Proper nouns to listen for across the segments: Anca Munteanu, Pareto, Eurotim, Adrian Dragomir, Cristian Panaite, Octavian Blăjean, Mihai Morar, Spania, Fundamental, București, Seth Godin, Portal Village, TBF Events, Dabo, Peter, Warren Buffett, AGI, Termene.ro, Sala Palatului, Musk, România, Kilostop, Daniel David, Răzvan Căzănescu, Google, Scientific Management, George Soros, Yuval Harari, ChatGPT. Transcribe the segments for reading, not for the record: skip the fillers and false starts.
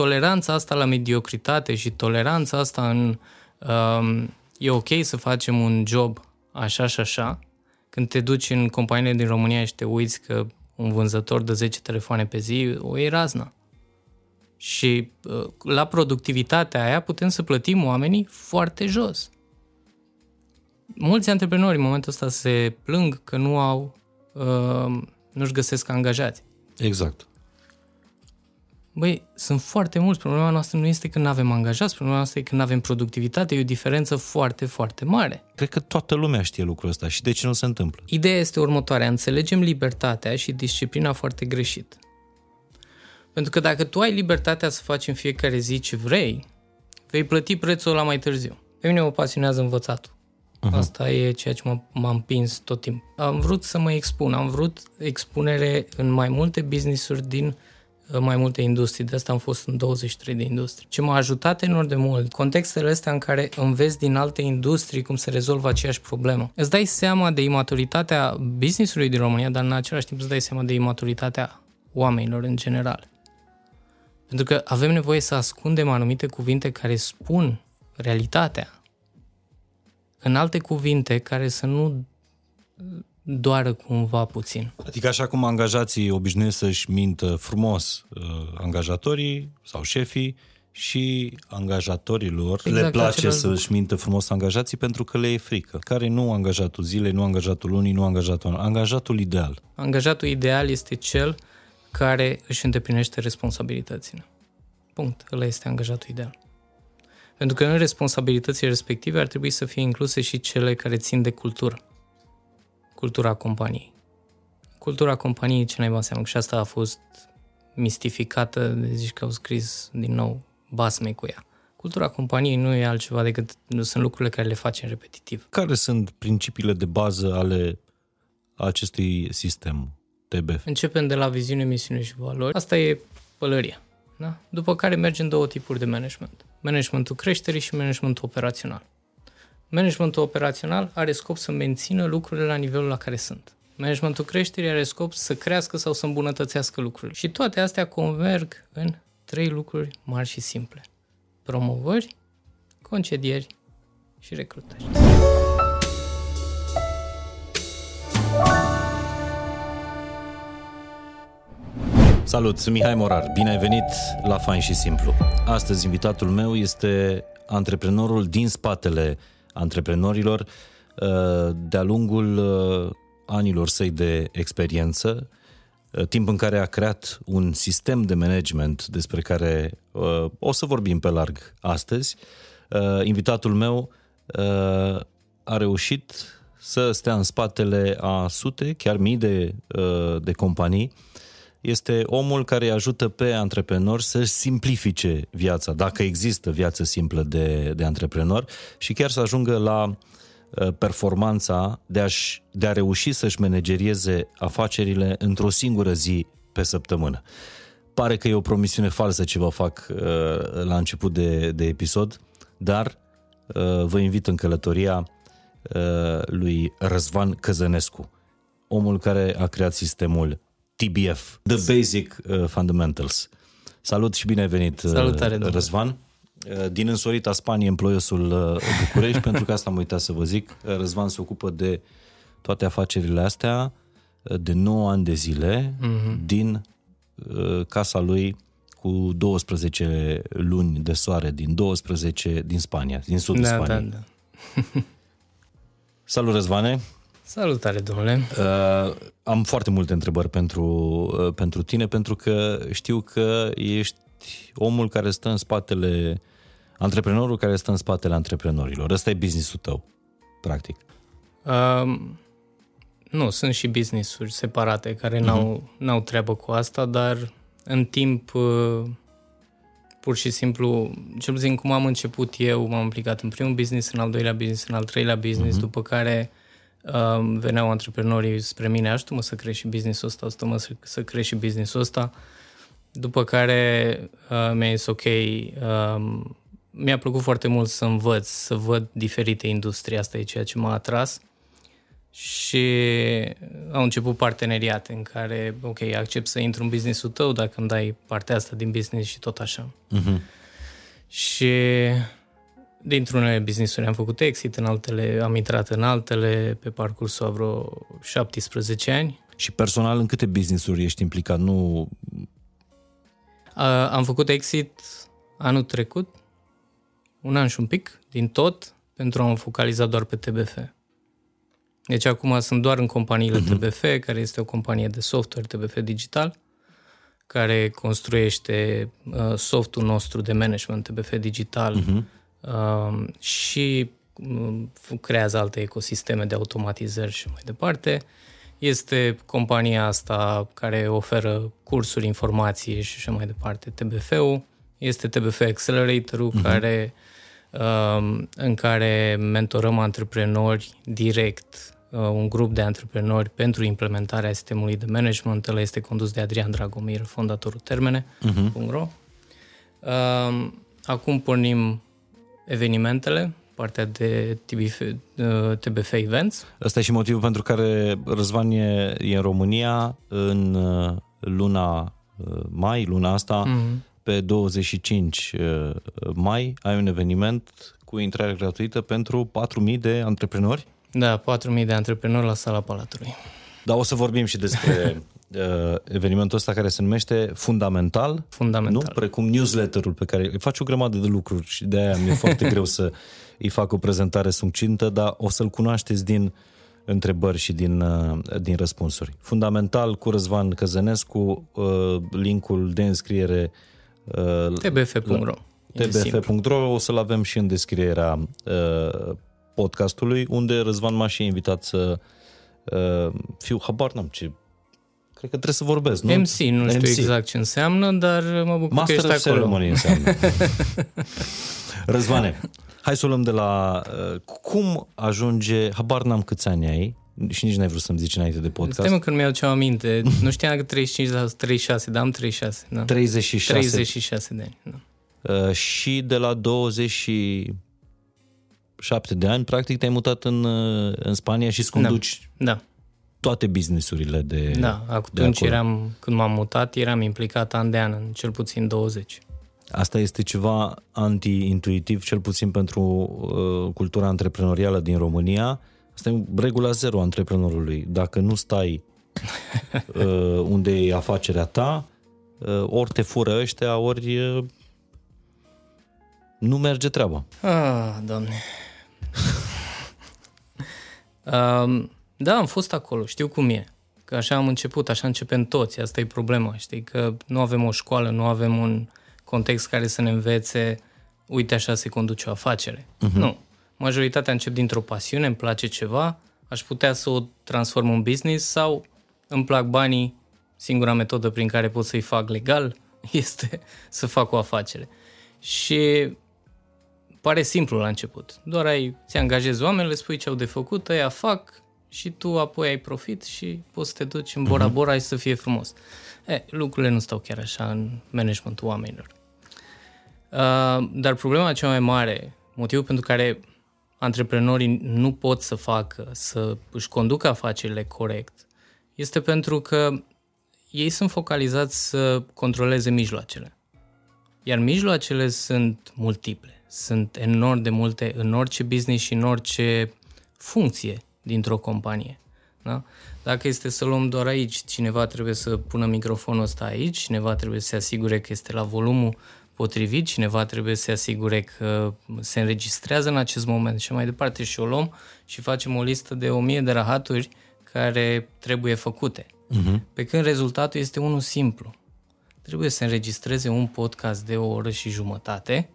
toleranța asta la mediocritate și toleranța asta în e ok să facem un job așa și așa, când te duci în companiile din România și te uiți că un vânzător de 10 telefoane pe zi o iei razna. Și la productivitatea aia putem să plătim oamenii foarte jos. Mulți antreprenori în momentul ăsta se plâng că nu au, nu-și găsesc angajați. Exact. Băi, sunt foarte mulți. Problema noastră nu este că nu avem angajați, problema noastră e că nu avem productivitate. E o diferență foarte, foarte mare. Cred că toată lumea știe lucrul ăsta și de ce nu se întâmplă. Ideea este următoarea. Înțelegem libertatea și disciplina foarte greșit. Pentru că dacă tu ai libertatea să faci în fiecare zi ce vrei, vei plăti prețul ăla mai târziu. Pe mine mă pasionează învățatul. Uh-huh. Asta e ceea ce m-a împins tot timpul. Am vrut să mă expun. Am vrut expunere în mai multe business-uri din mai multe industrii. De asta am fost în 23 de industrii. Ce m-a ajutat enorm de mult, contextele astea în care înveți din alte industrii cum se rezolvă aceeași problemă. Îți dai seama de imaturitatea business-ului din România, dar în același timp îți dai seama de imaturitatea oamenilor în general. Pentru că avem nevoie să ascundem anumite cuvinte care spun realitatea în alte cuvinte care să nu doară cumva puțin. Adică așa cum angajații obișnuiesc să-și mintă frumos angajatorii sau șefii și angajatorilor exact, le place să-și mintă frumos angajații pentru că le e frică. Care nu angajatul zilei, nu angajatul lunii, nu angajatul anului. Angajatul ideal. Angajatul ideal este cel care își îndeplinește responsabilitățile. Punct. Ăla este angajatul ideal. Pentru că în responsabilitățile respective ar trebui să fie incluse și cele care țin de cultură. Cultura companiei. Cultura companiei ce n-ai bani seama, că și asta a fost mistificată, de zici că au scris din nou basme cu ea. Cultura companiei nu e altceva decât sunt lucrurile care le facem repetitiv. Care sunt principiile de bază ale acestui sistem? TBF. Începem de la viziune, misiune și valori. Asta e pălăria. Da? După care mergem două tipuri de management. Managementul creșterii și managementul operațional. Managementul operațional are scop să mențină lucrurile la nivelul la care sunt. Managementul creșterii are scop să crească sau să îmbunătățească lucrurile. Și toate astea converg în trei lucruri mari și simple. Promovări, concedieri și recrutări. Salut, sunt Mihai Morar, bine ai venit la Fain și Simplu. Astăzi invitatul meu este antreprenorul din spatele antreprenorilor, de-a lungul anilor săi de experiență, timp în care a creat un sistem de management despre care o să vorbim pe larg astăzi. Invitatul meu a reușit să stea în spatele a sute, chiar mii de companii. Este omul care îi ajută pe antreprenori să-și simplifice viața, dacă există viață simplă de antreprenor, și chiar să ajungă la performanța de a reuși să-și managerieze afacerile într-o singură zi pe săptămână. Pare că e o promisiune falsă ce vă fac la început de episod, dar vă invit în călătoria lui Răzvan Căzănescu, omul care a creat sistemul TBF, The Basic Fundamentals. Salut și bine ai venit, Răzvan. Din însorita Spanie în ploiosul București, pentru că asta am uitat să vă zic. Răzvan se ocupă de toate afacerile astea de 9 ani de zile, din casa lui cu 12 luni de soare, din Spania, din sudul Spaniei. Da. Salut, Răzvane! Salutare, domnule! Am foarte multe întrebări pentru tine, pentru că știu că ești antreprenorul care stă în spatele antreprenorilor. Ăsta e business-ul tău, practic. Nu, sunt și business-uri separate care n-au treabă cu asta, dar în timp, pur și simplu, cel puțin cum am început eu, m-am implicat în primul business, în al doilea business, în al treilea business, după care veneau antreprenorii spre mine, ajută-mă să crești business-ul ăsta, să crești business-ul ăsta, după care mi-a zis ok, mi-a plăcut foarte mult să învăț, să văd diferite industrii, asta e ceea ce m-a atras și au început parteneriate în care, ok, accept să intru în business-ul tău dacă îmi dai partea asta din business și tot așa. Uh-huh. Și dintr-unele business-uri am făcut exit, în altele am intrat în altele, pe parcursul a vreo 17 ani. Și personal, în câte business-uri ești implicat? Nu... Am făcut exit anul trecut, un an și un pic, din tot, pentru a mă focaliza doar pe TBF. Deci acum sunt doar în companiile TBF, care este o companie de software TBF Digital, care construiește softul nostru de management TBF Digital și creează alte ecosisteme de automatizări și mai departe. Este compania asta care oferă cursuri, informații și așa mai departe. TBF-ul este TBF Accelerator-ul care... în care mentorăm antreprenori direct, un grup de antreprenori pentru implementarea sistemului de management. Ăla este condus de Adrian Dragomir, fondatorul Termene.ro. Acum pornim evenimentele, partea de TBF Events. Ăsta e și motivul pentru care Răzvan e în România în luna mai, luna asta. Pe 25 mai ai un eveniment cu intrare gratuită pentru 4.000 de antreprenori? Da, 4.000 de antreprenori la Sala Palatului. Dar o să vorbim și despre evenimentul ăsta care se numește Fundamental, nu? Precum newsletterul pe care îi faci o grămadă de lucruri și de-aia mi-e foarte greu să îi fac o prezentare succintă, dar o să-l cunoașteți din întrebări și din răspunsuri. Fundamental cu Răzvan Căzănescu, linkul de înscriere tbf.ro. tbf.ro o să-l avem și în descrierea podcastului, unde Răzvan m-a și invitat să fiu, habar n-am ce, cred că trebuie să vorbesc, nu? MC. Știu exact ce înseamnă, dar mă bucur Master că ești acolo. Master of Ceremony înseamnă. Răzvane, hai să o luăm de la cum ajunge, habar n-am câți ani ai și nici n-ai vrut să-mi zici înainte de podcast. Stai mă că nu mi-au ceva aminte. Nu știam că 35 la 36, dar am 36. Da. 36 de ani. Da. Și de la 27 de ani, practic, te-ai mutat în Spania și îți conduci toate businessurile de atunci de eram, când m-am mutat, eram implicat an de an, în cel puțin 20. Asta este ceva anti-intuitiv, cel puțin pentru cultura antreprenorială din România. Asta e regula zero antreprenorului. Dacă nu stai unde e afacerea ta, ori te fură ăștia, ori nu merge treaba. Ah, Doamne. Da, am fost acolo, știu cum e. Că așa am început, așa începem toți. Asta e problema, știi? Că nu avem o școală, nu avem un context care să ne învețe, uite așa se conduce o afacere. Nu. Majoritatea încep dintr-o pasiune, îmi place ceva, aș putea să o transform în business sau îmi plac banii, singura metodă prin care pot să-i fac legal este să fac o afacere. Și pare simplu la început, doar ți angajezi oameni, le spui ce au de făcut, ăia fac și tu apoi ai profit și poți să te duci în Bora Bora și să fie frumos. Lucrurile nu stau chiar așa în managementul oamenilor. Dar problema cea mai mare, motivul pentru care antreprenorii nu pot să facă, să își conducă afacerile corect, este pentru că ei sunt focalizați să controleze mijloacele. Iar mijloacele sunt multiple, sunt enorm de multe în orice business și în orice funcție dintr-o companie. Da? Dacă este să luăm doar aici, cineva trebuie să pună microfonul ăsta aici, cineva trebuie să se asigure că este la volumul potrivit, cineva trebuie să se asigure că se înregistrează în acest moment și mai departe, și o luăm și facem o listă de 1000 de rahaturi care trebuie făcute. Pe când rezultatul este unul simplu. Trebuie să înregistreze un podcast de 1,5 ore,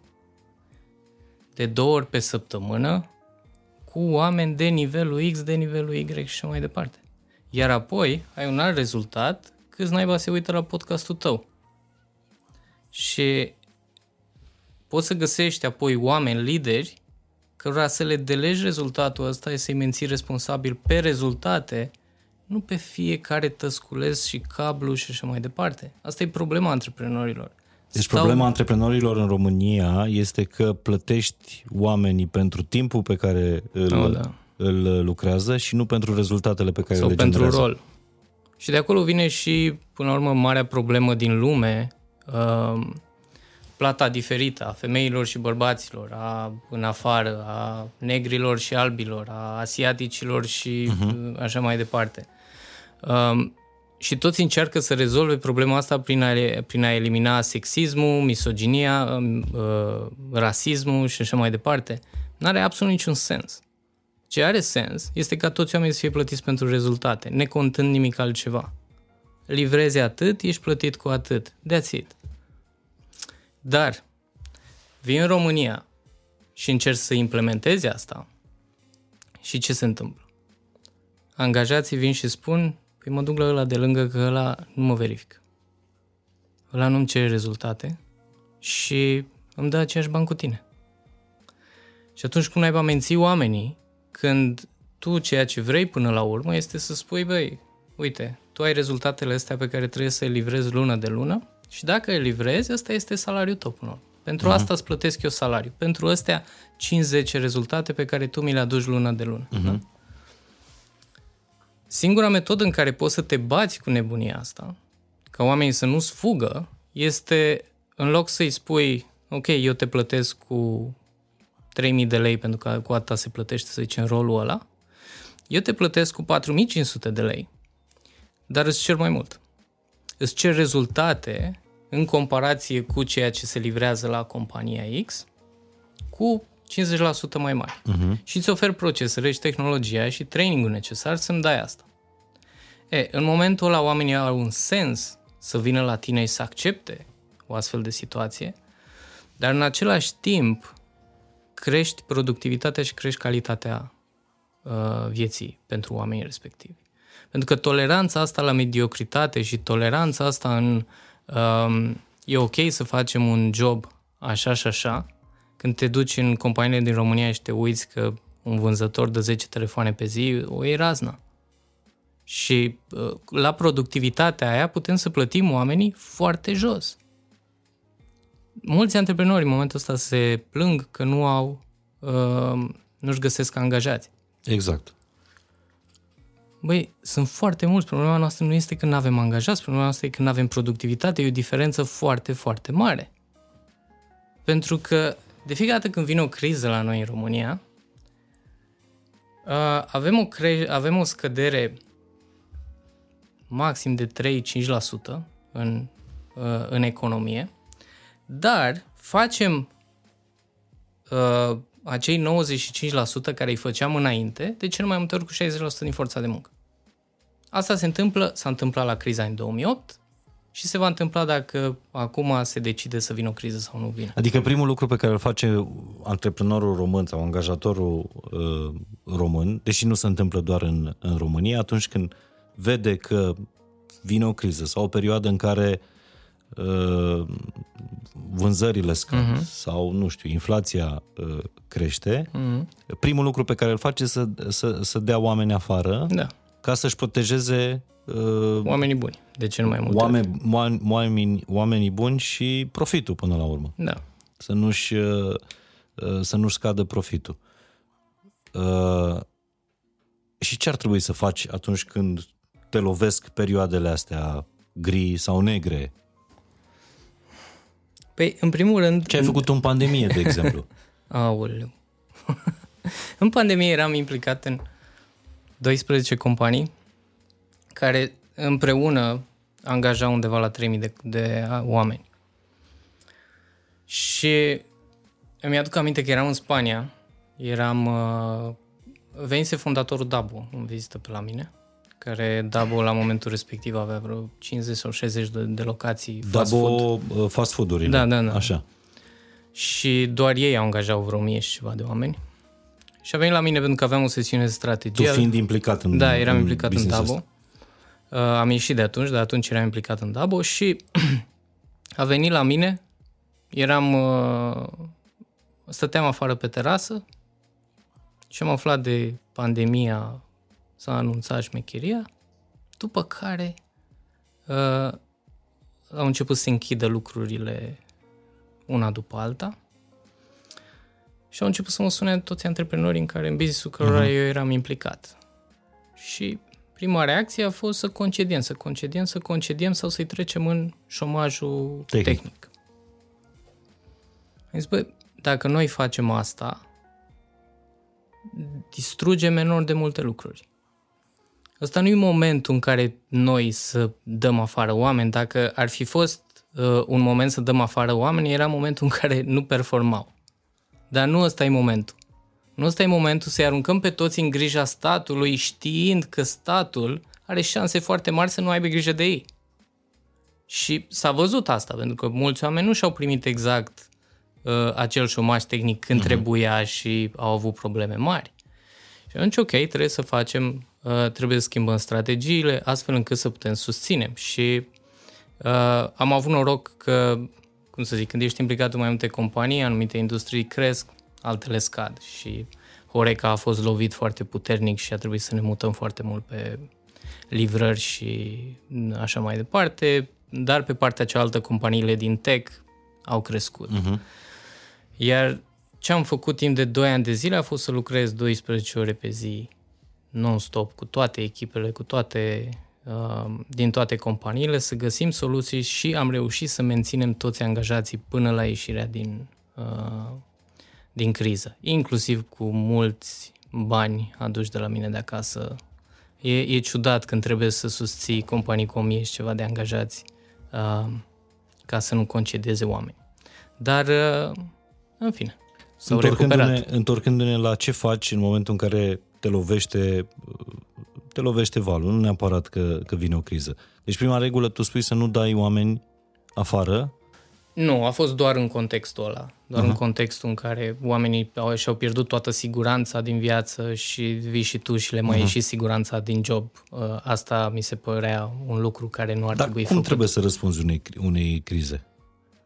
de 2 ori pe săptămână, cu oameni de nivelul X, de nivelul Y și mai departe. Iar apoi ai un alt rezultat, câți naiba se uită la podcastul tău. Și poți să găsești apoi oameni lideri cărora să le delegi rezultatul ăsta și să-i menții responsabil pe rezultate, nu pe fiecare tăscules și cablu și așa mai departe. Asta e problema antreprenorilor. Deci problema antreprenorilor în România este că plătești oamenii pentru timpul pe care îl îl lucrează și nu pentru rezultatele pe care le generează. Sau pentru rol. Și de acolo vine și, până la urmă, marea problemă din lume, plata diferită a femeilor și bărbaților, a în afară, a negrilor și albilor, a asiaticilor și așa mai departe. Și toți încearcă să rezolve problema asta prin a elimina sexismul, misoginia, rasismul și așa mai departe. N-are absolut niciun sens. Ce are sens este ca toți oamenii să fie plătiți pentru rezultate, necontând nimic altceva. Livrezi atât, ești plătit cu atât. That's it. Dar vii în România și încerci să implementezi asta și ce se întâmplă? Angajații vin și spun, păi mă duc la ăla de lângă că ăla nu mă verifică. Ăla nu-mi cere rezultate și îmi dă aceiași bani cu tine. Și atunci cum naiba menții oamenii când tu ceea ce vrei până la urmă este să spui, băi, uite, tu ai rezultatele astea pe care trebuie să le livrezi lună de lună și dacă le livrezi, ăsta este salariul tău până la urmă. Pentru asta îți plătesc eu salariu. Pentru astea 5-10 rezultate pe care tu mi le aduci lună de lună. Da? Singura metodă în care poți să te bați cu nebunia asta, ca oamenii să nu-ți fugă, este în loc să-i spui, ok, eu te plătesc cu 3.000 de lei pentru că cu atâta se plătește, să zicem, rolul ăla, eu te plătesc cu 4.500 de lei, dar îți cer mai mult. Îți cer rezultate în comparație cu ceea ce se livrează la compania X cu 50% mai mari. Și îți ofer procesele și tehnologia și trainingul necesar să-mi dai asta. În momentul ăla oamenii au un sens să vină la tine și să accepte o astfel de situație, dar în același timp crești productivitatea și crești calitatea vieții pentru oamenii respectivi. Pentru că toleranța asta la mediocritate și toleranța asta în e ok să facem un job așa și așa, când te duci în companiile din România și te uiți că un vânzător de 10 telefoane pe zi o iei razna. Și la productivitatea aia putem să plătim oamenii foarte jos. Mulți antreprenori în momentul ăsta se plâng că nu au, nu-și găsesc angajați. Exact. Băi, sunt foarte mulți. Problema noastră nu este că nu avem angajați, problema noastră e că nu avem productivitate. E o diferență foarte, foarte mare. Pentru că de fiecare dată când vine o criză la noi în România, avem o scădere maxim de 3-5% în economie, dar facem acei 95% care îi făceam înainte, de cel mai multe ori cu 60% din forța de muncă. Asta s-a întâmplat la criza în 2008, și se va întâmpla dacă acum se decide să vină o criză sau nu vine. Adică primul lucru pe care îl face antreprenorul român sau angajatorul român, deși nu se întâmplă doar în România, atunci când vede că vine o criză sau o perioadă în care vânzările scad sau, nu știu, inflația crește, primul lucru pe care îl face să dea oameni afară ca să-și protejeze oamenii buni, de cel mai multe oamenii buni și profitul până la urmă. Da. Să nu-și scadă profitul. Și ce ar trebui să faci atunci când te lovesc perioadele astea gri sau negre? Păi, în primul rând... Ce ai făcut în pandemie, de exemplu? Aoleu! În pandemie eram implicat în 12 companii care împreună angajau undeva la 3.000 de oameni. Și îmi aduc aminte că eram în Spania, venise fondatorul Dabo în vizită pe la mine, care Dabo la momentul respectiv avea vreo 50 sau 60 de locații fast food. Dabo fast food-urile. Da. Așa. Și doar ei au angajat vreo 1.000 și ceva de oameni. Și a venit la mine pentru că aveam o sesiune de strategie. Tu fiind implicat în business-ul. Da, eram implicat în Dabo. Am ieșit de atunci, dar atunci eram implicat în Dabo și a venit la mine, stăteam afară pe terasă și am aflat de pandemia, s-a anunțat șmecheria, după care au început să închidă lucrurile una după alta Și au început să mă sune toți antreprenorii în care, în business-ul cărora eu eram implicat. Și prima reacție a fost să concediem sau să-i trecem în șomajul tehnic. Am zis, bă, dacă noi facem asta, distrugem enorm de multe lucruri. Ăsta nu e momentul în care noi să dăm afară oameni. Dacă ar fi fost un moment să dăm afară oameni, era momentul în care nu performau. Dar nu ăsta e momentul. Nu ăsta e momentul să-i aruncăm pe toți în grija statului, știind că statul are șanse foarte mari să nu aibă grijă de ei. Și s-a văzut asta, pentru că mulți oameni nu și-au primit exact acel șomaj tehnic când trebuia și au avut probleme mari. Și atunci, ok, trebuie să facem, trebuie să schimbăm strategiile astfel încât să putem susține. Și am avut noroc că, cum să zic, când ești implicat în mai multe companii, anumite industrii cresc, altele scad și Horeca a fost lovit foarte puternic și a trebuit să ne mutăm foarte mult pe livrări și așa mai departe, dar pe partea cealaltă companiile din tech au crescut. Iar ce am făcut timp de 2 ani de zile a fost să lucrez 12 ore pe zi non-stop cu toate echipele, cu toate din toate companiile, să găsim soluții și am reușit să menținem toți angajații până la ieșirea din criză, inclusiv cu mulți bani aduși de la mine de acasă. E ciudat când trebuie să susții companii cu 1000 și ceva de angajați ca să nu concedeze oameni. Dar, în fine, s-au recuperat. Întorcându-ne la ce faci în momentul în care te lovește valul, nu neapărat că vine o criză. Deci, prima regulă, tu spui să nu dai oameni afară? Nu, a fost doar în contextul ăla. Doar în contextul în care oamenii și-au pierdut toată siguranța din viață și vii și tu și le mai ieși siguranța din job. Asta mi se părea un lucru care nu ar trebui făcut. Dar cum trebuie să răspunzi unei crize?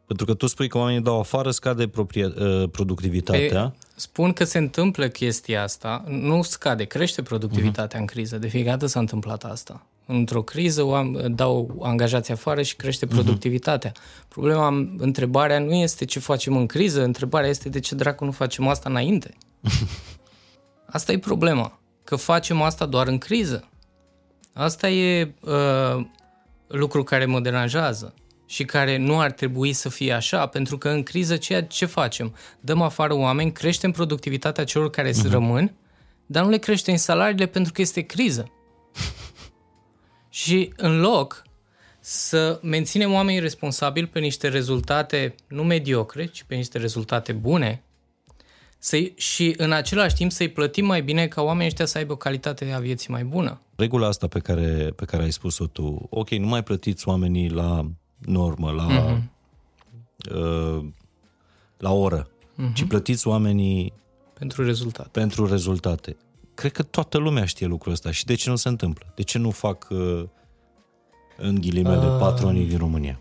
Pentru că tu spui că oamenii dau afară, scade productivitatea. Spun că se întâmplă chestia asta, nu scade, crește productivitatea în criză. De fiecare dată s-a întâmplat asta. Într-o criză dau angajații afară și crește productivitatea. Problema, întrebarea nu este ce facem în criză, întrebarea este de ce dracu nu facem asta înainte. Asta e problema, că facem asta doar în criză. Asta e lucru care mă deranjează și care nu ar trebui să fie așa, pentru că în criză ceea ce facem? Dăm afară oameni, creștem productivitatea celor care rămân, dar nu le creștem salariile pentru că este criză. Și în loc să menținem oamenii responsabili pe niște rezultate nu mediocre, ci pe niște rezultate bune, și în același timp să-i plătim mai bine ca oamenii ăștia să aibă o calitate a vieții mai bună. Regula asta pe care ai spus-o tu, ok, nu mai plătiți oamenii la normă, la oră, ci plătiți oamenii pentru rezultate. Cred că toată lumea știe lucrul ăsta și de ce nu se întâmplă? De ce nu fac, în ghilimele, patronii din România?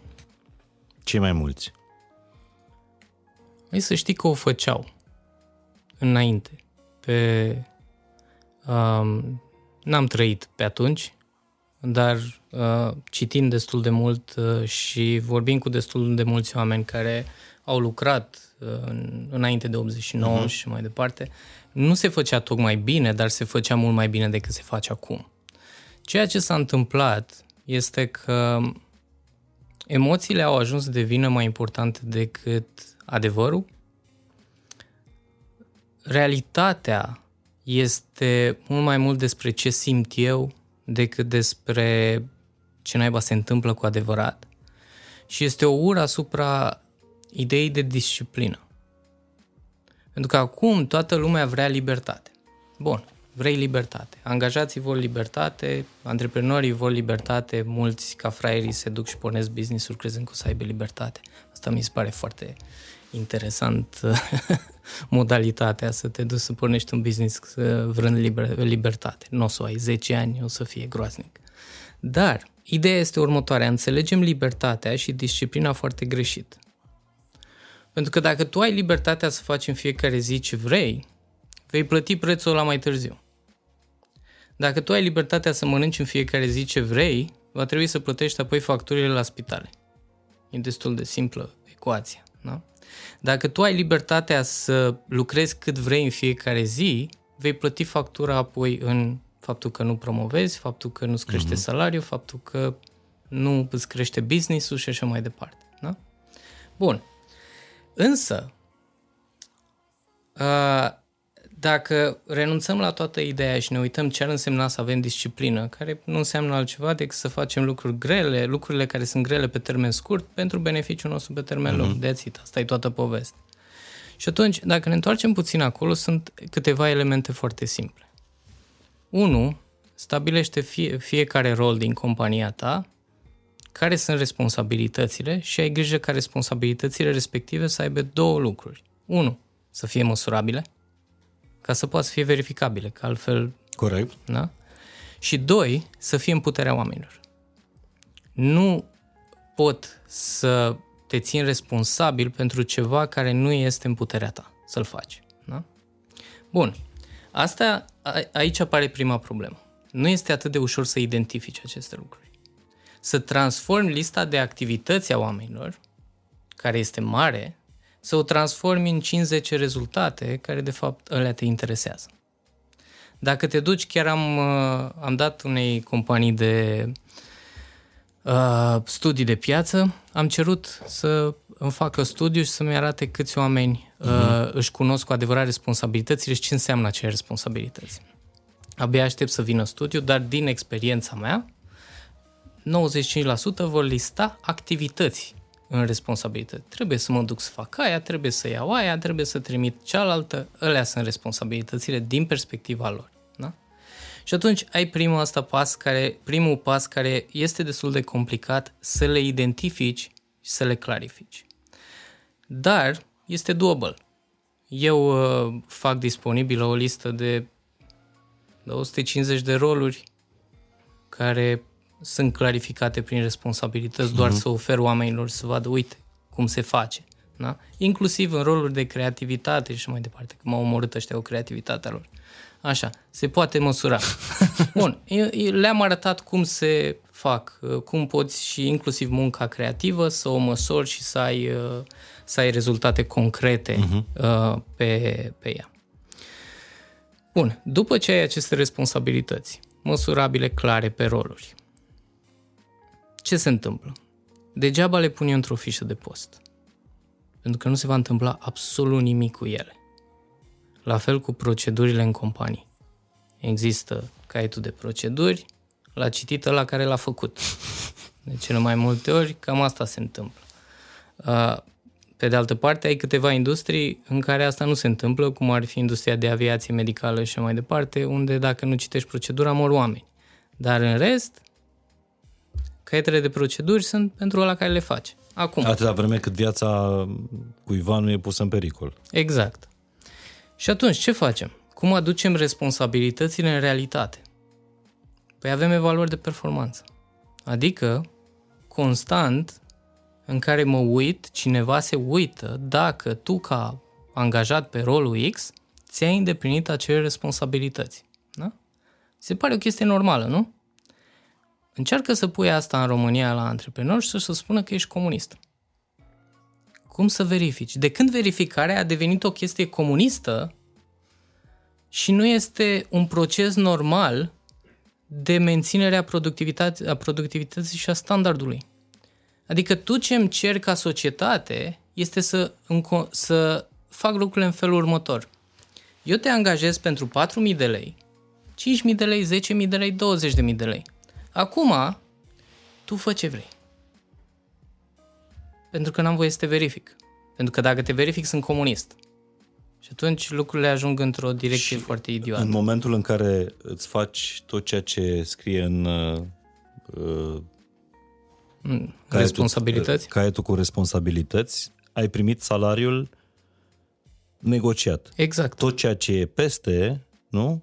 Cei mai mulți. Hai să știi că o făceau înainte. N-am trăit pe atunci, dar citind destul de mult și vorbind cu destul de mulți oameni care au lucrat înainte de 89 și mai departe, nu se făcea tocmai bine, dar se făcea mult mai bine decât se face acum. Ceea ce s-a întâmplat este că emoțiile au ajuns să devină mai importante decât adevărul. Realitatea este mult mai mult despre ce simt eu decât despre ce naiba se întâmplă cu adevărat. Și este o ură asupra ideii de disciplină. Pentru că acum toată lumea vrea libertate. Bun, vrei libertate. Angajații vor libertate, antreprenorii vor libertate, mulți ca fraierii se duc și pornesc business-uri crezând că o să aibă libertate. Asta mi se pare foarte interesant, modalitatea să te duci să pornești un business vrând libertate. Nu o să o ai 10 ani, o să fie groaznic. Dar ideea este următoarea, înțelegem libertatea și disciplina foarte greșit. Pentru că dacă tu ai libertatea să faci în fiecare zi ce vrei, vei plăti prețul ăla mai târziu. Dacă tu ai libertatea să mănânci în fiecare zi ce vrei, va trebui să plătești apoi facturile la spitale. E destul de simplă ecuația. Da? Dacă tu ai libertatea să lucrezi cât vrei în fiecare zi, vei plăti factura apoi în faptul că nu promovezi, faptul că nu-ți crește salariul, faptul că nu îți crește business-ul și așa mai departe. Da? Bun. Însă, dacă renunțăm la toată ideea și ne uităm ce ar însemna să avem disciplină, care nu înseamnă altceva decât să facem lucruri grele, lucrurile care sunt grele pe termen scurt, pentru beneficiul nostru pe termen lung. That's it, asta e toată povestea. Și atunci, dacă ne întoarcem puțin acolo, sunt câteva elemente foarte simple. 1. Stabilește fiecare rol din compania ta, care sunt responsabilitățile și ai grijă ca responsabilitățile respective să aibă două lucruri. 1. Să fie măsurabile, ca să poată fi verificabile, că altfel... Corect. Da? Și 2. Să fie în puterea oamenilor. Nu pot să te țin responsabil pentru ceva care nu este în puterea ta să-l faci. Da? Bun. Asta, aici apare prima problemă. Nu este atât de ușor să identifici aceste lucruri. Să transformi lista de activități a oamenilor, care este mare, să o transformi în 5-10 rezultate care, de fapt, alea te interesează. Dacă te duci, chiar am dat unei companii de studii de piață, am cerut să îmi facă studiu și să-mi arate câți oameni își cunosc cu adevărat responsabilitățile și ce înseamnă acele responsabilități. Abia aștept să vină studiu, dar din experiența mea, 95% vor lista activități în responsabilități. Trebuie să mă duc să fac aia, trebuie să iau aia, trebuie să trimit cealaltă, alea sunt responsabilitățile din perspectiva lor. Da? Și atunci ai primul pas care este destul de complicat să le identifici și să le clarifici. Dar este doable. Eu fac disponibilă o listă de 250 de roluri care sunt clarificate prin responsabilități, doar să ofer oamenilor să vadă, uite, cum se face. Da? Inclusiv în roluri de creativitate și mai departe, că m-au omorât ăștia o creativitatea lor. Așa, se poate măsura. Bun, le-am arătat cum se fac, cum poți și inclusiv munca creativă să o măsori și să ai rezultate concrete pe ea. Bun, după ce ai aceste responsabilități, măsurabile, clare, pe roluri, ce se întâmplă? Degeaba le pun eu într-o fișă de post, pentru că nu se va întâmpla absolut nimic cu ele. La fel cu procedurile în companii. Există caietul de proceduri, l-a citit ăla care l-a făcut. De cele mai multe ori, cam asta se întâmplă. Pe de altă parte, ai câteva industrii în care asta nu se întâmplă, cum ar fi industria de aviație medicală și mai departe, unde dacă nu citești procedura, mor oameni. Dar în rest, caietele de proceduri sunt pentru ăla care le face. Acum. Atâta vreme cât viața cuiva nu e pusă în pericol. Exact. Și atunci, ce facem? Cum aducem responsabilitățile în realitate? Păi avem evaluări de performanță. Adică, constant, în care mă uit, cineva se uită dacă tu, ca angajat pe rolul X, ți-ai îndeplinit acele responsabilități. Da? Se pare o chestie normală, nu? Încearcă să pui asta în România la antreprenori și să spună că ești comunist. Cum să verifici? De când verificarea a devenit o chestie comunistă și nu este un proces normal de menținere a productivității și a standardului? Adică tu ce îmi ceri ca societate este să fac lucrurile în felul următor. Eu te angajez pentru 4.000 de lei, 5.000 de lei, 10.000 de lei, 20.000 de lei. Acum, tu fă ce vrei. Pentru că n-am voie să te verific. Pentru că dacă te verific, sunt comunist. Și atunci lucrurile ajung într-o direcție și foarte idiotă. În momentul în care îți faci tot ceea ce scrie în responsabilități, caietul cu responsabilități, ai primit salariul negociat. Exact. Tot ceea ce e peste, nu?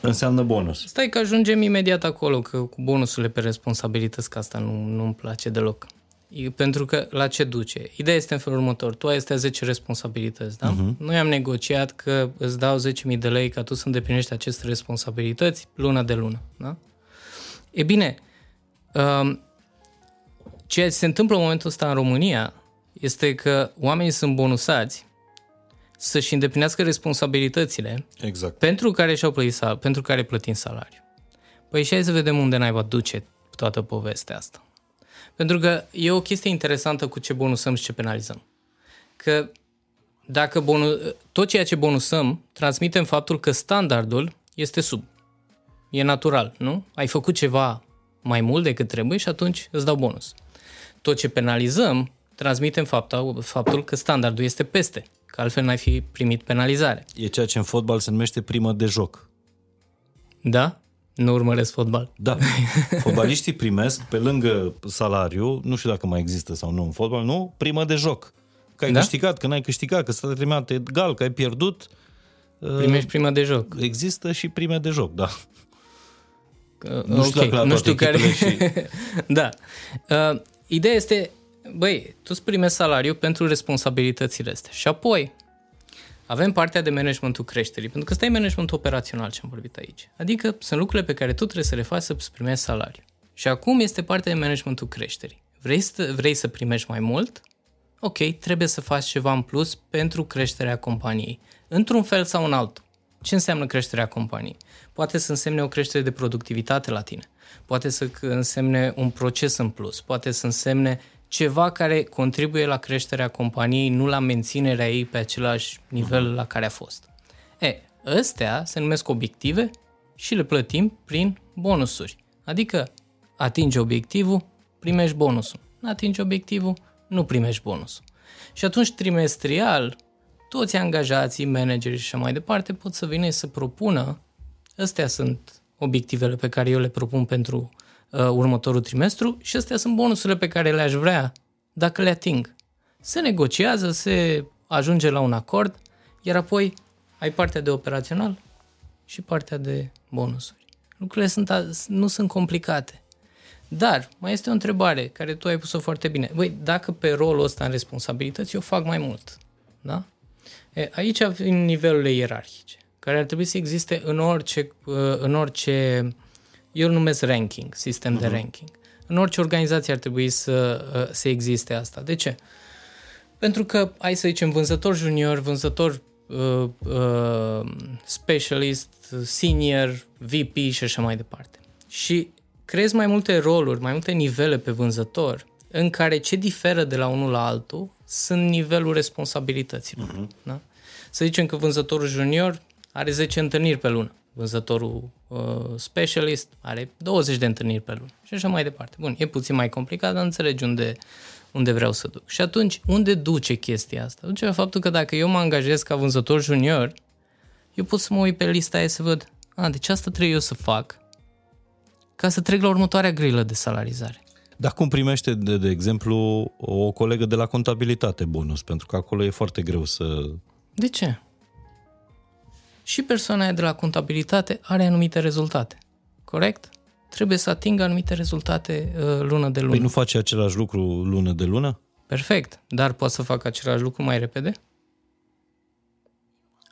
Înseamnă bonus. Stai că ajungem imediat acolo, că cu bonusurile pe responsabilități, că asta nu-mi place deloc. Pentru că la ce duce? Ideea este în felul următor. Tu ai astea 10 responsabilități, da? Noi am negociat că îți dau 10.000 de lei ca tu să îndeplinești aceste responsabilități lună de lună, da? E bine, ceea ce se întâmplă în momentul ăsta în România este că oamenii sunt bonusați să-și îndeplinească responsabilitățile exact. Pentru care și-au plătit pentru care plătim salariu. Păi și hai să vedem unde naiba duce toată povestea asta. Pentru că e o chestie interesantă cu ce bonusăm și ce penalizăm. Că dacă tot ceea ce bonusăm, transmitem faptul că standardul este sub. E natural, nu? Ai făcut ceva mai mult decât trebuie și atunci îți dau bonus. Tot ce penalizăm, transmitem faptul că standardul este peste, că altfel n-ai fi primit penalizare. E ceea ce în fotbal se numește primă de joc. Da? Nu urmăresc fotbal. Da, fotbaliștii primesc pe lângă salariu, nu știu dacă mai există sau nu în fotbal, nu, primă de joc. Că ai câștigat, că n-ai câștigat, că s-a terminat egal, că ai pierdut. Primești primă de joc. Există și prime de joc, da. Nu știu dacă la toate echipele și... Da. Ideea este, băi, tu îți primești salariu pentru responsabilitățile astea. Și apoi... avem partea de managementul creșterii, pentru că ăsta e managementul operațional ce am vorbit aici. Adică sunt lucrurile pe care tu trebuie să le faci să primești salariu. Și acum este partea de managementul creșterii. Vrei să primești mai mult? Ok, trebuie să faci ceva în plus pentru creșterea companiei. Într-un fel sau în altul. Ce înseamnă creșterea companiei? Poate să însemne o creștere de productivitate la tine. Poate să însemne un proces în plus. Poate să însemne ceva care contribuie la creșterea companiei, nu la menținerea ei pe același nivel la care a fost. Astea se numesc obiective și le plătim prin bonusuri. Adică atingi obiectivul, primești bonusul. Nu atingi obiectivul, nu primești bonusul. Și atunci trimestrial, toți angajații, managerii și așa mai departe pot să vină să propună, astea sunt obiectivele pe care eu le propun pentru următorul trimestru și astea sunt bonusurile pe care le-aș vrea dacă le ating. Se negociază, se ajunge la un acord, iar apoi ai partea de operațional și partea de bonusuri. Lucrurile nu sunt complicate. Dar mai este o întrebare care tu ai pus-o foarte bine. Băi, dacă pe rolul ăsta în responsabilități eu fac mai mult, da? Aici vin nivelurile ierarhice, care ar trebui să existe în orice eu îl numesc ranking, sistem de ranking. În orice organizație ar trebui să existe asta. De ce? Pentru că, hai să zicem, vânzător junior, vânzător specialist, senior, VP și așa mai departe. Și creezi mai multe roluri, mai multe nivele pe vânzător, în care ce diferă de la unul la altul sunt nivelul responsabilităților. Da? Să zicem că vânzătorul junior are 10 întâlniri pe lună. Vânzătorul specialist are 20 de întâlniri pe lună și așa mai departe. Bun, e puțin mai complicat, dar înțelegi unde vreau să duc. Și atunci, unde duce chestia asta? Duce la faptul că dacă eu mă angajez ca vânzător junior, eu pot să mă uit pe lista aia să văd, deci asta trebuie eu să fac ca să trec la următoarea grilă de salarizare. Dar cum primește, de exemplu, o colegă de la contabilitate bonus? Pentru că acolo e foarte greu să... De ce? Și persoana aia de la contabilitate are anumite rezultate, corect? Trebuie să atingă anumite rezultate lună de lună. Păi nu face același lucru lună de lună? Perfect, dar poate să facă același lucru mai repede?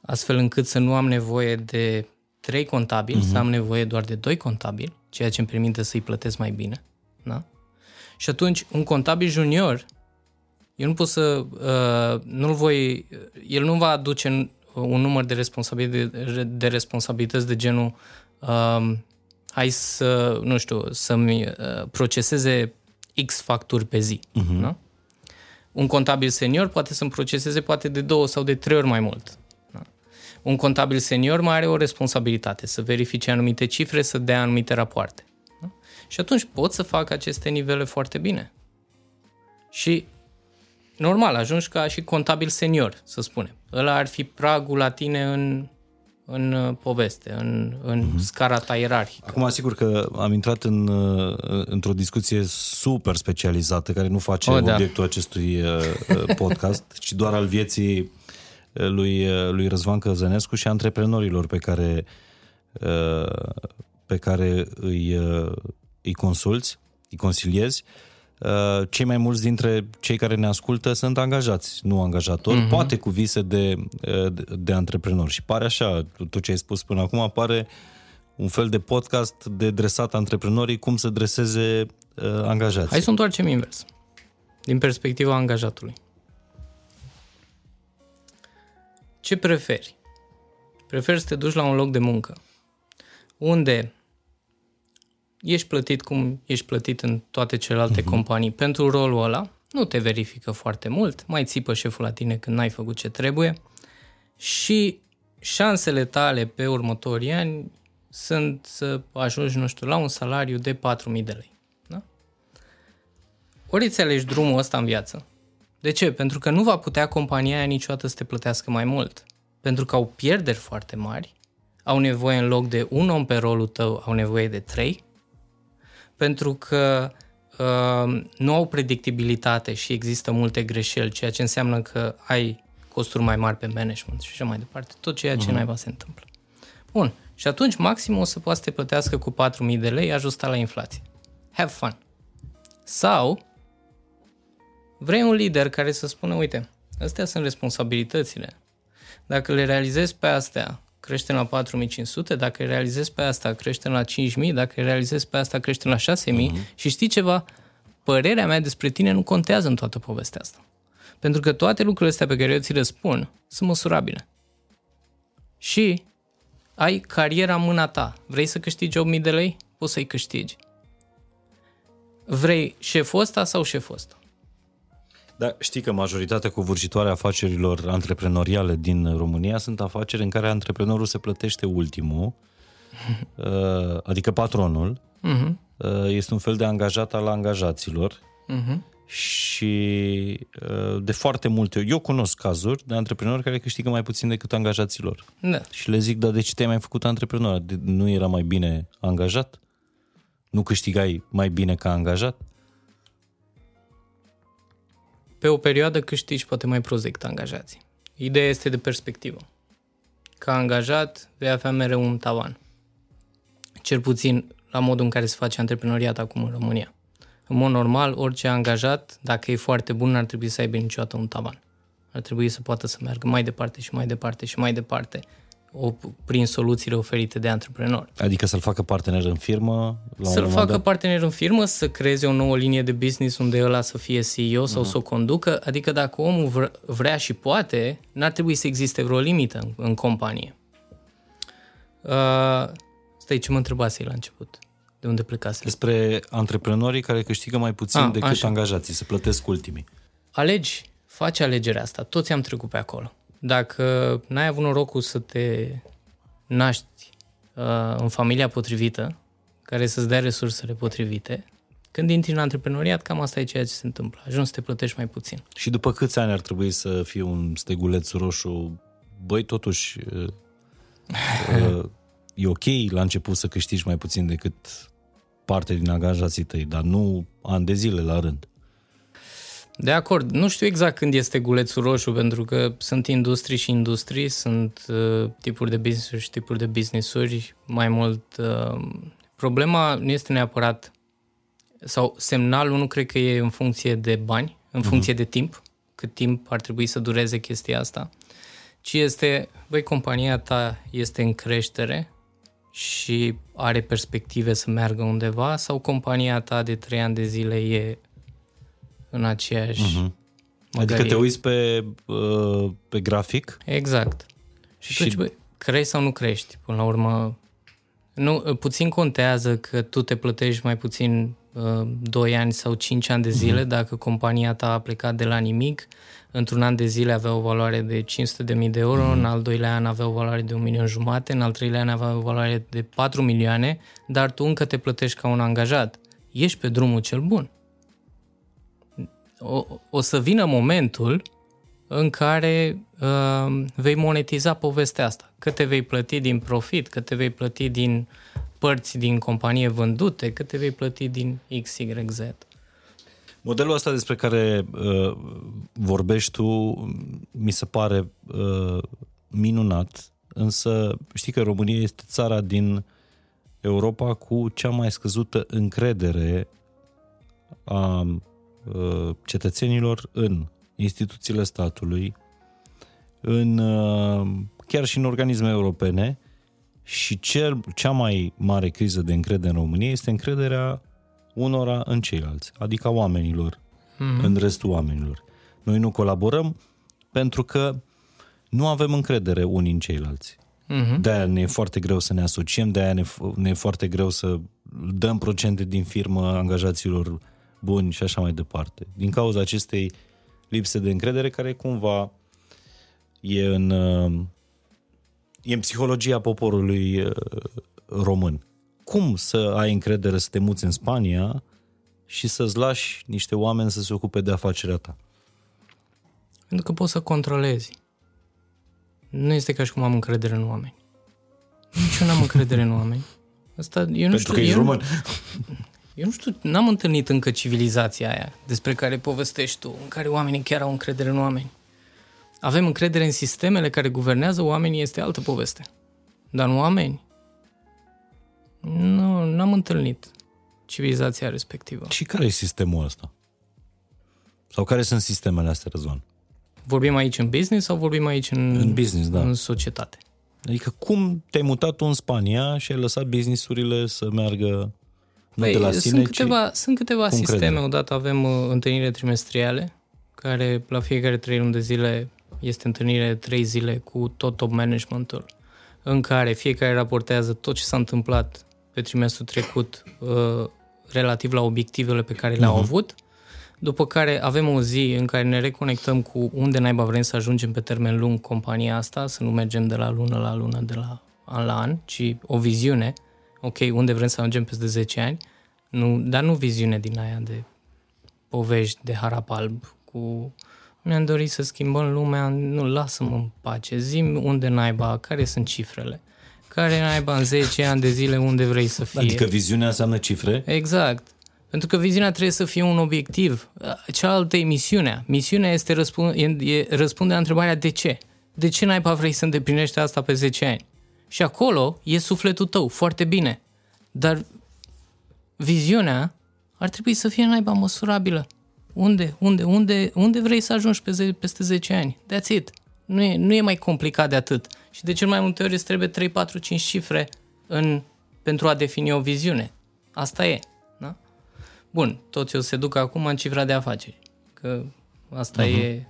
Astfel încât să nu am nevoie de 3 contabili, să am nevoie doar de 2 contabili, ceea ce îmi permite să-i plătesc mai bine. Da? Și atunci, un contabil junior, eu nu pot să... el nu va aduce... un număr de responsabilități de genul să-mi proceseze X facturi pe zi. Da? Un contabil senior poate să-mi proceseze poate de 2 sau de 3 ori mai mult. Da? Un contabil senior mai are o responsabilitate să verifice anumite cifre, să dea anumite rapoarte. Da? Și atunci pot să fac aceste nivele foarte bine. Și normal, ajungi ca și contabil senior, să spunem. Ăla ar fi pragul la tine în poveste, în scara ta ierarhică. Acum, sigur că am intrat într-o discuție super specializată, care nu face obiectul acestui podcast, ci doar al vieții lui Răzvan Căzănescu și antreprenorilor pe care îi consulți, îi consiliezi. Cei mai mulți dintre cei care ne ascultă sunt angajați, nu angajatori, poate cu vise de antreprenori. Și pare așa, tot ce ai spus până acum, pare un fel de podcast de dresat antreprenorii cum să dreseze angajații. Hai să întoarcem invers, din perspectiva angajatului. Ce preferi? Preferi să te duci la un loc de muncă unde ești plătit cum ești plătit în toate celelalte companii pentru rolul ăla, nu te verifică foarte mult, mai țipă șeful la tine când n-ai făcut ce trebuie și șansele tale pe următorii ani sunt să ajungi, nu știu, la un salariu de 4.000 de lei. Da? Ori îți alegi drumul ăsta în viață. De ce? Pentru că nu va putea compania aia niciodată să te plătească mai mult. Pentru că au pierderi foarte mari, au nevoie în loc de un om pe rolul tău, au nevoie de 3, pentru că nu au predictibilitate și există multe greșeli, ceea ce înseamnă că ai costuri mai mari pe management și așa mai departe, tot ceea ce naiba se întâmplă. Bun, și atunci maxim o să poată să te plătească cu 4.000 de lei ajustat la inflație. Have fun! Sau vrei un lider care să spună, uite, astea sunt responsabilitățile. Dacă le realizezi pe astea, creștem la 4.500, dacă realizezi pe asta, creștem la 5.000, dacă realizezi pe asta, creștem la 6.000 și știi ceva, părerea mea despre tine nu contează în toată povestea asta. Pentru că toate lucrurile astea pe care eu ți le spun sunt măsurabile. Și ai cariera în mâna ta. Vrei să câștigi 8.000 de lei? Poți să-i câștigi. Vrei șeful ăsta sau șeful ăsta? Dar știi că majoritatea covârșitoare afacerilor antreprenoriale din România sunt afaceri în care antreprenorul se plătește ultimul, adică patronul, este un fel de angajat al angajaților și de foarte multe, eu cunosc cazuri de antreprenori care câștigă mai puțin decât angajaților. Da. Și le zic, dar de ce te-ai mai făcut antreprenor? Nu era mai bine angajat? Nu câștigai mai bine ca angajat? Pe o perioadă câștigi poate mai prost decât angajații. Ideea este de perspectivă. Ca angajat vei avea mereu un tavan. Cel puțin la modul în care se face antreprenoriat acum în România. În mod normal, orice angajat, dacă e foarte bun, n-ar trebui să aibă niciodată un tavan. Ar trebui să poată să meargă mai departe și mai departe și mai departe prin soluțiile oferite de antreprenor. Adică să-l facă partener în firmă? Partener în firmă, să creeze o nouă linie de business unde ăla să fie CEO sau să o conducă. Adică dacă omul vrea și poate, n-ar trebui să existe vreo limită în companie. Stai, ce mă întrebasei la început? De unde plecase? Despre antreprenorii care câștigă mai puțin decât angajații, se plătesc ultimii. Faci alegerea asta. Toți am trecut pe acolo. Dacă n-ai avut norocul să te naști în familia potrivită, care să-ți dea resursele potrivite, când intri în antreprenoriat, cam asta e ceea ce se întâmplă. Ajungi să te plătești mai puțin. Și după câți ani ar trebui să fie un steguleț roșu? Băi, totuși, e ok la început să câștigi mai puțin decât parte din angajații tăi, dar nu ani de zile la rând. De acord, nu știu exact când este gulețul roșu, pentru că sunt industrii și industrii, sunt tipuri de business-uri și tipuri de business-uri. Mai mult, problema nu este neapărat, sau semnalul nu cred că e în funcție de bani, în funcție de timp, cât timp ar trebui să dureze chestia asta, ci este, băi, compania ta este în creștere și are perspective să meargă undeva, sau compania ta de 3 ani de zile e în aceeași măgărie. Adică te uiți pe grafic? Exact. Și atunci, bă, crești sau nu crești? Până la urmă, nu, puțin contează că tu te plătești mai puțin 2 ani sau 5 ani de zile dacă compania ta a plecat de la nimic. Într-un an de zile avea o valoare de 500.000 de euro, în al doilea an avea o valoare de 1.500.000, în al treilea an avea o valoare de 4 milioane, dar tu încă te plătești ca un angajat. Ești pe drumul cel bun. O să vină momentul în care vei monetiza povestea asta. Că te vei plăti din profit, că te vei plăti din părți din companie vândute, că te vei plăti din XYZ. Modelul ăsta despre care vorbești tu mi se pare minunat, însă știi că România este țara din Europa cu cea mai scăzută încredere a cetățenilor în instituțiile statului, în chiar și în organisme europene, și cea mai mare criză de încredere în România este încrederea unora în ceilalți, adică oamenilor în restul oamenilor. Noi nu colaborăm pentru că nu avem încredere unii în ceilalți. Mm-hmm. De-aia ne e foarte greu să ne asociem, de-aia ne e foarte greu să dăm procente din firmă angajaților buni și așa mai departe. Din cauza acestei lipse de încredere care cumva e în psihologia poporului român. Cum să ai încredere să te muți în Spania și să-ți lași niște oameni să se ocupe de afacerea ta? Pentru că poți să controlezi. Nu este ca și cum am încredere în oameni. Nici eu n-am încredere în oameni. Asta, eu nu știu, n-am întâlnit încă civilizația aia despre care povestești tu, în care oamenii chiar au încredere în oameni. Avem încredere în sistemele care guvernează oamenii, este altă poveste. Dar în oameni? Nu, n-am întâlnit civilizația respectivă. Și care e sistemul ăsta? Sau care sunt sistemele astea, Răzvan? Vorbim aici în business sau vorbim aici în business, da. În societate? Adică cum te-ai mutat tu în Spania și ai lăsat business-urile să meargă de la sine? Sunt câteva sisteme. Crede? Odată avem întâlnire trimestriale, care la fiecare 3 luni de zile este întâlnire 3 zile cu tot top managementul, în care fiecare raportează tot ce s-a întâmplat pe trimestrul trecut relativ la obiectivele pe care le-au avut. După care avem o zi în care ne reconectăm cu unde naiba vrem să ajungem pe termen lung compania asta, să nu mergem de la lună la lună, de la an la an, ci o viziune, ok, unde vrem să ajungem peste 10 ani, dar nu viziune din aia de povești, de harap alb, cu mi-am dorit să schimbăm lumea, nu, lasă-mă în pace, zi-mi unde naiba, care sunt cifrele. Care naiba în 10 ani de zile unde vrei să fie. Adică viziunea înseamnă cifre? Exact. Pentru că viziunea trebuie să fie un obiectiv. Cealaltă e misiunea. Misiunea este răspunde la întrebarea de ce. De ce naiba vrei să îndeplinești asta pe 10 ani? Și acolo e sufletul tău, foarte bine. Dar viziunea ar trebui să fie naiba măsurabilă. Unde vrei să ajungi peste 10 ani? That's it. Nu e mai complicat de atât. Și de cel mai multe ori îți trebuie 3, 4, 5 cifre pentru a defini o viziune. Asta e. Da? Bun, toți eu se duc acum în cifra de afaceri. Că asta e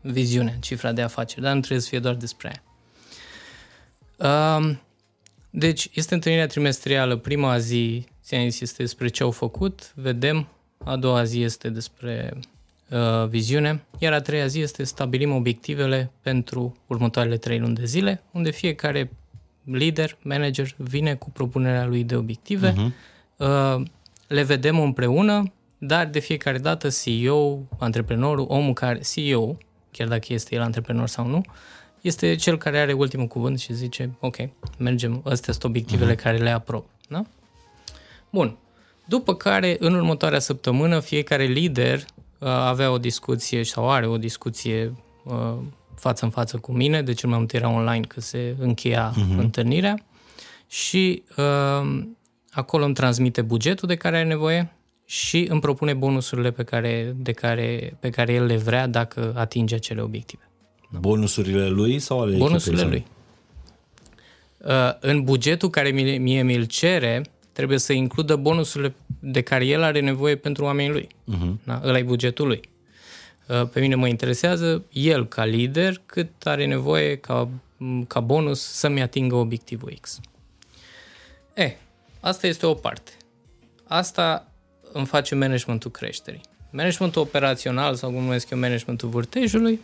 viziunea, cifra de afaceri. Dar nu trebuie să fie doar despre aia. Deci, este întâlnirea trimestrială. Prima zi, ți-am zis, este despre ce au făcut. Vedem. A doua zi este despre viziune, iar a treia zi este stabilim obiectivele pentru următoarele 3 luni de zile, unde fiecare lider, manager vine cu propunerea lui de obiective, le vedem împreună, dar de fiecare dată CEO, antreprenorul, omul care, CEO, chiar dacă este el antreprenor sau nu, este cel care are ultimul cuvânt și zice, ok, mergem, astea sunt obiectivele care le aprob. Da? Bun. După care, în următoarea săptămână, fiecare lider avea o discuție sau are o discuție față în față cu mine, de cel mai mult era online că se încheia întâlnirea și acolo îmi transmite bugetul de care are nevoie și îmi propune bonusurile pe care el le vrea dacă atinge acele obiective. Bonusurile lui sau ale echipei? Bonusurile lui. În bugetul care mie mi-l cere, trebuie să includă bonusurile de care el are nevoie pentru oamenii lui. Da? Ăla e bugetul lui. Pe mine mă interesează el ca lider cât are nevoie ca bonus să-mi atingă obiectivul X. Asta este o parte. Asta îmi face managementul creșterii. Managementul operațional sau cum numesc eu managementul vârtejului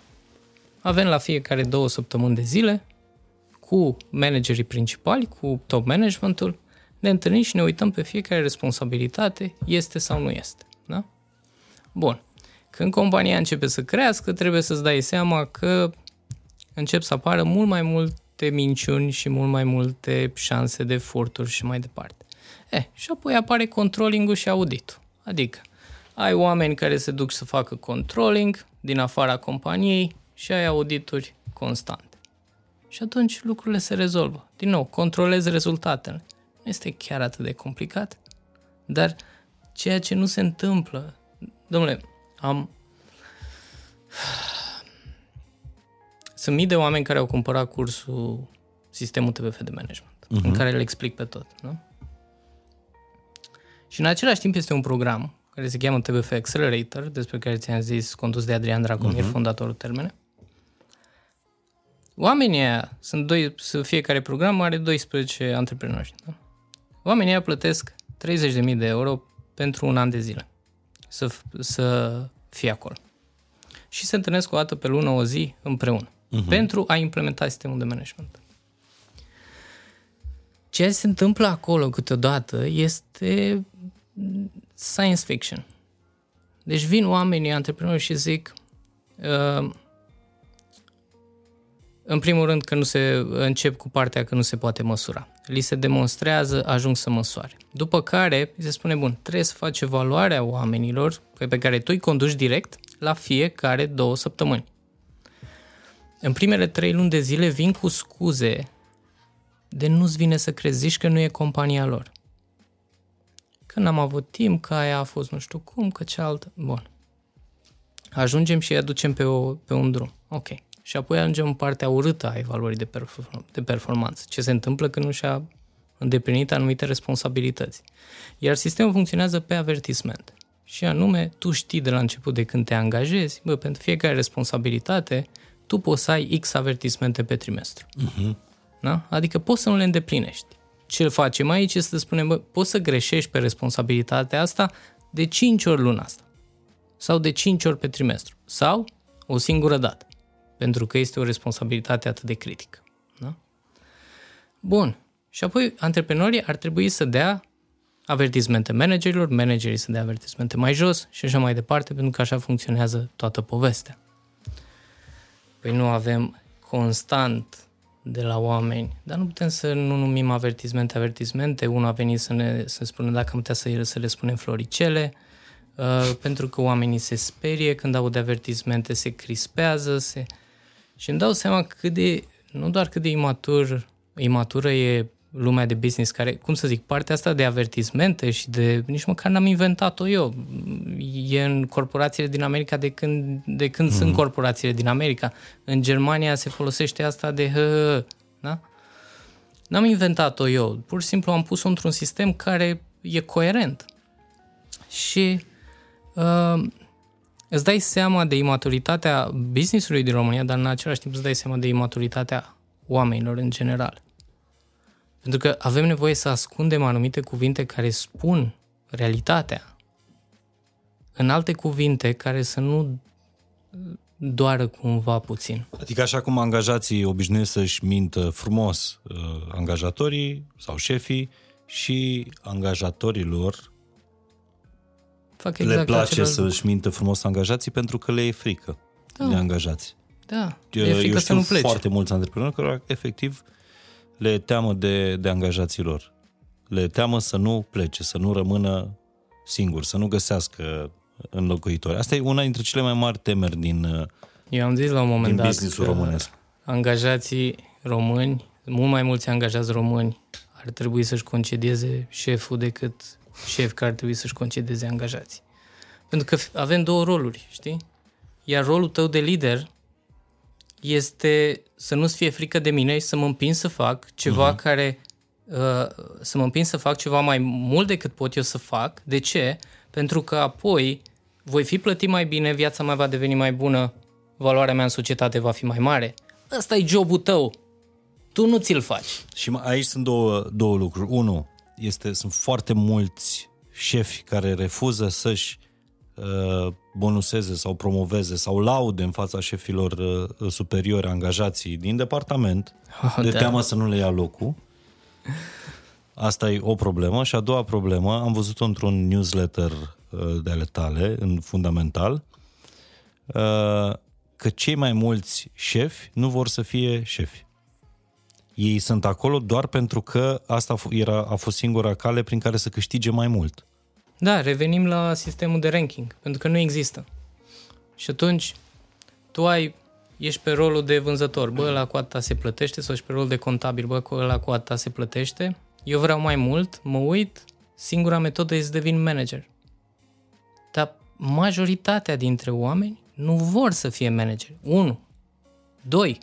avem la fiecare 2 săptămâni de zile cu managerii principali, cu top managementul. Ne întâlnim și ne uităm pe fiecare responsabilitate, este sau nu este. Da? Bun. Când compania începe să crească, trebuie să-ți dai seama că încep să apară mult mai multe minciuni și mult mai multe șanse de furturi și mai departe. Și apoi apare controlling-ul și auditul. Adică ai oameni care se duc să facă controlling din afara companiei și ai audituri constante. Și atunci lucrurile se rezolvă. Din nou, controlezi rezultatele. Este chiar atât de complicat, dar ceea ce nu se întâmplă, domnule, sunt mii de oameni care au cumpărat cursul Sistemul TBF de Management, în care le explic pe tot, nu? Și în același timp este un program care se cheamă TBF Accelerator, despre care ți-am zis, condus de Adrian Dragomir, fondatorul Termene. Oamenii aia, fiecare program are 12 antreprenori. Da? Oamenii aia plătesc 30.000 de euro pentru un an de zile să fie acolo. Și se întâlnesc o dată pe lună, o zi, împreună, pentru a implementa sistemul de management. Ce se întâmplă acolo câteodată este science fiction. Deci vin oamenii, antreprenori, și zic, în primul rând, că încep cu partea că nu se poate măsura. Li se demonstrează, ajung să măsoare. După care, se spune, bun, trebuie să faci evaluarea oamenilor pe care tu îi conduci direct la fiecare 2 săptămâni. În primele 3 luni de zile vin cu scuze de nu-ți vine să crezi, zici că nu e compania lor. Că n-am avut timp, că aia a fost nu știu cum, că cealaltă... Bun. Ajungem și îi aducem pe un drum. Ok. Și apoi ajungem în partea urâtă a evaluării de performanță. Ce se întâmplă când nu și-a îndeplinit anumite responsabilități. Iar sistemul funcționează pe avertisment. Și anume, tu știi de la început de când te angajezi, pentru fiecare responsabilitate, tu poți să ai X avertismente pe trimestru. Da? Adică poți să nu le îndeplinești. Ce facem aici este să spunem, poți să greșești pe responsabilitatea asta de 5 ori luna asta. Sau de 5 ori pe trimestru. Sau o singură dată. Pentru că este o responsabilitate atât de critică. Da? Bun. Și apoi antreprenorii ar trebui să dea avertismente managerilor, managerii să dea avertismente mai jos și așa mai departe, pentru că așa funcționează toată povestea. Păi nu avem constant de la oameni, dar nu putem să nu numim avertismente. Unul a venit să ne spună dacă am putea să le spunem floricele, pentru că oamenii se sperie când aud avertismente, se crispează, și îmi dau seama nu doar cât de imatură e lumea de business care, cum să zic, partea asta de avertismente și de, nici măcar n-am inventat-o eu, e în corporațiile din America de când sunt corporațiile din America. În Germania se folosește asta de da? N-am inventat-o eu, pur și simplu am pus-o într-un sistem care e coerent. Și îți dai seama de imaturitatea business-ului din România, dar în același timp îți dai seama de imaturitatea oamenilor în general. Pentru că avem nevoie să ascundem anumite cuvinte care spun realitatea în alte cuvinte care să nu doară cumva puțin. Adică așa cum angajații obișnuiesc să-și mintă frumos angajatorii sau șefii, și angajatorilor fac exact le place să-și mintă frumos angajații pentru că le e frică de angajați. Da, le e frică să nu plece. Eu știu foarte mulți antreprenori care efectiv le teamă de angajații lor. Le teamă să nu plece, să nu rămână singur, să nu găsească înlocuitori. Asta e una dintre cele mai mari temeri din, eu am zis la un moment dat, business-ul românesc. Angajații români, mult mai mulți angajați români ar trebui să-și concedieze șeful decât șef care ar trebui să-și concedieze angajații. Pentru că avem 2 roluri, știi? Iar rolul tău de lider este să nu-ți fie frică de mine și să mă împing să fac ceva care... să mă împing să fac ceva mai mult decât pot eu să fac. De ce? Pentru că apoi voi fi plătit mai bine, viața mea va deveni mai bună, valoarea mea în societate va fi mai mare. Ăsta e jobul tău. Tu nu ți-l faci. Și aici sunt două lucruri. Unu, sunt foarte mulți șefi care refuză să-și bonuseze sau promoveze sau laude în fața șefilor superiori angajații din departament de teamă să nu le ia locul. Asta e o problemă. Și a doua problemă, am văzut-o într-un newsletter de ale tale în Fundamental, că cei mai mulți șefi nu vor să fie șefi. Ei sunt acolo doar pentru că asta a fost singura cale prin care să câștige mai mult. Da, revenim la sistemul de ranking, pentru că nu există. Și atunci, tu ești pe rolul de vânzător, ăla cu atâta se plătește, sau ești pe rolul de contabil, ăla cu atâta se plătește, eu vreau mai mult, mă uit, singura metodă este să devin manager. Dar majoritatea dintre oameni nu vor să fie manager. 1. 2.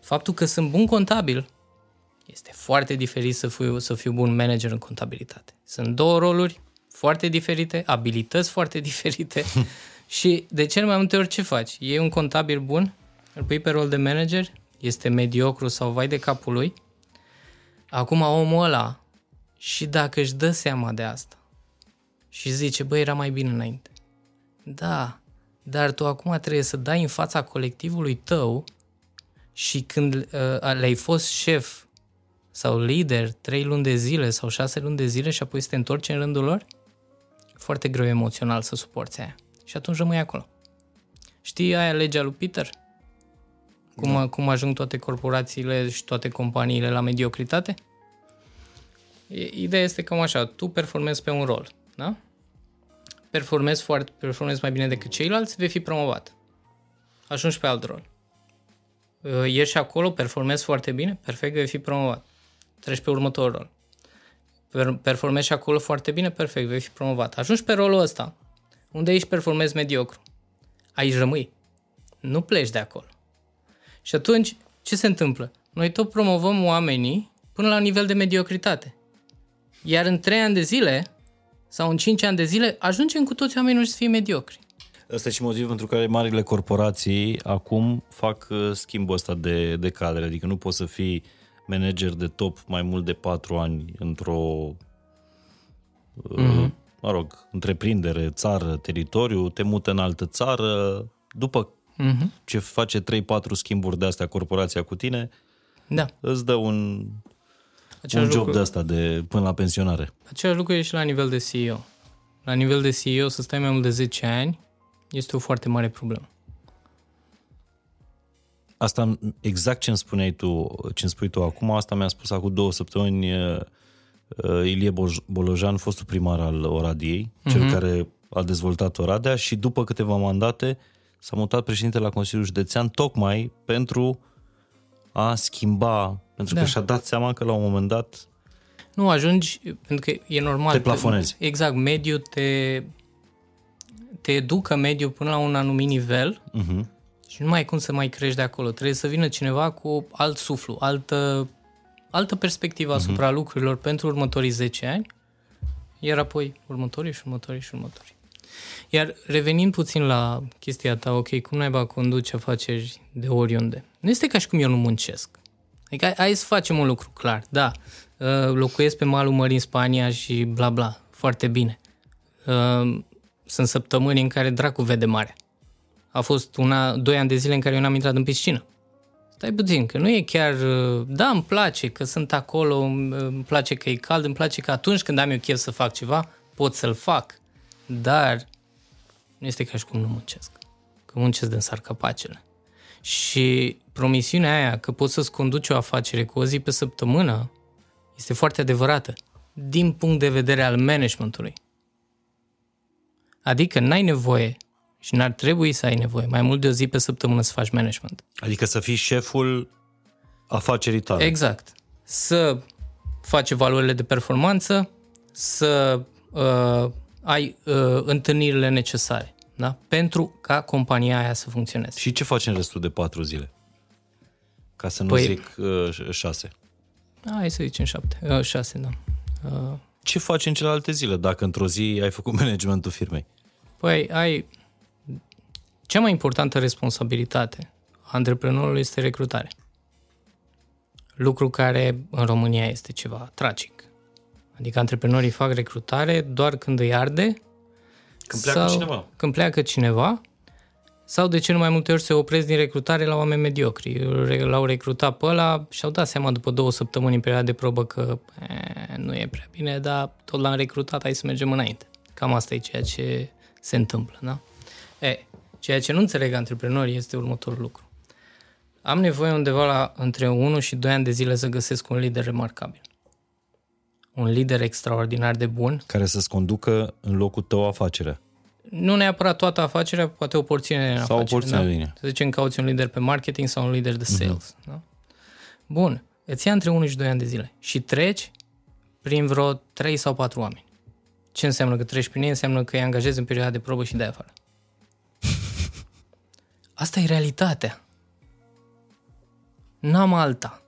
Faptul că sunt bun contabil este foarte diferit să fiu bun manager în contabilitate. Sunt 2 roluri foarte diferite, abilități foarte diferite și de cel mai multe ori ce faci? Iei un contabil bun, îl pui pe rol de manager, este mediocru sau vai de capul lui, acum omul ăla, și dacă își dă seama de asta și zice, băi, era mai bine înainte. Da, dar tu acum trebuie să dai în fața colectivului tău și când le-ai fost șef sau lider 3 luni de zile sau 6 luni de zile și apoi să te întorci în rândul lor, foarte greu emoțional să suporți aia. Și atunci rămâi acolo. Știi aia legea lui Peter? Cum ajung toate corporațiile și toate companiile la mediocritate? Ideea este cam așa, tu performezi pe un rol, da? Performezi mai bine decât ceilalți, vei fi promovat. Ajungi pe alt rol. Ieși acolo, performezi foarte bine, perfect, vei fi promovat. Treci pe următorul rol. Performezi acolo foarte bine, perfect, vei fi promovat. Ajungi pe rolul ăsta, unde aici performezi mediocru. Aici rămâi. Nu pleci de acolo. Și atunci, ce se întâmplă? Noi tot promovăm oamenii până la un nivel de mediocritate. Iar în 3 ani de zile sau în 5 ani de zile ajungem cu toți oamenii să fie mediocri. Ăsta e și motivul pentru care marile corporații acum fac schimbul ăsta de cadre. Adică nu poți să fii manager de top mai mult de 4 ani într-o întreprindere, țară, teritoriu, te mută în altă țară, după ce face 3-4 schimburi de astea corporația cu tine, da, îți dă un job de asta de până la pensionare. Același lucru e și la nivel de CEO. La nivel de CEO să stai mai mult de 10 ani este o foarte mare problemă. Asta exact ce îmi spuneai tu, ce îmi spui tu acum, asta mi-a spus acum 2 săptămâni Ilie Bolojan, fostul primar al Oradiei, cel care a dezvoltat Oradea, și după câteva mandate s-a mutat președinte la Consiliul Județean tocmai pentru a schimba, pentru că și-a dat seama că la un moment dat nu ajungi, pentru că e normal, te plafonezi. Exact, mediul te educă mediul până la un anumit nivel și nu mai ai cum să mai crești de acolo. Trebuie să vină cineva cu alt suflu, altă perspectivă asupra lucrurilor pentru următorii 10 ani, iar apoi următorii și următorii și următorii. Iar revenind puțin la chestia ta, ok, cum naiba conduci afaceri de oriunde? Nu este ca și cum eu nu muncesc. Adică hai să facem un lucru clar, da, locuiesc pe malul mării în Spania și bla bla, foarte bine. Sunt săptămâni în care dracu vede marea. A fost 2 ani de zile în care eu n-am intrat în piscină. Stai puțin, că nu e chiar... Da, îmi place că sunt acolo, îmi place că e cald, îmi place că atunci când am eu chef să fac ceva, pot să-l fac. Dar nu este ca și cum nu muncesc. Că muncesc de-mi sar capacele. Și promisiunea aia că poți să-ți conduci o afacere cu o zi pe săptămână este foarte adevărată din punct de vedere al managementului. Adică n-ai nevoie și n-ar trebui să ai nevoie mai mult de o zi pe săptămână să faci management. Adică să fii șeful afacerii tale. Exact. Să faci evaluările de performanță, să ai întâlnirile necesare, da? Pentru ca compania aia să funcționeze. Și ce faci în restul de 4 zile? Ca să nu zic 6. Hai să zicem 6, da. Ce faci în celelalte zile dacă într-o zi ai făcut managementul firmei? Păi ai... Cea mai importantă responsabilitate a antreprenorului este recrutare. Lucru care în România este ceva tragic. Adică antreprenorii fac recrutare doar când îi arde, când pleacă cineva, sau de cel mai multe ori se opresc din recrutare la oameni mediocri. L-au recrutat pe ăla și au dat seama după 2 săptămâni în perioada de probă că nu e prea bine, dar tot l-am recrutat, hai să mergem înainte. Cam asta e ceea ce se întâmplă, da? Ceea ce nu înțeleg antreprenorii este următorul lucru. Am nevoie undeva la între 1 și 2 ani de zile să găsesc un lider remarcabil. Un lider extraordinar de bun. Care să-ți conducă în locul tău afacerea. Nu neapărat toată afacerea, poate o porțiune din afacere. Sau o porțiune din ea. Să zicem, cauți un lider pe marketing sau un lider de sales. Da? Bun, îți ia între 1 și 2 ani de zile și treci prin vreo 3 sau 4 oameni. Ce înseamnă că treci prin ei? Înseamnă că îi angajezi în perioada de probă și de afară. Asta e realitatea. N-am alta.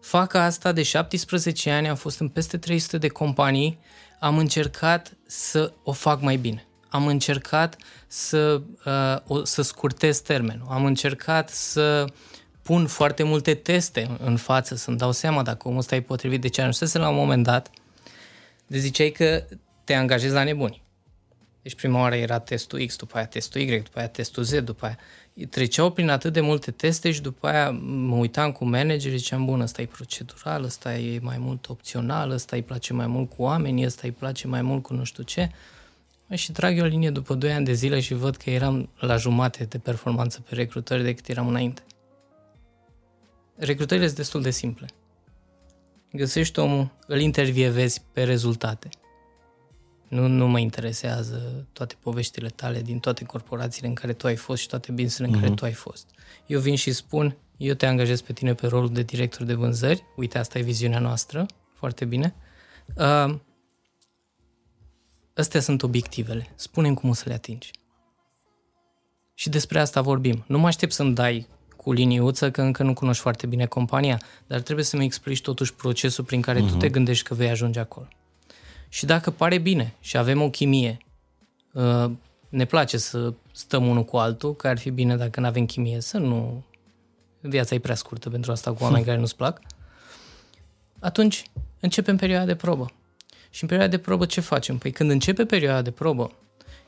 Fac asta de 17 ani, am fost în peste 300 de companii, am încercat să o fac mai bine. Am încercat să scurtez termenul, am încercat să pun foarte multe teste în față să-mi dau seama dacă omul ăsta e potrivit. Deci ajunsese la un moment dat de ziceai că te angajezi la nebuni. Deci prima oară era testul X, după aia testul Y, după aia testul Z, după aia... Treceau prin atât de multe teste și după aia mă uitam cu managerii, ziceam, bun, ăsta e procedural, ăsta e mai mult opțional, ăsta îi place mai mult cu oamenii, ăsta îi place mai mult cu nu știu ce. Și trag eu o linie după 2 ani de zile și văd că eram la jumate de performanță pe recrutări decât eram înainte. Recrutările sunt destul de simple. Găsești omul, îl intervievezi pe rezultate. Nu mă interesează toate poveștile tale din toate corporațiile în care tu ai fost și toate business-urile în care tu ai fost. Eu vin și spun, eu te angajez pe tine pe rolul de director de vânzări, uite, asta e viziunea noastră, foarte bine. Astea sunt obiectivele, spune-mi cum o să le atingi. Și despre asta vorbim. Nu mă aștept să-mi dai cu liniuță că încă nu cunoști foarte bine compania, dar trebuie să-mi explici totuși procesul prin care tu te gândești că vei ajunge acolo. Și dacă pare bine și avem o chimie, ne place să stăm unul cu altul, că ar fi bine dacă nu avem chimie, să nu... Viața e prea scurtă pentru asta cu oameni care nu-ți plac. Atunci începem perioada de probă. Și în perioada de probă ce facem? Păi când începe perioada de probă,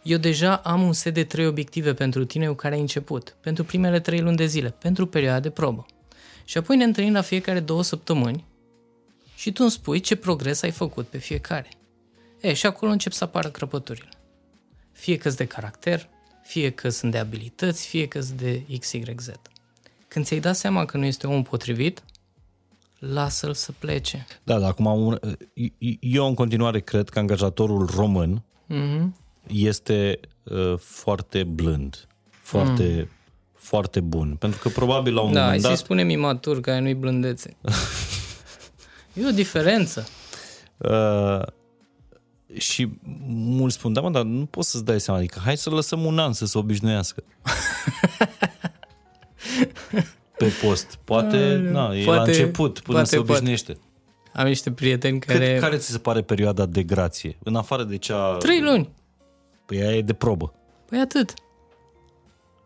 eu deja am un set de 3 obiective pentru tine cu care ai început, pentru primele 3 luni de zile, pentru perioada de probă. Și apoi ne întâlnim la fiecare 2 săptămâni și tu îmi spui ce progres ai făcut pe fiecare. Și acolo încep să apară crăpăturile. Fie că-s de caracter, fie că sunt de abilități, fie că-s de XYZ. Când ți-ai dat seama că nu este omul potrivit, lasă-l să plece. Da, dar acum eu în continuare cred că angajatorul român este foarte blând, foarte bun. Pentru că probabil la un moment dat... Da, să-i spunem imatur, că aia nu-i blândețe. E o diferență. Și mulți spun, da mă, dar nu poți să-ți dai seama, adică hai să lăsăm un an să se obișnuiască pe post, poate, la început, până se obișnuiește. Poate. Am niște prieteni care... Care ți se pare perioada de grație? În afară de cea... 3 luni. Păi aia e de probă. Păi atât.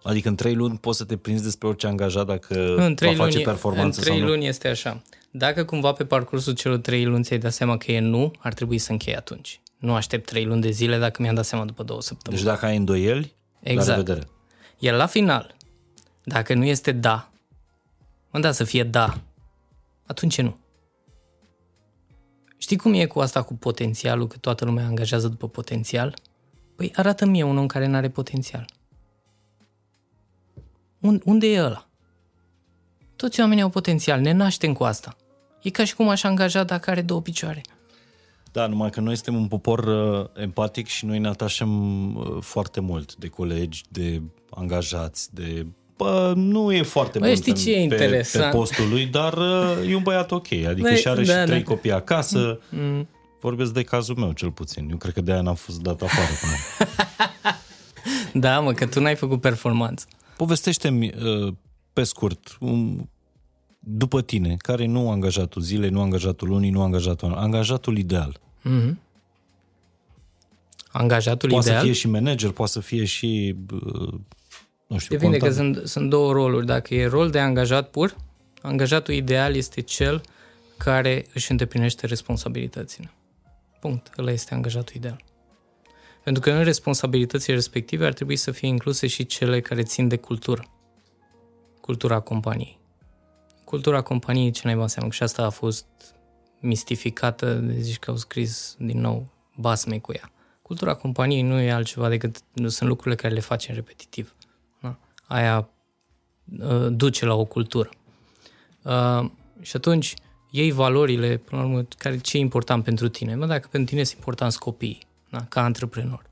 Adică în 3 luni poți să te prinzi despre orice angajat dacă va face performanță sau nu? În 3 luni este așa. Dacă cumva pe parcursul celor 3 luni ți-ai dat seama că e nu, ar trebui să închei atunci. Nu aștept 3 luni de zile dacă mi-am dat seama după 2 săptămâni. Deci dacă ai îndoieli, la revedere. Iar la final, dacă nu este da, să fie da, atunci e nu. Știi cum e cu asta cu potențialul, că toată lumea angajează după potențial? Păi arată-mi eu un om care n-are potențial. Unde e ăla? Toți oamenii au potențial, ne naștem cu asta. E ca și cum aș angaja dacă are 2 picioare. Da, numai că noi suntem un popor empatic și noi ne atașăm foarte mult de colegi, de angajați, de... nu e foarte mult pe postul lui, dar e un băiat ok, adică și are și 3 copii acasă. Vorbesc de cazul meu cel puțin, eu cred că de aia n-am fost dat afară. Da, mă, că tu n-ai făcut performanță. Povestește-mi pe scurt, după tine, care nu a angajatul zilei, nu a angajatul lunii, nu a angajatul angajatul ideal. Mm-hmm. Angajatul poate ideal? Poate să fie și manager, poate să fie și nu știu, depinde contabil. Că sunt 2 roluri. Dacă e rol de angajat pur, angajatul ideal este cel care își îndeplinește responsabilitățile. Punct. Ăla este angajatul ideal. Pentru că în responsabilitățile respective ar trebui să fie incluse și cele care țin de cultură. Cultura companiei. Cultura companiei, ce n-ai seama, că și asta a fost mistificată, de zici că au scris din nou basme cu ea. Cultura companiei nu e altceva decât sunt lucrurile care le facem repetitiv. Da? Aia duce la o cultură. Și atunci iei valorile, până la urmă, care, ce e important pentru tine? Dacă pentru tine sunt importanți copiii, da? Ca antreprenor.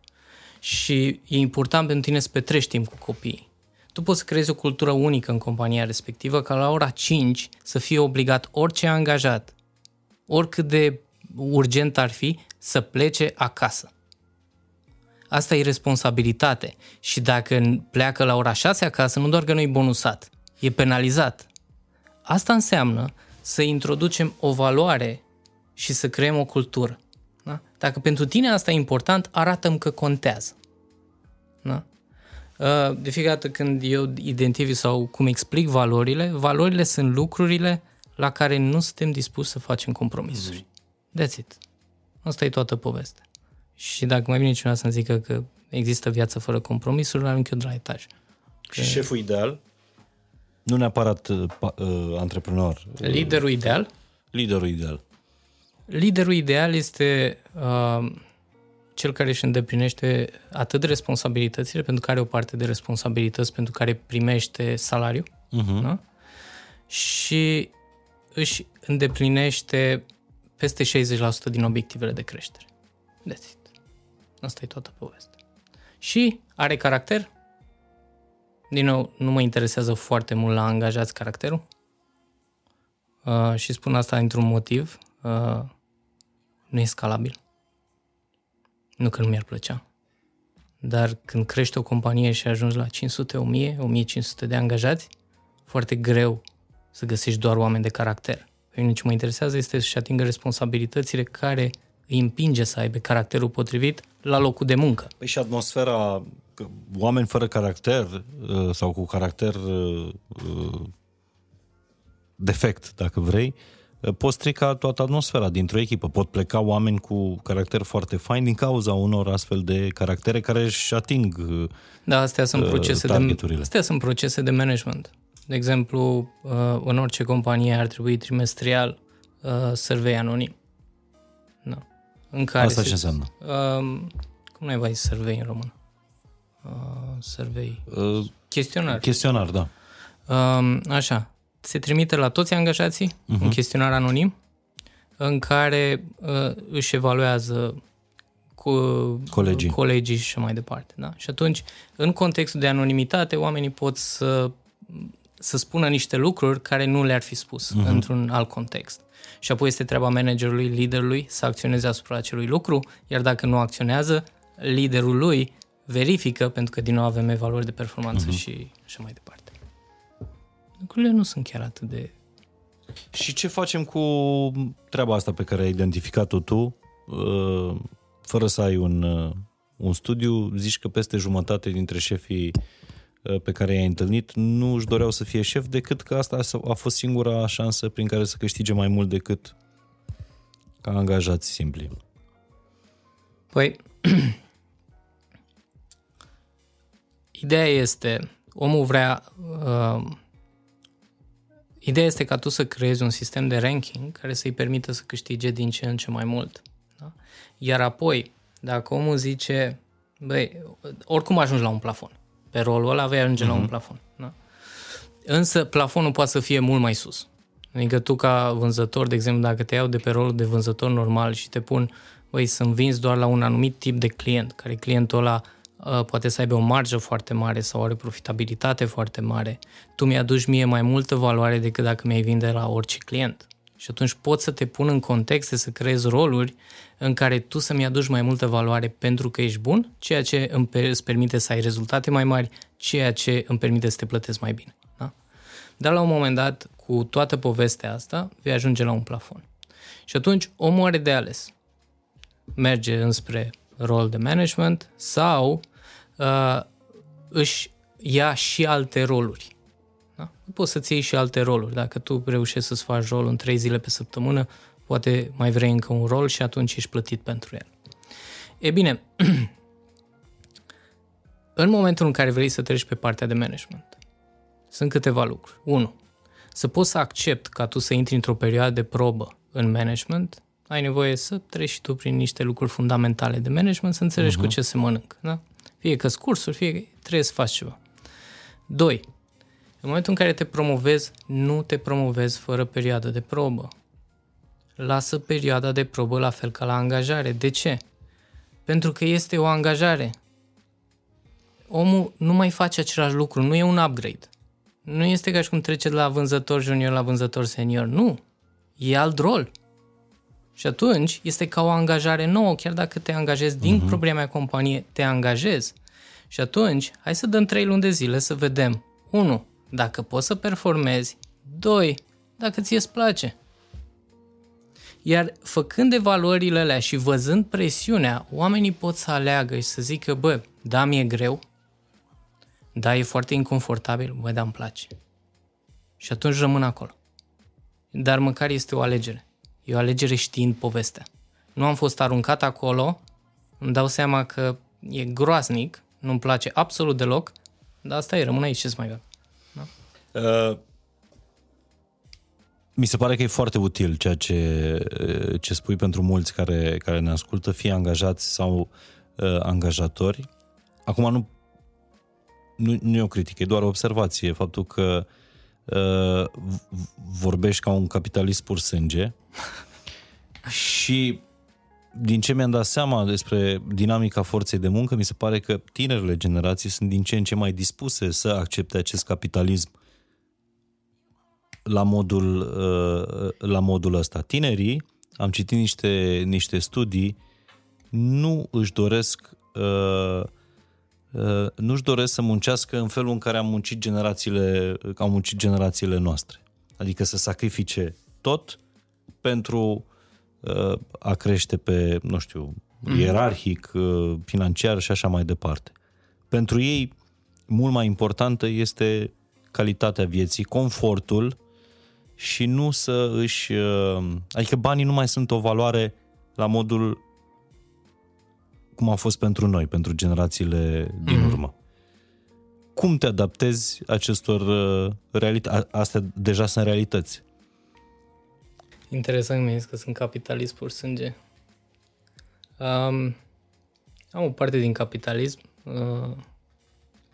Și e important pentru tine să petrești timp cu copiii. Tu poți să creezi o cultură unică în compania respectivă ca la ora 5 să fie obligat orice angajat, oricât de urgent ar fi, să plece acasă. Asta e responsabilitate și dacă pleacă la ora 6 acasă, nu doar că nu e bonusat, e penalizat. Asta înseamnă să introducem o valoare și să creăm o cultură. Da? Dacă pentru tine asta e important, arată-mi că contează. Da? De fiecare dată când eu identific sau cum explic valorile, valorile sunt lucrurile la care nu suntem dispuși să facem compromisuri. That's it. Asta e toată povestea. Și dacă mai vine cineva să-mi zică că există viață fără compromisuri, la arunc eu de la etaj. Și șeful ideal? Nu neapărat antreprenor. Liderul ideal? Liderul ideal. Liderul ideal este cel care își îndeplinește atât de responsabilitățile, pentru că are o parte de responsabilități pentru care primește salariu, da? Și își îndeplinește peste 60% din obiectivele de creștere. That's it. Asta e toată povestea. Și are caracter. Din nou, nu mă interesează foarte mult la angajați caracterul. Și spun asta dintr-un motiv. Nu e scalabil. Nu că nu mi-ar plăcea. Dar când crește o companie și ajungi la 500, 1000, 1500 de angajați, foarte greu să găsești doar oameni de caracter. Pe mine ce mă interesează este să-și atingă responsabilitățile care îi împinge să aibă caracterul potrivit la locul de muncă. Păi și atmosfera, oameni fără caracter sau cu caracter defect, dacă vrei, pot strica toată atmosfera dintr-o echipă. Pot pleca oameni cu caracter foarte fain din cauza unor astfel de caractere care își ating targeturile. Astea sunt procese de management. De exemplu, în orice companie ar trebui trimestrial survey anonim. Da. În care asta ce înseamnă? Cum ne vai survey în română? Survey. Chestionar. Chestionar, da. Așa. Se trimite la toți angajații un chestionar anonim în care își evaluează colegii și mai departe. Da? Și atunci, în contextul de anonimitate, oamenii pot să spună niște lucruri care nu le-ar fi spus într-un alt context. Și apoi este treaba managerului, liderului, să acționeze asupra acelui lucru, iar dacă nu acționează, liderul lui verifică, pentru că din nou avem evaluări de performanță și mai departe. Lucrurile nu sunt chiar atât de... Și ce facem cu treaba asta pe care ai identificat-o tu, fără să ai un studiu? Zici că peste jumătate dintre șefii pe care i-ai întâlnit nu își doreau să fie șef, decât că asta a fost singura șansă prin care să câștige mai mult decât ca angajați simpli. Păi, ideea este, ideea este ca tu să creezi un sistem de ranking care să-i permită să câștige din ce în ce mai mult. Da? Iar apoi, dacă omul zice, băi, oricum ajungi la un plafon. Pe rolul ăla vei ajunge la un plafon. Da? Însă plafonul poate să fie mult mai sus. Adică tu ca vânzător, de exemplu, dacă te iau de pe rolul de vânzător normal și te pun, băi, să-mi vinzi doar la un anumit tip de client, care clientul ăla poate să aibă o marjă foarte mare sau are profitabilitate foarte mare, tu mi-aduci mie mai multă valoare decât dacă mi-ai vinde la orice client. Și atunci pot să te pun în contexte, să creezi roluri în care tu să-mi aduci mai multă valoare pentru că ești bun, ceea ce îți permite să ai rezultate mai mari, ceea ce îmi permite să te plătesc mai bine. Da? Dar la un moment dat, cu toată povestea asta, vei ajunge la un plafon. Și atunci omul are de ales. Merge înspre rol de management sau își ia și alte roluri. Da? Poți să-ți iei și alte roluri. Dacă tu reușești să-ți faci rolul în 3 zile pe săptămână, poate mai vrei încă un rol și atunci ești plătit pentru el. E bine, în momentul în care vrei să treci pe partea de management, sunt câteva lucruri. 1. Să poți să accepti ca tu să intri într-o perioadă de probă în management, ai nevoie să treci și tu prin niște lucruri fundamentale de management, să înțelegi cu ce se mănâncă. Da? Fie că-s cursuri, fie că trebuie să faci ceva. 2. În momentul în care te promovezi, nu te promovezi fără perioadă de probă. Lasă perioada de probă la fel ca la angajare. De ce? Pentru că este o angajare. Omul nu mai face același lucru, nu e un upgrade. Nu este ca și cum trece de la vânzător junior la vânzător senior. Nu. E alt rol. Și atunci este ca o angajare nouă, chiar dacă te angajezi din propria mea companie, te angajezi. Și atunci, hai să dăm 3 luni de zile să vedem. 1. Dacă poți să performezi. 2. Dacă ți-e place. Iar făcând evaluările alea și văzând presiunea, oamenii pot să aleagă și să zică, bă, da, mi-e greu, Da, e foarte inconfortabil, băi, dar îmi place. Și atunci rămân acolo. Dar măcar este o alegere. E o alegere știind povestea. Nu am fost aruncat acolo, îmi dau seama că e groaznic, nu-mi place absolut deloc, dar asta e, rămân aici, ce-ți mai vreau. Da? Mi se pare că e foarte util ceea ce spui pentru mulți care ne ascultă, fie angajați sau angajatori. Acum nu e o critică, e doar o observație. Faptul că vorbești ca un capitalist pur sânge și din ce mi-am dat seama despre dinamica forței de muncă, mi se pare că tinerele generații sunt din ce în ce mai dispuse să accepte acest capitalism la modul ăsta. Tinerii, am citit niște studii, nu-și doresc să muncească în felul în care au muncit generațiile noastre. Adică să sacrifice tot pentru a crește pe, nu știu, ierarhic, financiar și așa mai departe. Pentru ei, mult mai importantă este calitatea vieții, confortul și nu să își... Adică banii nu mai sunt o valoare la modul cum a fost pentru noi, pentru generațiile din urmă. Cum te adaptezi acestor realități? Astea deja sunt realități. Interesant, mi-a zis că sunt capitalist pur sânge. Am o parte din capitalism.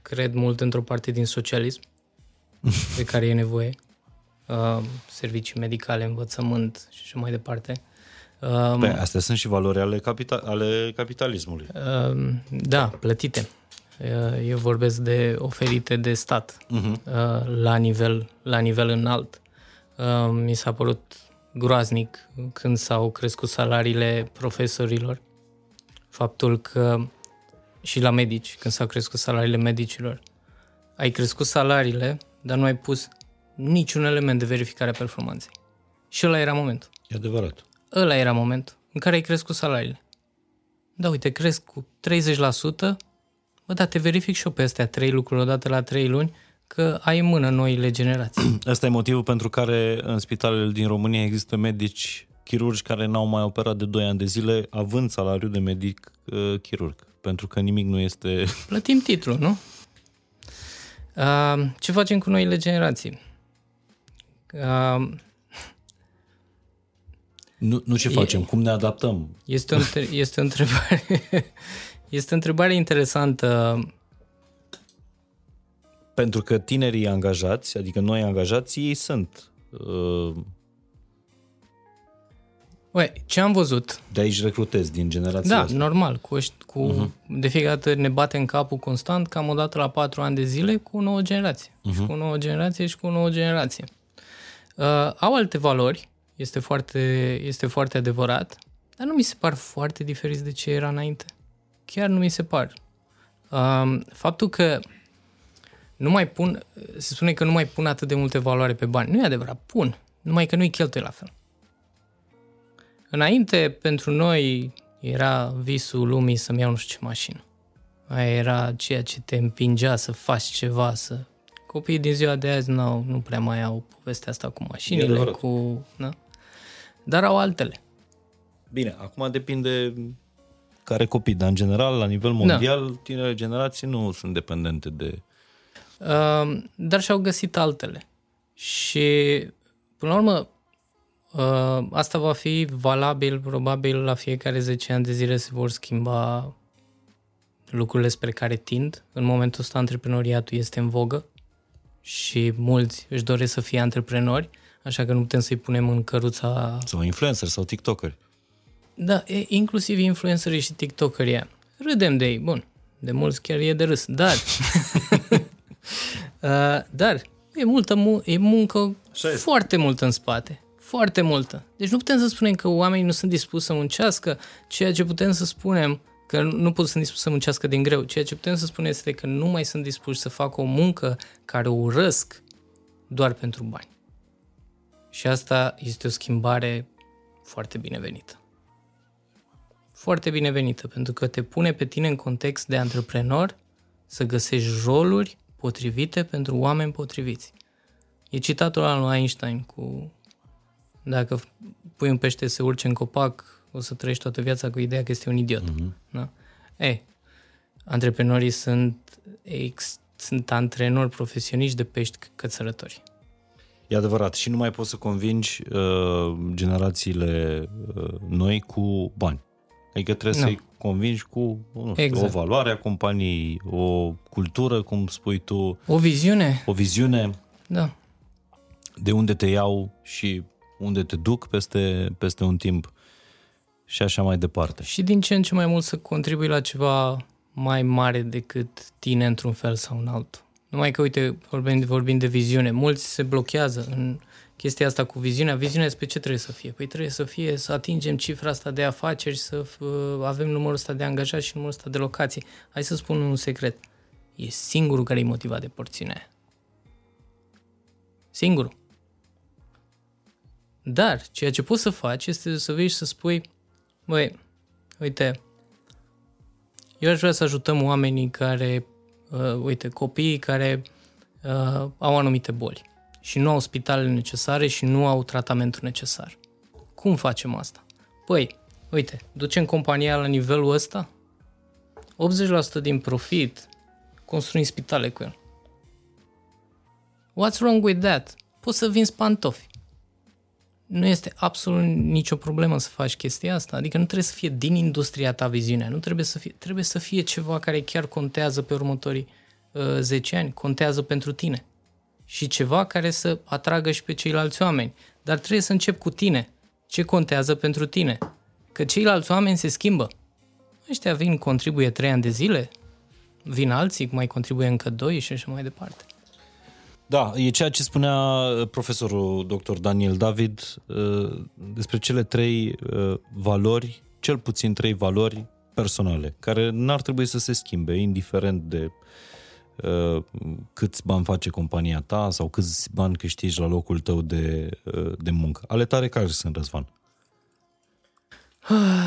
Cred mult într-o parte din socialism de care e nevoie. Servicii medicale, învățământ și așa mai departe. Astea sunt și valori ale capitalismului. Da, plătite. Eu vorbesc de oferite de stat la nivel înalt. Mi s-a părut groaznic când s-au crescut salariile profesorilor. Faptul că și la medici, când s-au crescut salariile medicilor, ai crescut salariile, dar nu ai pus niciun element de verificare a performanței. Și ăla era momentul. E adevărat. Ăla era momentul în care ai crescut salariile. Da, uite, cresc cu 30%, bă, da, te verific și eu pe astea 3 lucruri odată la 3 luni, că ai în mână noile generații. Ăsta e motivul pentru care în spitalele din România există medici chirurgi care n-au mai operat de 2 ani de zile, având salariul de medic chirurg, pentru că nimic nu este... Plătim titlul, nu? Ce facem cu noile generații? Nu ce facem, cum ne adaptăm? Este o întrebare interesantă. Pentru că tinerii angajați, adică noi angajați, ei sunt... ce am văzut... De aici recrutez, din generația asta. Da, normal. De fiecare dată ne bate în capul constant, cam o dată la 4 ani de zile, cu o nouă generație. Și cu o nouă generație și cu o nouă generație. Au alte valori, este foarte adevărat, dar nu mi se par foarte diferiți de ce era înainte. Chiar nu mi se par. Faptul că se spune că nu mai pun atât de multe valoare pe bani. Nu e adevărat, pun, numai că nu-i cheltuie la fel. Înainte, pentru noi, era visul lumii să-mi iau nu știu ce mașină. Aia era ceea ce te împingea să faci ceva, să... Copiii din ziua de azi nu prea mai au povestea asta cu mașinile, cu... Na? Dar au altele. Bine, acum depinde care copii, dar în general, la nivel mondial, tinerele generații nu sunt dependente de... Dar și-au găsit altele. Și, până la urmă, asta va fi valabil, probabil, la fiecare 10 ani de zile se vor schimba lucrurile spre care tind. În momentul ăsta, antreprenoriatul este în vogă și mulți își doresc să fie antreprenori, așa că nu putem să-i punem în căruța... Sau influenceri sau tiktokeri. Da, inclusiv influencerii și tiktokerii. Râdem de ei, bun. De mulți chiar e de râs, dar... dar e muncă foarte multă în spate. Foarte multă. Deci nu putem să spunem că oamenii nu sunt dispuși să muncească. Ceea ce putem să spunem că sunt dispuși să muncească din greu. Ceea ce putem să spunem este că nu mai sunt dispuși să facă o muncă care o urăsc doar pentru bani. Și asta este o schimbare foarte binevenită. Foarte binevenită, pentru că te pune pe tine în context de antreprenor să găsești roluri, potrivite pentru oameni potriviți. E citatul ăla lui Einstein cu dacă pui un pește să urce în copac, o să trăiești toată viața cu ideea că este un idiot. Mm-hmm. Da? Antreprenorii sunt antrenori profesioniști de pești cățărători. E adevărat, și nu mai poți să convingi generațiile noi cu bani. Adică trebuie să-i convingi cu o valoare a companiei, o cultură, cum spui tu. O viziune. Da. De unde te iau și unde te duc peste un timp și așa mai departe. Și din ce în ce mai mult să contribui la ceva mai mare decât tine într-un fel sau în altul. Numai că, uite, vorbim de viziune. Mulți se blochează în chestia asta cu viziunea. Viziunea despre ce trebuie să fie? Păi trebuie să fie să atingem cifra asta de afaceri, să avem numărul ăsta de angajați și numărul ăsta de locații. Hai să spun un secret. E singurul care e motivat de porțiunea aia. Singurul. Dar ceea ce poți să faci este să vei și să spui: băi, uite, eu aș vrea să ajutăm oamenii care... copiii care au anumite boli și nu au spitalele necesare și nu au tratamentul necesar. Cum facem asta? Păi, uite, ducem compania la nivelul ăsta, 80% din profit, construim spitale cu el. What's wrong with that? Poți să vinzi pantofi. Nu este absolut nicio problemă să faci chestia asta. Adică nu trebuie să fie din industria ta viziunea. Nu trebuie să fie, trebuie să fie ceva care chiar contează pe următorii 10 ani, contează pentru tine. Și ceva care să atragă și pe ceilalți oameni. Dar trebuie să începi cu tine. Ce contează pentru tine? Că ceilalți oameni se schimbă. Ăștia vin, contribuie 3 ani de zile, vin alții, mai contribuie încă 2 și așa mai departe. Da, e ceea ce spunea profesorul dr. Daniel David despre cele 3 valori, cel puțin 3 valori personale, care n-ar trebui să se schimbe, indiferent de câți bani face compania ta sau câți bani câștigi la locul tău de muncă. Ale tare care sunt, Răzvan?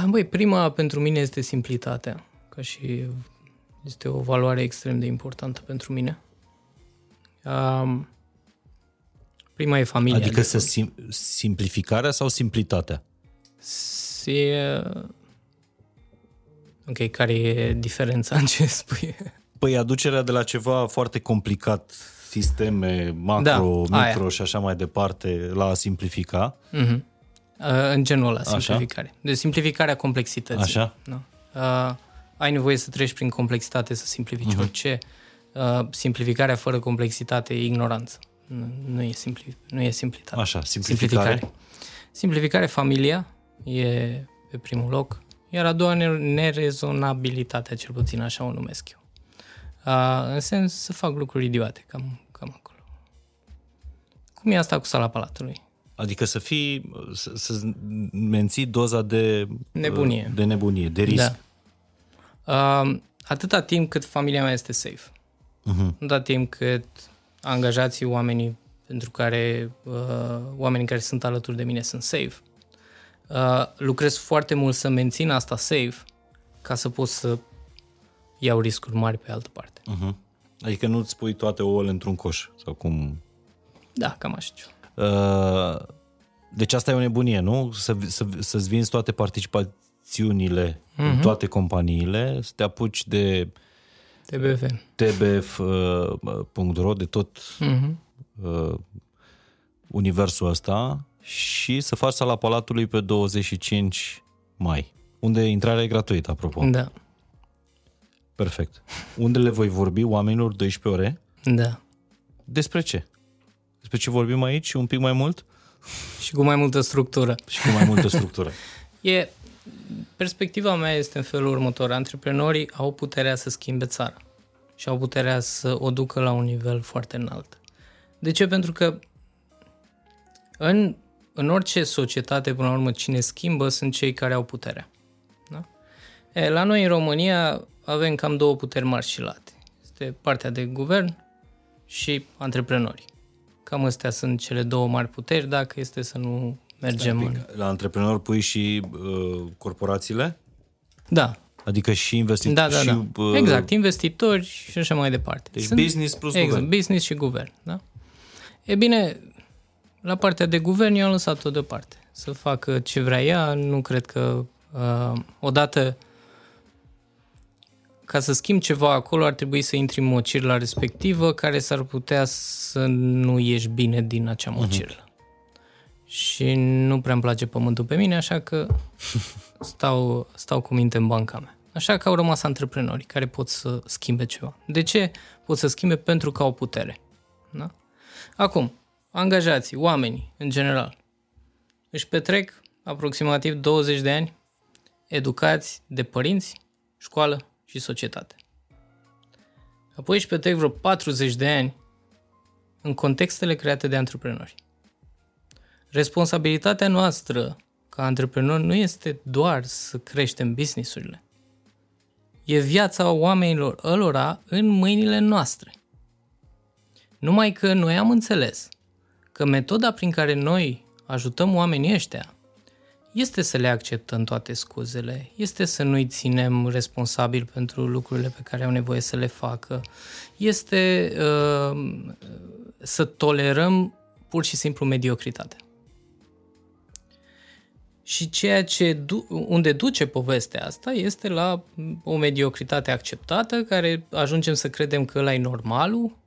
Băi, prima pentru mine este simplitatea, ca și este o valoare extrem de importantă pentru mine. Prima e familia. Adică simplificarea sau simplitatea? Ok, care e diferența în ce spui? Păi aducerea de la ceva foarte complicat, sisteme, macro, micro și așa mai departe, la a simplifica. Uh-huh. În genul ăla, simplificare. Așa? Deci simplificarea complexității. Așa? Da. Ai nevoie să treci prin complexitate, să simplifici orice. Simplificarea fără complexitate e ignoranță. Nu e simplitate. Așa, simplificare. Simplificare, familia e pe primul loc, iar a doua nerezonabilitatea, cel puțin așa o numesc eu. În sens să fac lucruri idiote, cam acolo. Cum e asta cu Sala Palatului? Adică să menții doza de nebunie, de risc. Da. Atâta timp cât familia mea este safe. Uh-huh. Atâta timp cât angajații, oamenii pentru care oamenii care sunt alături de mine sunt safe. Lucrez foarte mult să mențin asta safe ca să pot să iau riscuri mari pe altă parte. Uh-huh. Adică nu îți pui toate ouăle într-un coș sau cum? Da, cam așa. Deci asta e o nebunie, nu? Să-ți vinzi toate participațiunile în toate companiile, să te apuci de TBF.ro, de tot universul ăsta și să faci Sala Palatului pe 25 mai, unde intrarea e gratuită, apropo. Da. Perfect. Unde le voi vorbi oamenilor 12 ore? Da. Despre ce? Despre ce vorbim aici un pic mai mult? Și cu mai multă structură. E... Perspectiva mea este în felul următor. Antreprenorii au puterea să schimbe țara și au puterea să o ducă la un nivel foarte înalt. De ce? Pentru că în orice societate, până la urmă, cine schimbă sunt cei care au puterea. Da? La noi, în România, avem cam 2 puteri mari și late. Este partea de guvern și antreprenori. Cam astea sunt cele 2 mari puteri, dacă este să nu... La antreprenor pui și corporațiile? Da, Adică și investitori. Da. Exact, investitori și așa mai departe. Deci sunt business plus guvern. Business și guvern, da? E bine, la partea de guvern eu am lăsat-o deoparte. Să facă ce vrea ea, nu cred că odată ca să schimbi ceva acolo ar trebui să intri în mocirla respectivă care s-ar putea să nu ieși bine din acea mocirlă. Și nu prea îmi place pământul pe mine, așa că stau cu minte în banca mea. Așa că au rămas antreprenori care pot să schimbe ceva. De ce pot să schimbe? Pentru că au putere. Da? Acum, angajații, oamenii, în general, își petrec aproximativ 20 de ani educați de părinți, școală și societate. Apoi își petrec vreo 40 de ani în contextele create de antreprenori. Responsabilitatea noastră ca antreprenori nu este doar să creștem business-urile. E viața oamenilor ălora în mâinile noastre. Numai că noi am înțeles că metoda prin care noi ajutăm oamenii ăștia este să le acceptăm toate scuzele, este să nu-i ținem responsabili pentru lucrurile pe care au nevoie să le facă, este să tolerăm pur și simplu mediocritatea. Și ceea ce unde duce povestea asta este la o mediocritate acceptată, care ajungem să credem că ăla e normalul,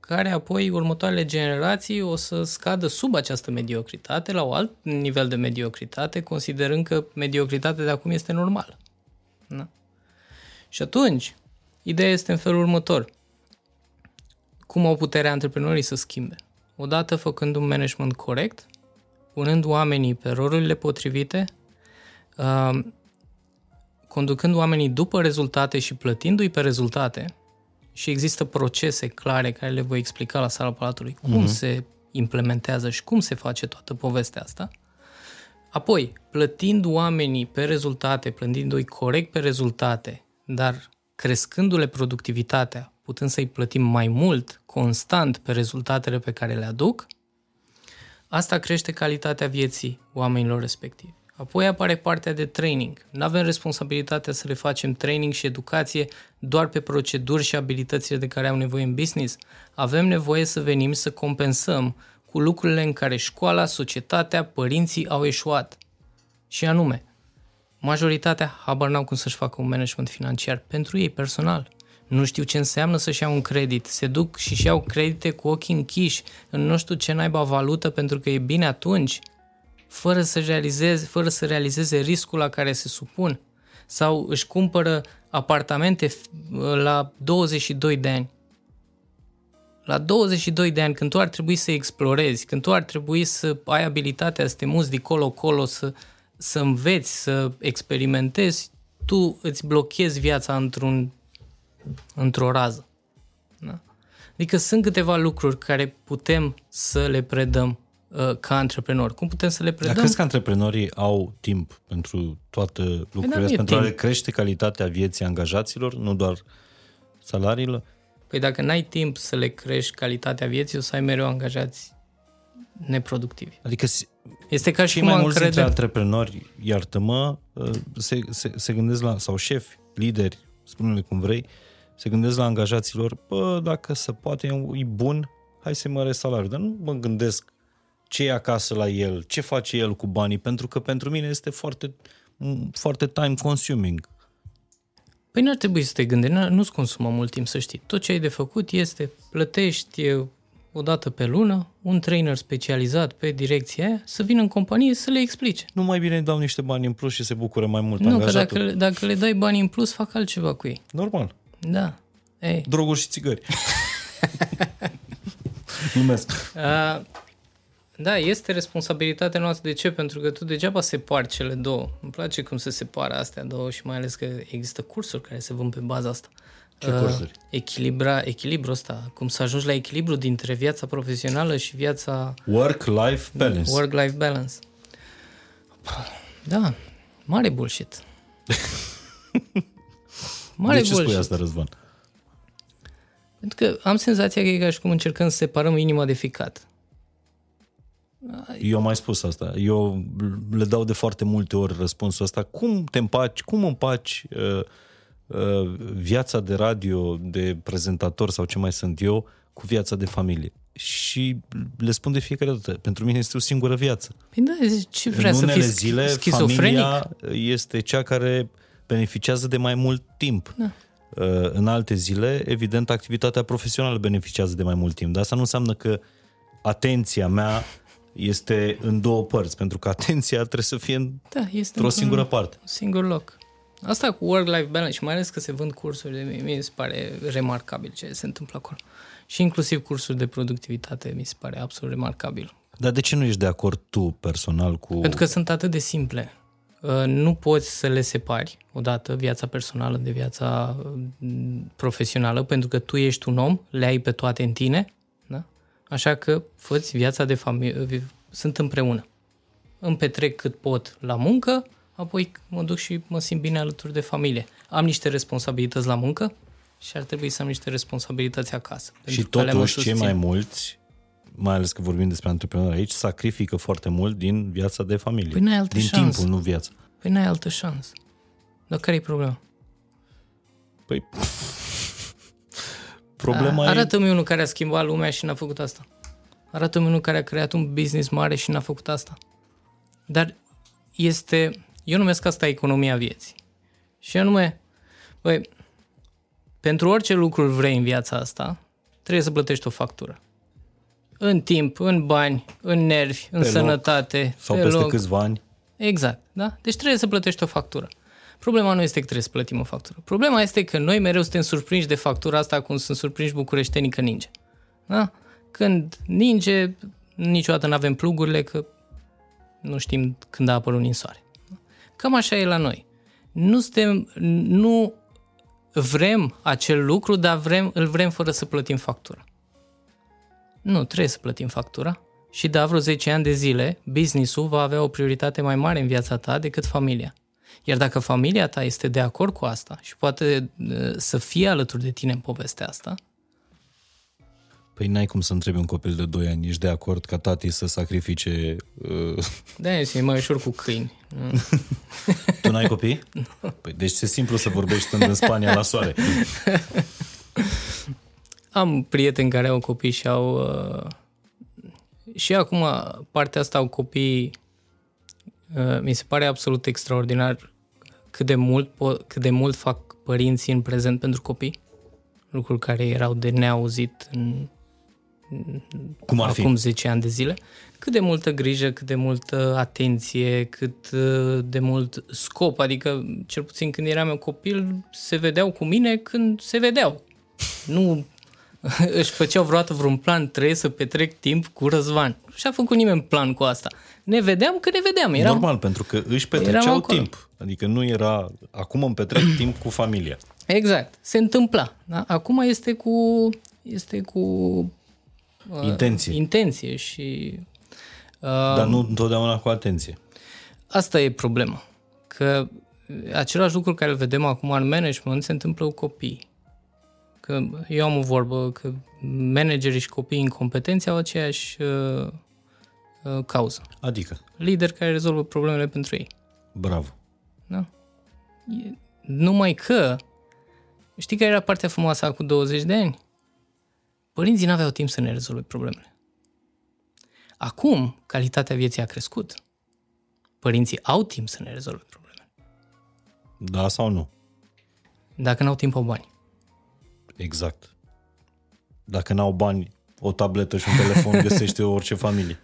care apoi următoarele generații o să scadă sub această mediocritate la un alt nivel de mediocritate, considerând că mediocritatea de acum este normală. Da? Și atunci, ideea este în felul următor. Cum au puterea antreprenorii să schimbe? Odată făcând un management corect, punând oamenii pe rolurile potrivite, conducând oamenii după rezultate și plătindu-i pe rezultate, și există procese clare care le voi explica la Sala Palatului cum se implementează și cum se face toată povestea asta. Apoi, plătind oamenii pe rezultate, plătindu-i corect pe rezultate, dar crescându-le productivitatea, putând să-i plătim mai mult, constant, pe rezultatele pe care le aduc, asta crește calitatea vieții oamenilor respectivi. Apoi apare partea de training. Nu avem responsabilitatea să le facem training și educație doar pe proceduri și abilitățile de care au nevoie în business. Avem nevoie să venim să compensăm cu lucrurile în care școala, societatea, părinții au eșuat. Și anume, majoritatea habar n-au cum să-și facă un management financiar pentru ei personal. Nu știu ce înseamnă să-și iau un credit. Se duc și-și iau credite cu ochii închiși în nu știu ce naiba valută pentru că e bine atunci, fără să realizeze riscul la care se supun, sau își cumpără apartamente la 22 de ani. La 22 de ani, când tu ar trebui să explorezi, când tu ar trebui să ai abilitatea să te muți de colo-colo, să înveți, să experimentezi, tu îți blochezi viața într-o rază. Da? Adică sunt câteva lucruri care putem să le predăm ca antreprenori. Cum putem să le predăm? Dar crezi că antreprenorii au timp pentru toate lucrurile astea, pentru a le crește calitatea vieții angajaților, nu doar salariile? Păi dacă n-ai timp să le crești calitatea vieții, o să ai mereu angajați neproductivi. Adică este ca și cum mai mulți dintre antreprenori, iartă-mă, se gândesc la, sau șefi, lideri, spune-le cum vrei, se gândesc la angajaților, bă, dacă se poate, e bun, hai să-i măresc salariul. Dar nu mă gândesc ce e acasă la el, ce face el cu banii, pentru că pentru mine este foarte, foarte time consuming. Păi n-ar trebui să te gândești, nu-ți consumă mult timp, să știi. Tot ce ai de făcut este plătești o dată pe lună un trainer specializat pe direcția aia să vină în companie să le explice. Nu, mai bine dau niște bani în plus și se bucură mai mult angajatul. Nu, că dacă le dai bani în plus, fac altceva cu ei. Normal. Da. Ei. Droguri și țigări. Numesc. Da, este responsabilitatea noastră. De ce? Pentru că tu degeaba separi cele două. Îmi place cum se separă astea două și mai ales că există cursuri care se vând pe baza asta. Ce cursuri? Echilibrul ăsta. Cum să ajungi la echilibru dintre viața profesională și viața... Work-life balance. Da, mare bullshit. De ce spui asta, Răzvan? Pentru că am senzația că e ca și cum încercăm să separăm inima de ficat. Eu am mai spus asta. Eu le dau de foarte multe ori răspunsul ăsta. Cum te împaci, cum împaci viața de radio, de prezentator sau ce mai sunt eu, cu viața de familie? Și le spun de fiecare dată, pentru mine este o singură viață. Păi da, ce vrea în unele zile, familia este cea care beneficiază de mai mult timp. Da. În alte zile, evident, activitatea profesională beneficiază de mai mult timp. Dar asta nu înseamnă că atenția mea este în două părți, pentru că atenția trebuie să fie într-o singură parte. Un singur loc. Asta cu work-life balance, mai ales că se vând cursuri de mie, mi se pare remarcabil ce se întâmplă acolo. Și inclusiv cursuri de productivitate mi se pare absolut remarcabil. Dar de ce nu ești de acord tu personal cu... Pentru că sunt atât de simple. Nu poți să le separi odată viața personală de viața profesională, pentru că tu ești un om, le ai pe toate în tine, da? Așa că fă-ți viața de familie, sunt împreună. Îmi petrec cât pot la muncă, apoi mă duc și mă simt bine alături de familie. Am niște responsabilități la muncă și ar trebui să am niște responsabilități acasă. Și totuși cei mai mulți, mai ales că vorbim despre antreprenori aici, sacrifică foarte mult din viața de familie. Păi n-ai altă șansă. Din timpul, nu viața. Păi n-ai altă șansă. Dar care e problema? Păi... Problema arată-mi unul care a schimbat lumea și n-a făcut asta. Arată-mi unul care a creat un business mare și n-a făcut asta. Dar este... Eu numesc asta economia vieții. Și anume, băi, pentru orice lucru vrei în viața asta, trebuie să plătești o factură. În timp, în bani, în nervi, în sănătate. Sau peste câțiva ani. Exact, da? Deci trebuie să plătești o factură. Problema nu este că trebuie să plătim o factură. Problema este că noi mereu suntem surprinși de factura asta, cum sunt surprinși bucureștenii că ninge. Da? Când ninge, niciodată n-avem plugurile, că nu știm când a apărut ninsoare. Cam așa e la noi. Nu vrem acel lucru, dar îl vrem fără să plătim factura. Nu, trebuie să plătim factura. Și da, vreo 10 ani de zile, business-ul va avea o prioritate mai mare în viața ta decât familia. Iar dacă familia ta este de acord cu asta și poate să fie alături de tine în povestea asta... Păi n-ai cum să întrebi un copil de 2 ani, ești de acord ca tati să sacrifice... Da, e mai ușor cu câini. Tu n-ai copii? Nu. Păi deci e simplu să vorbești stând în Spania la soare. Am prieteni care au copii și au... Și acum partea asta au copii... Mi se pare absolut extraordinar cât de mult fac părinții în prezent pentru copii. Lucruri care erau de neauzit acum 10 ani de zile. Cât de multă grijă, cât de multă atenție, cât de mult scop. Adică, cel puțin când eram eu copil, se vedeau cu mine când se vedeau. Nu își făceau vreodată vreun plan, trebuie să petrec timp cu Răzvan. Și a făcut nimeni plan cu asta. Ne vedeam că ne vedeam. Normal, pentru că își petreceau timp. Adică nu era, acum îmi petrec timp cu familia. Exact, se întâmpla. Da? Acum este cu intenție și... Dar nu întotdeauna cu atenție. Asta e problema. Că același lucru care îl vedem acum în management se întâmplă cu copiii. Că eu am o vorbă că managerii și copiii incompetenți au aceeași cauză. Adică? Lideri care rezolvă problemele pentru ei. Bravo. Da? Numai că, știi care era partea frumoasă acum 20 de ani? Părinții n-aveau timp să ne rezolve problemele. Acum, calitatea vieții a crescut. Părinții au timp să ne rezolve problemele. Da sau nu? Dacă n-au timp, au bani. Exact. Dacă n-au bani, o tabletă și un telefon găsește orice familie.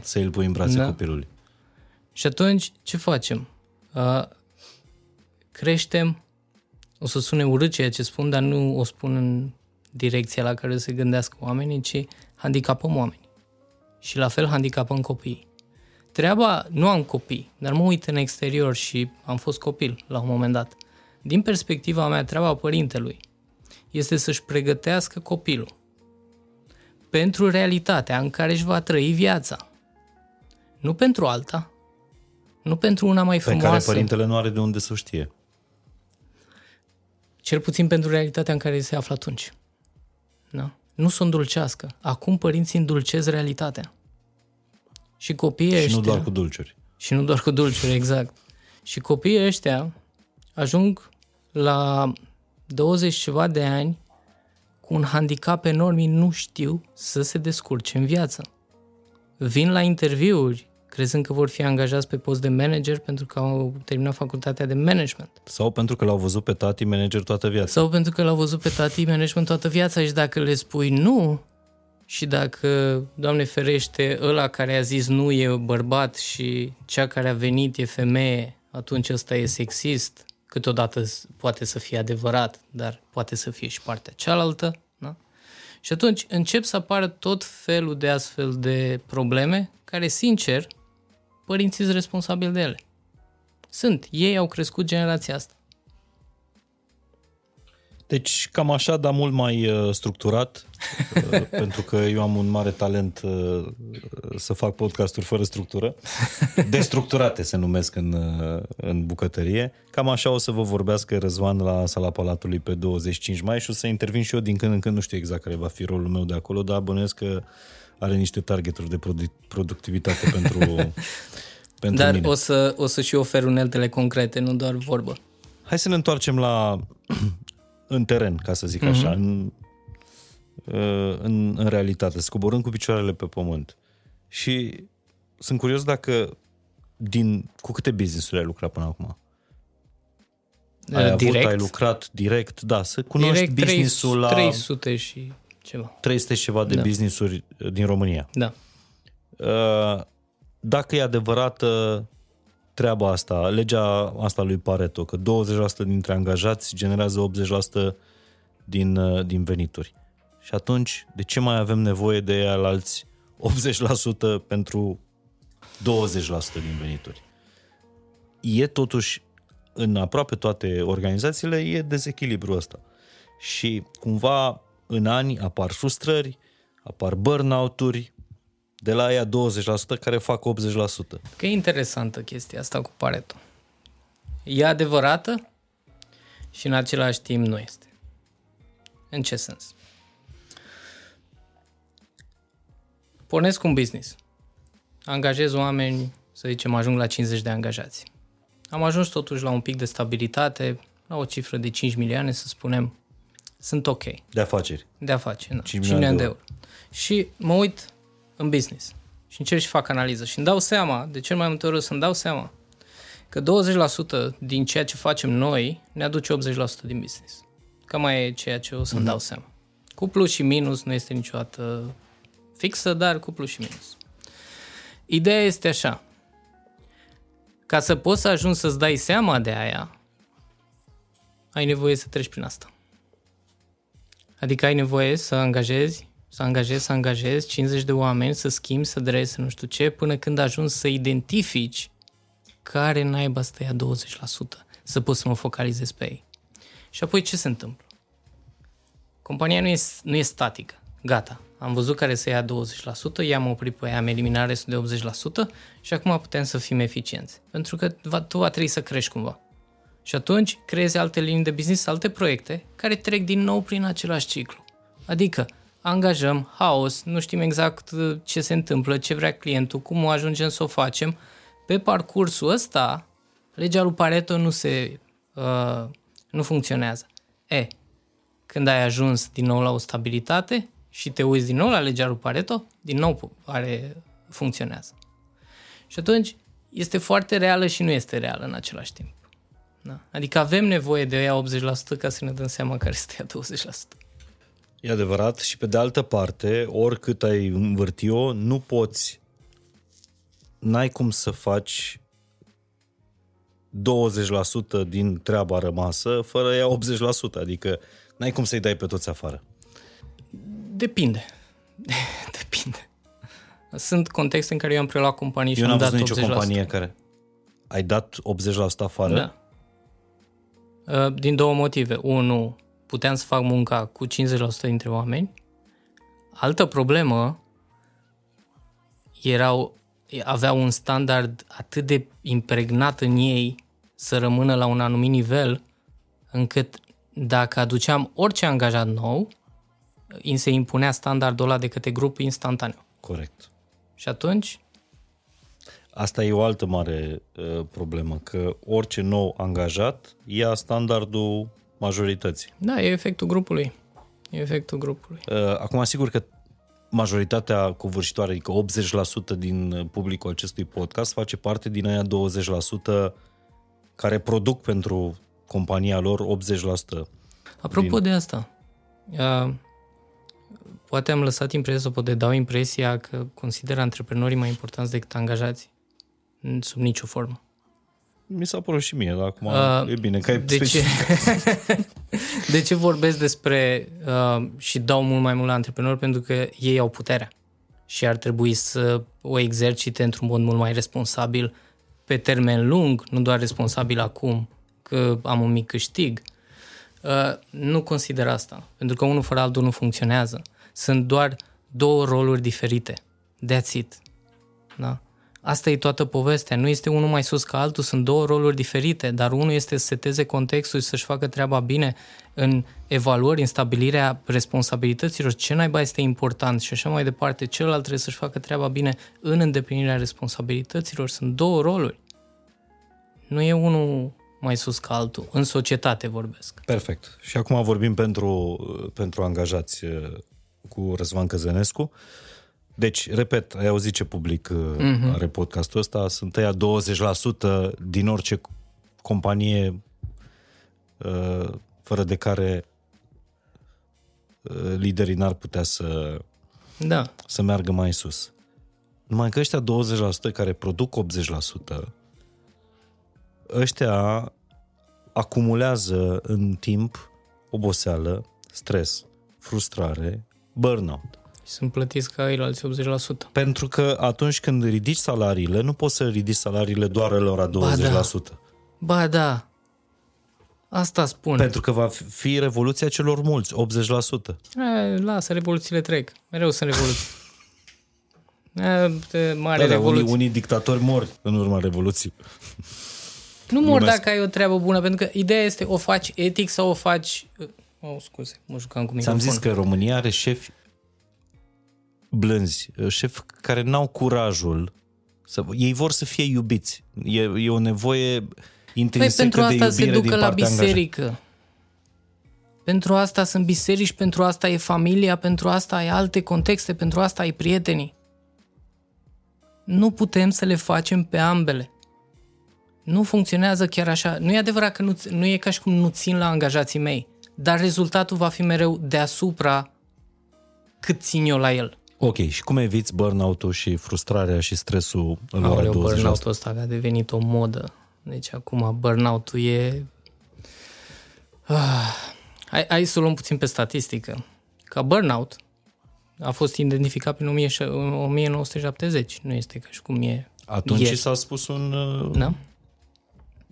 Să îl pui în brațe copilului. Și atunci, ce facem? Creștem, o să sune urât ceea ce spun, dar nu o spun în direcția la care se gândească oamenii, ci handicapăm oamenii. Și la fel handicapăm copiii. Treaba, nu am copii, dar mă uit în exterior și am fost copil la un moment dat. Din perspectiva mea, treaba părintelui este să-și pregătească copilul pentru realitatea în care își va trăi viața. Nu pentru alta, nu pentru una mai frumoasă. Pe care părintele nu are de unde să o știe. Cel puțin pentru realitatea în care se află atunci. Da? Nu s-o îndulcească. Acum părinții îndulcez realitatea. Și copiii ăștia... Și nu doar cu dulciuri. Și nu doar cu dulciuri, exact. Și copiii ăștia ajung la 20 ceva de ani cu un handicap enorm, nu știu să se descurce în viață. Vin la interviuri crezând că vor fi angajați pe post de manager pentru că au terminat facultatea de management. Sau pentru că l-au văzut pe tati manager toată viața. Sau pentru că l-au văzut pe tati management toată viața și dacă le spui nu și dacă, Doamne ferește, ăla care a zis nu e bărbat și cea care a venit e femeie, atunci ăsta e sexist, câteodată poate să fie adevărat, dar poate să fie și partea cealaltă. Da? Și atunci încep să apară tot felul de astfel de probleme care, sincer, părinții sunt responsabili de ele. Sunt. Ei au crescut generația asta. Deci cam așa, dar mult mai structurat, pentru că eu am un mare talent să fac podcasturi fără structură. Destructurate se numesc în bucătărie. Cam așa o să vă vorbească Răzvan la Sala Palatului pe 25 mai și o să intervin și eu din când în când, nu știu exact care va fi rolul meu de acolo, dar bănuiesc că are niște targeturi de productivitate pentru mine. Dar o să și ofer uneltele concrete, nu doar vorbă. Hai să ne întoarcem la... în teren, ca să zic așa, în realitate, scoborând cu picioarele pe pământ. Și sunt curios dacă cu câte business-uri ai lucrat până acum? Ai lucrat direct, da, să cunoști direct business-ul la... 300 și ceva. 300 și ceva de business-uri din România. Da. Dacă e adevărată treaba asta, legea asta lui Pareto, că 20% dintre angajați generează 80% din venituri. Și atunci, de ce mai avem nevoie de ea la alți 80% pentru 20% din venituri? E totuși, în aproape toate organizațiile, e dezechilibrul ăsta. Și cumva, în ani, apar frustrări, apar burnout-uri, de la aia 20% care fac 80%. Că e interesantă chestia asta cu Pareto. E adevărată și în același timp nu este. În ce sens? Pornesc un business. Angajez oameni, să zicem, ajung la 50 de angajați. Am ajuns totuși la un pic de stabilitate, la o cifră de 5 milioane, să spunem. Sunt ok. De afaceri. De afaceri, da. 5 milioane de euro. Și mă uit în business și încerc și fac analiză și îmi dau seama, de cel mai multe ori să-mi dau seama că 20% din ceea ce facem noi ne aduce 80% din business. Cam aia e ceea ce o să-mi dau seama. Cu plus și minus, nu este niciodată fixă, dar cu plus și minus. Ideea este așa. Ca să poți să ajungi să-ți dai seama de aia, ai nevoie să treci prin asta. Adică ai nevoie să angajezi să angajezi 50 de oameni, să schimbi, să dragi, să nu știu ce, până când ajungi să identifici care naiba să tăia 20%, să poți să mă focalizez pe ei. Și apoi ce se întâmplă? Compania nu e statică. Gata, am văzut care să ia 20%, i-am oprit pe aia, am eliminat restul de 80% și acum putem să fim eficienți. Pentru că tu va trebui să crești cumva. Și atunci creezi alte linii de business, alte proiecte care trec din nou prin același ciclu. Adică angajăm, haos, nu știm exact ce se întâmplă, ce vrea clientul, cum ajungem să o facem. Pe parcursul ăsta, legea lui Pareto nu funcționează. Când ai ajuns din nou la o stabilitate și te uiți din nou la legea lui Pareto, din nou funcționează. Și atunci este foarte reală și nu este reală în același timp. Da? Adică avem nevoie de ea 80% ca să ne dăm seama care este ea 20%. E adevărat și pe de altă parte, oricât ai învârti-o, n-ai cum să faci 20% din treaba rămasă fără ea 80%, adică n-ai cum să-i dai pe toți afară. Depinde. Sunt contexte în care eu am preluat companii și am dat 80%. Eu n-am văzut nicio companie care ai dat 80% afară? Da. Din două motive. Unu, puteam să fac munca cu 50% dintre oameni. Altă problemă, aveau un standard atât de impregnat în ei să rămână la un anumit nivel, încât dacă aduceam orice angajat nou, îi se impunea standardul ăla de către grup instantaneu. Corect. Și atunci Asta e o altă mare problemă, că orice nou angajat ia standardul majorității. Da, e efectul grupului. E efectul grupului. Acum, sigur că majoritatea covârșitoare, adică 80% din publicul acestui podcast, face parte din aia 20% care produc pentru compania lor 80%. Apropo de asta, poate am lăsat impresia, poate dau impresia că consider antreprenorii mai importanți decât angajații. Sub nicio formă. Mi s-a părut și mie, dar acum e bine că ai specificat. De ce vorbesc despre și dau mult mai mult la antreprenori? Pentru că ei au puterea și ar trebui să o exercite într-un mod mult mai responsabil pe termen lung, nu doar responsabil acum că am un mic câștig. Nu consider asta, pentru că unul fără altul nu funcționează. Sunt doar două roluri diferite. That's it. Da? Asta e toată povestea. Nu este unul mai sus ca altul, sunt două roluri diferite, dar unul este să seteze contextul și să-și facă treaba bine în evaluări, în stabilirea responsabilităților, ce naiba este important și așa mai departe. Celălalt trebuie să-și facă treaba bine în îndeplinirea responsabilităților. Sunt două roluri. Nu e unul mai sus ca altul. În societate vorbesc. Perfect. Și acum vorbim pentru angajați cu Răzvan Căzănescu. Deci, repet, ai auzit ce public are podcastul ăsta, sunt aia 20% din orice companie fără de care liderii n-ar putea să meargă mai sus. Numai că ăștia 20% care produc 80%, ăștia acumulează în timp oboseală, stres, frustrare, burnout. Sunt plătiți ca ei la alți 80%. Pentru că atunci când ridici salariile, nu poți să ridici salariile doar la 20%. Ba da. Asta spune. Pentru că va fi revoluția celor mulți, 80%. Lasă, revoluțiile trec. Mereu sunt revoluții. Mare revoluție. Unii dictatori mor în urma revoluției. Nu mor dacă ai o treabă bună, pentru că ideea este o faci etic sau o faci... scuze, mă jucam cu microfonul. Ți-am zis că România are șefi blânzi, șef care n-au curajul să... Ei vor să fie iubiți. E o nevoie intrinsecă de iubire din partea angajaților. Pentru asta se ducă la biserică. Pentru asta sunt biserici, pentru asta e familia, pentru asta ai alte contexte, pentru asta ai prietenii. Nu putem să le facem pe ambele. Nu funcționează chiar așa. Nu e adevărat că nu e ca și cum nu țin la angajații mei, dar rezultatul va fi mereu deasupra cât țin eu la el. Ok, și cum eviți burnout-ul și frustrarea și stresul în ora 20? Burnout-ul ăsta avea devenit o modă. Deci acum burnout-ul e... Hai să o luăm puțin pe statistică. Ca burnout a fost identificat prin 1970. Nu este ca și cum e... Atunci s-a spus un... Da?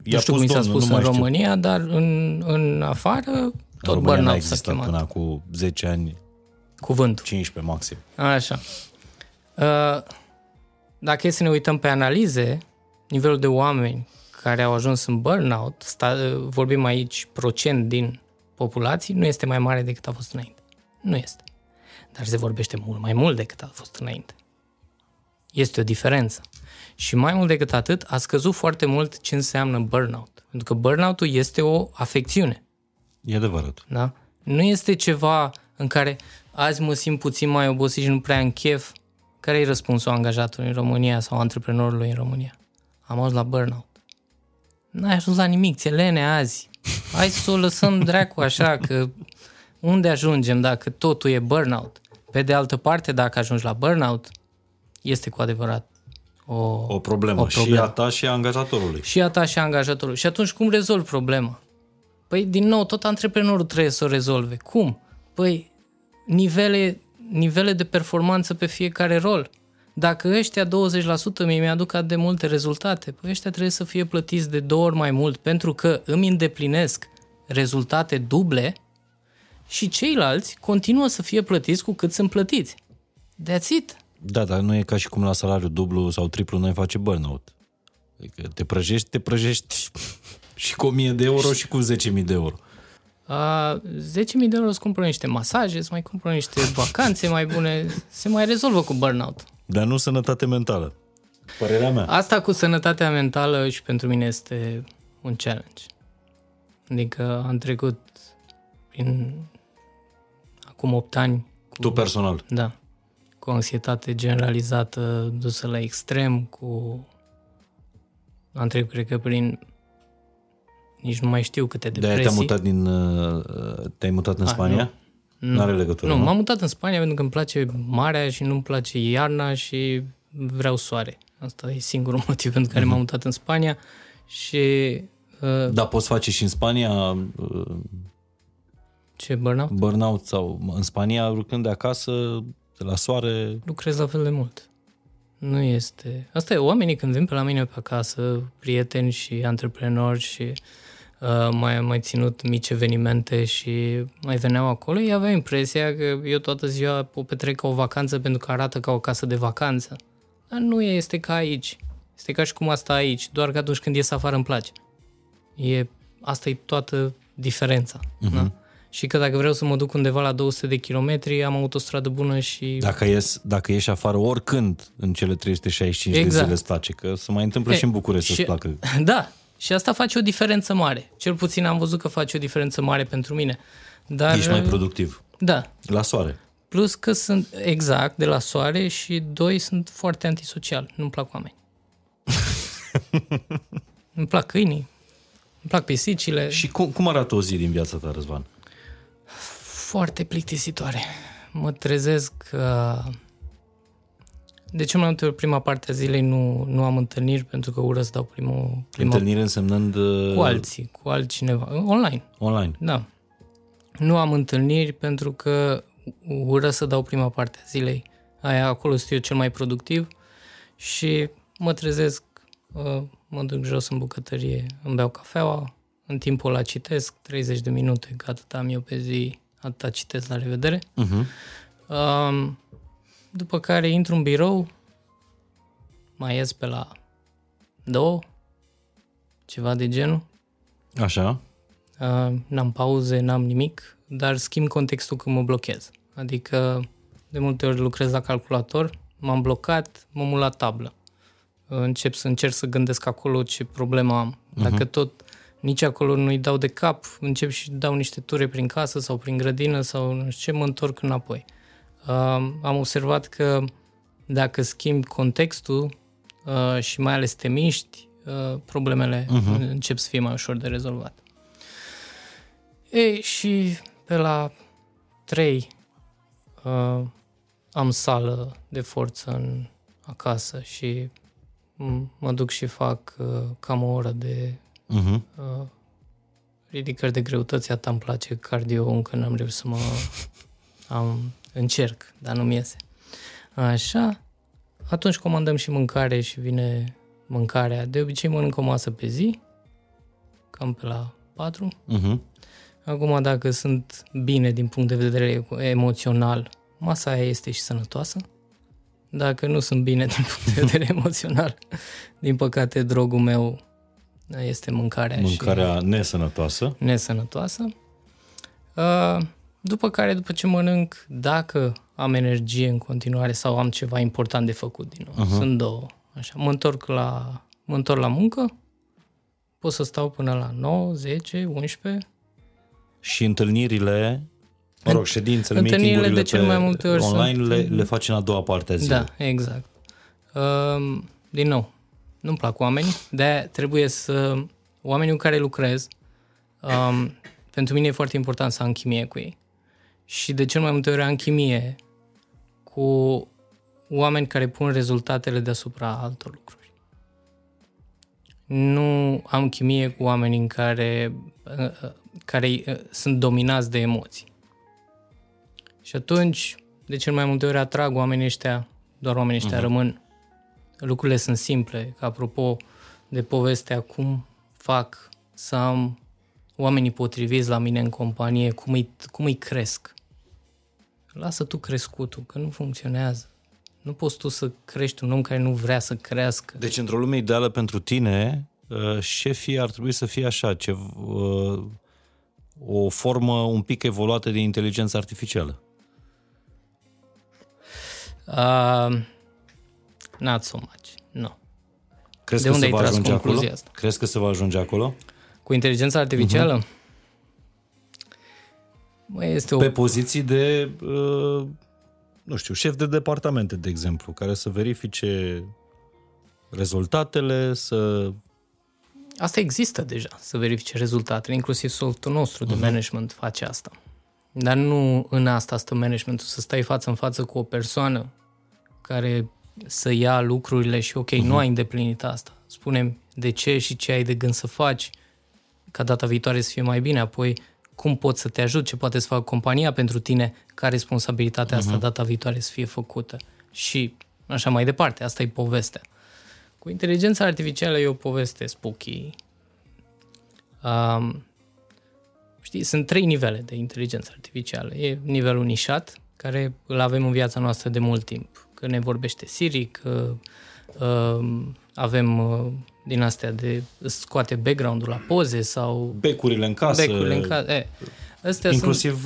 Nu știu cum s-a spus în România, dar în afară tot burnout s-a chemat. România n-a existat până acum 10 ani. Cuvântul. 15 maxim. Așa. Dacă e să ne uităm pe analize, nivelul de oameni care au ajuns în burnout, vorbim aici procent din populații, nu este mai mare decât a fost înainte. Nu este. Dar se vorbește mult mai mult decât a fost înainte. Este o diferență. Și mai mult decât atât, a scăzut foarte mult ce înseamnă burnout. Pentru că burnout-ul este o afecțiune. E adevărat. Da? Nu este ceva în care... Azi mă simt puțin mai obosit și nu prea am chef. Care e răspunsul angajatului în România sau antreprenorului în România? Am ajuns la burnout. N-ai ajuns la nimic, ți-e lene azi. Hai să o lăsăm dracu așa, că unde ajungem dacă totul e burnout? Pe de altă parte, dacă ajungi la burnout, este cu adevărat o problemă. Și a ta și a angajatorului. Și atunci cum rezolvi problema? Păi din nou, tot antreprenorul trebuie să o rezolve. Cum? Păi nivele de performanță pe fiecare rol. Dacă ăștia 20% mi-aduc atât de multe rezultate, păi ăștia trebuie să fie plătiți de 2 ori mai mult pentru că îmi îndeplinesc rezultate duble și ceilalți continuă să fie plătiți cu cât sunt plătiți. That's it. Da, dar nu e ca și cum la salariu dublu sau triplu nu-i face burnout. Adică te prăjești și cu 1.000 de euro și cu 10.000 de euro. 10.000 de euro îți cumpără niște masaje, îți mai cumpără niște vacanțe mai bune, se mai rezolvă cu burnout. Dar nu sănătate mentală. Părerea mea. Asta cu sănătatea mentală și pentru mine este un challenge. Adică am trecut prin acum 8 ani. Cu, tu personal? Da. Cu anxietate generalizată dusă la extrem, cu... Am trecut, cred că, prin... Nici nu mai știu câte depresii. De-aia te-ai mutat în Spania? Nu. N-are legătură, nu, m-am mutat în Spania pentru că îmi place marea și nu-mi place iarna și vreau soare. Asta e singurul motiv pentru care m-am mutat în Spania. Și... Dar poți face și în Spania... Ce, burnout? Burnout sau în Spania, lucrând de acasă, de la soare... Lucrez la fel de mult. Nu este... Asta e, oamenii când vin pe la mine pe acasă, prieteni și antreprenori și mai ținut mici evenimente și mai veneau acolo, ei aveau impresia că eu toată ziua o petrec ca o vacanță pentru că arată ca o casă de vacanță. Dar nu este ca aici. Este ca și cum asta aici, doar că atunci când ies afară îmi place. Asta e toată diferența. Uh-huh. Da? Și că dacă vreau să mă duc undeva la 200 de kilometri, am autostradă bună și... Dacă ieși afară oricând în cele 365 exact. De zile îți place, că se mai întâmplă și în București să-ți placă. Da, și asta face o diferență mare. Cel puțin am văzut că face o diferență mare pentru mine. Dar... Ești mai productiv. Da. La soare. Plus că sunt, exact, de la soare și doi, sunt foarte antisocial. Nu-mi plac oameni. Îmi plac câinii, îmi plac pisicile. Și cum arată o zi din viața ta, Răzvan? Foarte plictisitoare. Mă trezesc că de ce mai multe ori prima parte a zilei nu am întâlniri pentru că ură să dau prima întâlnire însemnând cu alții, cu altcineva. Online. Da. Nu am întâlniri pentru că ură să dau prima parte a zilei. Aia acolo sunt eu cel mai productiv și mă trezesc, mă duc jos în bucătărie, îmi beau cafeaua, în timpul ăla citesc 30 de minute, că atât am eu pe zi. Atâta citesc, la revedere. Uh-huh. După care intru în birou, mai ies pe la 2, ceva de genul. Așa. N-am pauze, n-am nimic, dar schimb contextul când mă blochez. Adică de multe ori lucrez la calculator, m-am blocat, mă mut la tablă. Încerc să gândesc acolo ce problemă am. Uh-huh. Dacă tot... Nici acolo nu-i dau de cap, încep și dau niște ture prin casă sau prin grădină sau nu știu ce, mă întorc înapoi. Am observat că dacă schimbi contextul și mai ales te miști, problemele încep să fie mai ușor de rezolvat. Și pe la 3 am sală de forță acasă și mă duc și fac cam o oră de... ridicări de greutăți, atât îmi place cardio, încă n-am reușit să încerc, dar nu-mi iese. Așa, atunci comandăm și mâncare și vine mâncarea. De obicei mănânc o masă pe zi, cam pe la 4. Acum, dacă sunt bine din punct de vedere emoțional, masa aia este și sănătoasă. Dacă nu sunt bine din punct de vedere emoțional, din păcate drogul meu este mâncarea și... nesănătoasă. După care, după ce mănânc, dacă am energie în continuare sau am ceva important de făcut din nou, sunt două, așa, mă întorc la muncă, pot să stau până la 9, 10, 11. Și întâlnirile, ședințele, meeting-urile de cel mai multe ori online sunt... le faci în a doua parte a zilei. Da, exact. Din nou, nu-mi plac oamenii, de-aia trebuie să... Oamenii cu care lucrez, pentru mine e foarte important să am chimie cu ei. Și de cel mai multe ori am chimie cu oameni care pun rezultatele deasupra altor lucruri. Nu am chimie cu oamenii în care sunt dominați de emoții. Și atunci, de cel mai multe ori atrag oamenii ăștia, doar oamenii ăștia rămân. Lucrurile sunt simple, că apropo de povestea cum fac să am oamenii potriviți la mine în companie, cum îi cresc. Lasă tu crescutul, că nu funcționează. Nu poți tu să crești un om care nu vrea să crească. Deci, într-o lume ideală pentru tine, șefii ar trebui să fie așa, o formă un pic evoluată de inteligență artificială. Not so much, no. Crezi de unde ai tras concluzia acolo? Asta? Crezi că se va ajunge acolo? Cu inteligența artificială? Este pe poziții de, nu știu, șef de departamente, de exemplu, care să verifice rezultatele, să... Asta există deja, să verifice rezultatele, inclusiv softul nostru de management face asta. Dar nu în asta stă managementul, să stai față în față cu o persoană care să ia lucrurile și ok, nu ai îndeplinit asta. Spune-mi de ce și ce ai de gând să faci ca data viitoare să fie mai bine, apoi cum pot să te ajut, ce poate să facă compania pentru tine, ca responsabilitatea asta data viitoare să fie făcută și așa mai departe. Asta e povestea. Cu inteligența artificială e o poveste spooky. Știi, sunt trei nivele de inteligență artificială. E nivelul nișat, care îl avem în viața noastră de mult timp. Că ne vorbește Siri, că avem din astea de scoate background-ul la poze sau... Becurile în casă. Becurile în casă. Inclusiv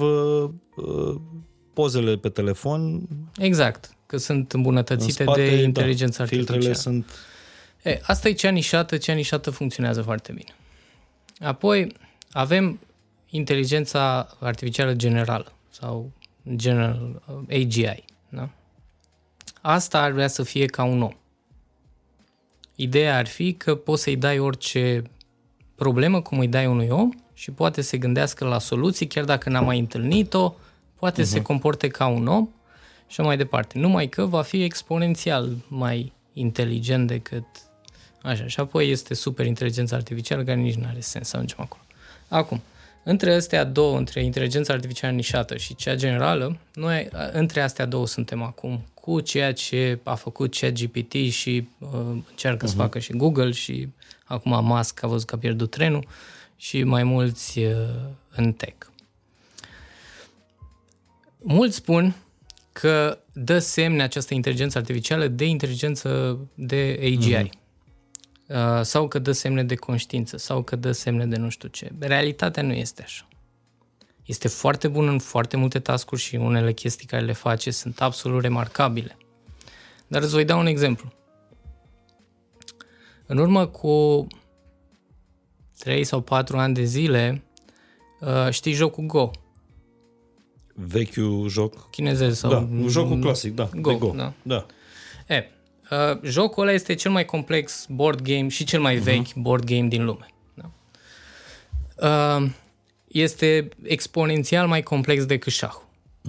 pozele pe telefon. Exact, că sunt îmbunătățite în spate, de inteligența artificială. Filtrele sunt... asta e cea nișată, funcționează foarte bine. Apoi avem inteligența artificială generală sau general AGI, da? Asta ar vrea să fie ca un om. Ideea ar fi că poți să-i dai orice problemă, cum îi dai unui om, și poate să gândească la soluții, chiar dacă n-a mai întâlnit-o, poate să se comporte ca un om și mai departe. Numai că va fi exponențial mai inteligent decât așa. Și apoi este super inteligența artificială, care nici nu are sens să ajungem acolo. Acum, între astea două, între inteligența artificială nișată și cea generală, noi între astea două suntem acum, cu ceea ce a făcut ChatGPT și încearcă să facă și Google și acum Musk a văzut că a pierdut trenul și mai mulți în tech. Mulți spun că dă semne această inteligență artificială de inteligență de AGI. Sau că dă semne de conștiință, sau că dă semne de nu știu ce. Realitatea nu este așa. Este foarte bună în foarte multe task-uri și unele chestii care le face sunt absolut remarcabile. Dar îți voi da un exemplu. În urmă cu 3 sau 4 ani de zile, știi jocul Go? Vechiul joc chinezesc sau... Da, jocul clasic, da. Go. Da. Da. Jocul ăla este cel mai complex board game și cel mai vechi board game din lume. Da. Este exponențial mai complex decât șahul.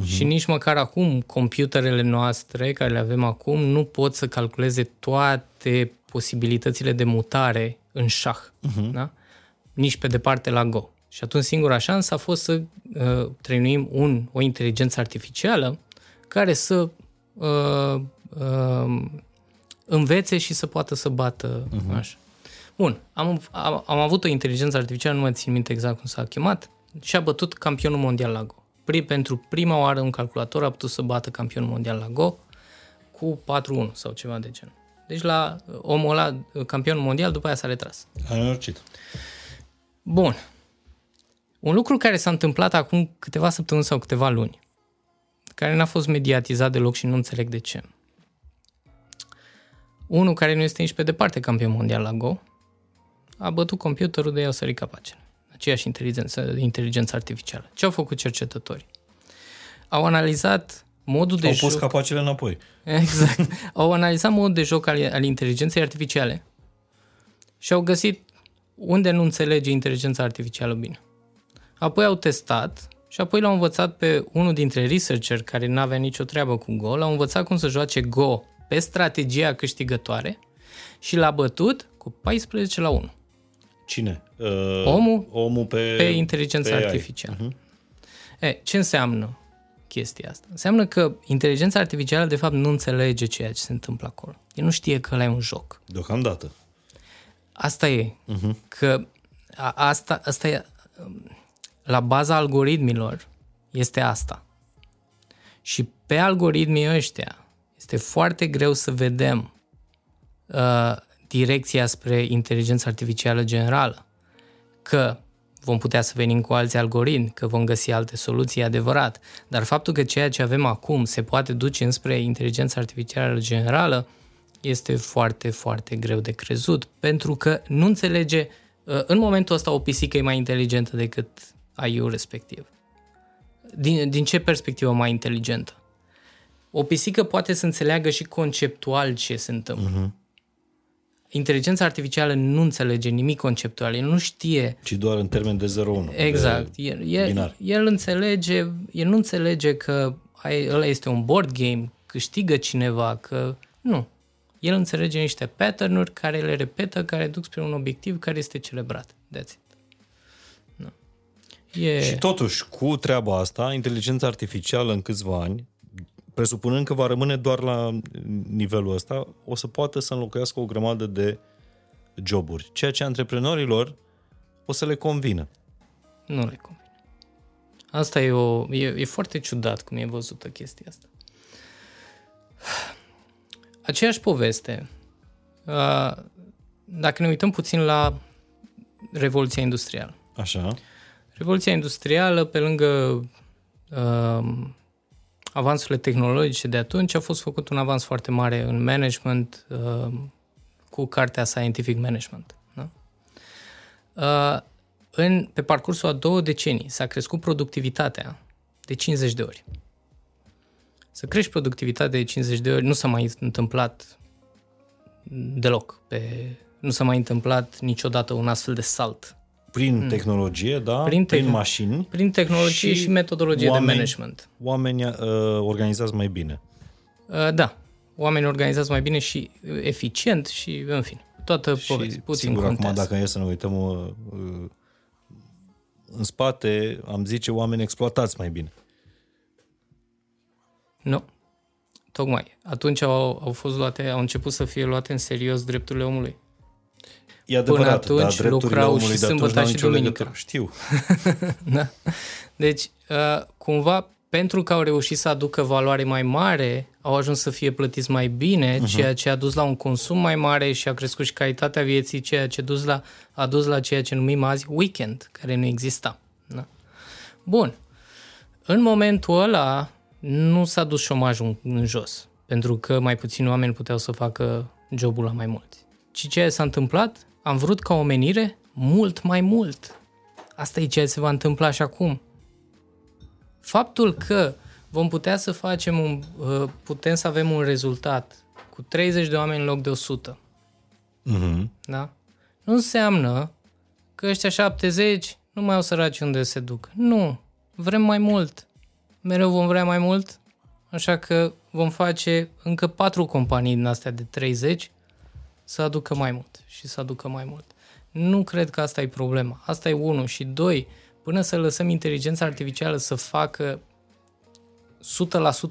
Și nici măcar acum computerele noastre care le avem acum nu pot să calculeze toate posibilitățile de mutare în șah. Da? Nici pe departe la Go. Și atunci singura șansă a fost să trăinuim o inteligență artificială care să învețe și să poată să bată așa. Bun, am avut o inteligență artificială, nu mai țin minte exact cum s-a chemat, și a bătut campionul mondial la Go. Pentru prima oară un calculator a putut să bată campionul mondial la Go cu 4-1 sau ceva de genul. Deci la omul ăla, campionul mondial, după aia s-a retras. A înrocit. Bun. Un lucru care s-a întâmplat acum câteva săptămâni sau câteva luni, care n-a fost mediatizat deloc și nu înțeleg de ce. Unul care nu este nici pe departe campion mondial la Go a bătut computerul de i-au sărit capacele. Aceeași inteligență artificială. Ce au făcut cercetătorii? Au analizat modul de joc... Au pus capacele înapoi. Exact. Au analizat modul de joc al inteligenței artificiale și au găsit unde nu înțelege inteligența artificială bine. Apoi au testat și apoi l-au învățat pe unul dintre researcheri care n-avea nicio treabă cu Go, l-au învățat cum să joace Go pe strategia câștigătoare și l-a bătut cu 14-1. Cine? Omul pe inteligența artificială. Ce înseamnă chestia asta? Înseamnă că inteligența artificială de fapt nu înțelege ceea ce se întâmplă acolo. El nu știe că ăla e un joc. Deocamdată. Asta e. Că asta e la baza algoritmilor, este asta. Și pe algoritmii ăștia este foarte greu să vedem direcția spre inteligența artificială generală, că vom putea să venim cu alți algoritmi, că vom găsi alte soluții, adevărat, dar faptul că ceea ce avem acum se poate duce înspre inteligența artificială generală este foarte, foarte greu de crezut, pentru că nu înțelege, în momentul ăsta o pisică e mai inteligentă decât AI-ul respectiv. Din ce perspectivă mai inteligentă? O pisică poate să înțeleagă și conceptual ce se întâmplă. Uh-huh. Inteligența artificială nu înțelege nimic conceptual, el nu știe. Ci doar în termen de 0-1. Exact. El nu înțelege că ăla este un board game, câștigă cineva, că nu. El înțelege niște pattern-uri care le repetă, care duc spre un obiectiv care este celebrat. That's it. No. Și totuși, cu treaba asta, inteligența artificială în câțiva ani, presupunând că va rămâne doar la nivelul ăsta, o să poată să înlocuiască o grămadă de joburi. Ceea ce antreprenorilor o să le convină. Nu le convine. Asta e foarte ciudat cum e văzută chestia asta. Aceeași poveste. Dacă ne uităm puțin la Revoluția Industrială. Așa. Revoluția Industrială, pe lângă avansurile tehnologice de atunci, a fost făcut un avans foarte mare în management cu cartea Scientific Management. Da? Pe parcursul a 2 decenii s-a crescut productivitatea de 50 de ori. Să crești productivitatea de 50 de ori nu s-a mai întâmplat deloc. Nu s-a mai întâmplat niciodată un astfel de salt. Prin tehnologie, da? Prin mașini. Prin tehnologie și metodologie de management. Oamenii organizați mai bine. Da. Oamenii organizați mai bine și eficient și, în fine, toată povestea. Sigur, acum, dacă e să ne uităm în spate, am zice oameni exploatați mai bine. Nu. Tocmai. Atunci au început să fie luate în serios drepturile omului. E adevărat, până atunci lucrau și sâmbătă și duminică. Știu. Da. Deci, cumva, pentru că au reușit să aducă valoare mai mare, au ajuns să fie plătiți mai bine, ceea ce a dus la un consum mai mare și a crescut și calitatea vieții, ceea ce a dus la ceea ce numim azi weekend, care nu exista. Da. Bun. În momentul ăla nu s-a dus șomajul în jos, pentru că mai puțini oameni puteau să facă jobul la mai mulți. Și ceea ce s-a întâmplat, am vrut ca omenire mult mai mult. Asta e ceea ce se va întâmpla și acum. Faptul că vom putea să facem putem să avem un rezultat cu 30 de oameni în loc de 100. Mm-hmm. Da? Nu înseamnă că ăștia 70 nu mai au săraci unde se duc. Nu. Vrem mai mult. Mereu vom vrea mai mult. Așa că vom face încă 4 companii din astea de 30 să aducă mai mult și să aducă mai mult. Nu cred că asta e problema. Asta e 1. Și 2, până să lăsăm inteligența artificială să facă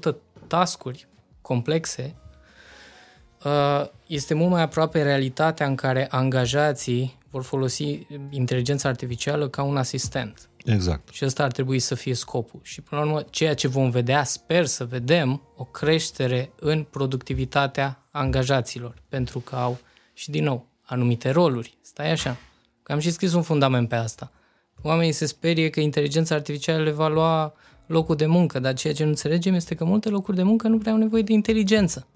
100% task-uri complexe, este mult mai aproape realitatea în care angajații vor folosi inteligența artificială ca un asistent. Exact. Și ăsta ar trebui să fie scopul. Și până la urmă, ceea ce vom vedea, sper să vedem, o creștere în productivitatea angajaților, pentru că au și din nou anumite roluri. Stai așa, că am și scris un fundament pe asta. Oamenii se sperie că inteligența artificială le va lua locul de muncă, dar ceea ce nu înțelegem este că multe locuri de muncă nu prea au nevoie de inteligență.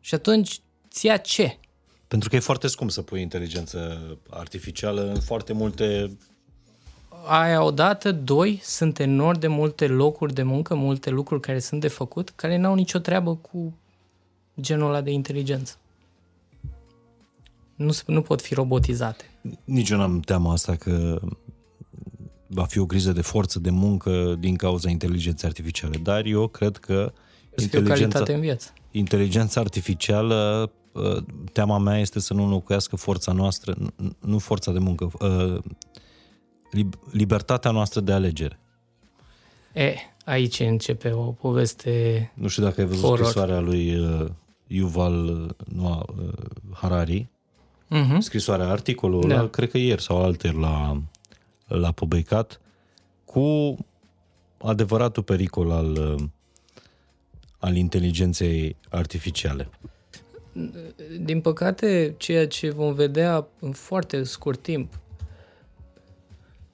Și atunci, ția ce? Pentru că e foarte scump să pui inteligență artificială în foarte multe... Aia odată, 2, sunt enorm de multe locuri de muncă, multe lucruri care sunt de făcut, care n-au nicio treabă cu genul ăla de inteligență. Nu pot fi robotizate. Nici eu n-am teama asta că va fi o criză de forță de muncă din cauza inteligenței artificiale, dar eu cred că inteligența artificială, teama mea este să nu înlocuiască forța noastră, nu forța de muncă, libertatea noastră de alegere. Aici începe o poveste. Nu știu dacă ai văzut scrisoarea lui Yuval Harari. Uh-huh. Scrisoarea, articolul, da. Cred că ieri sau alteri l-a publicat, cu adevăratul pericol al inteligenței artificiale. Din păcate, ceea ce vom vedea în foarte scurt timp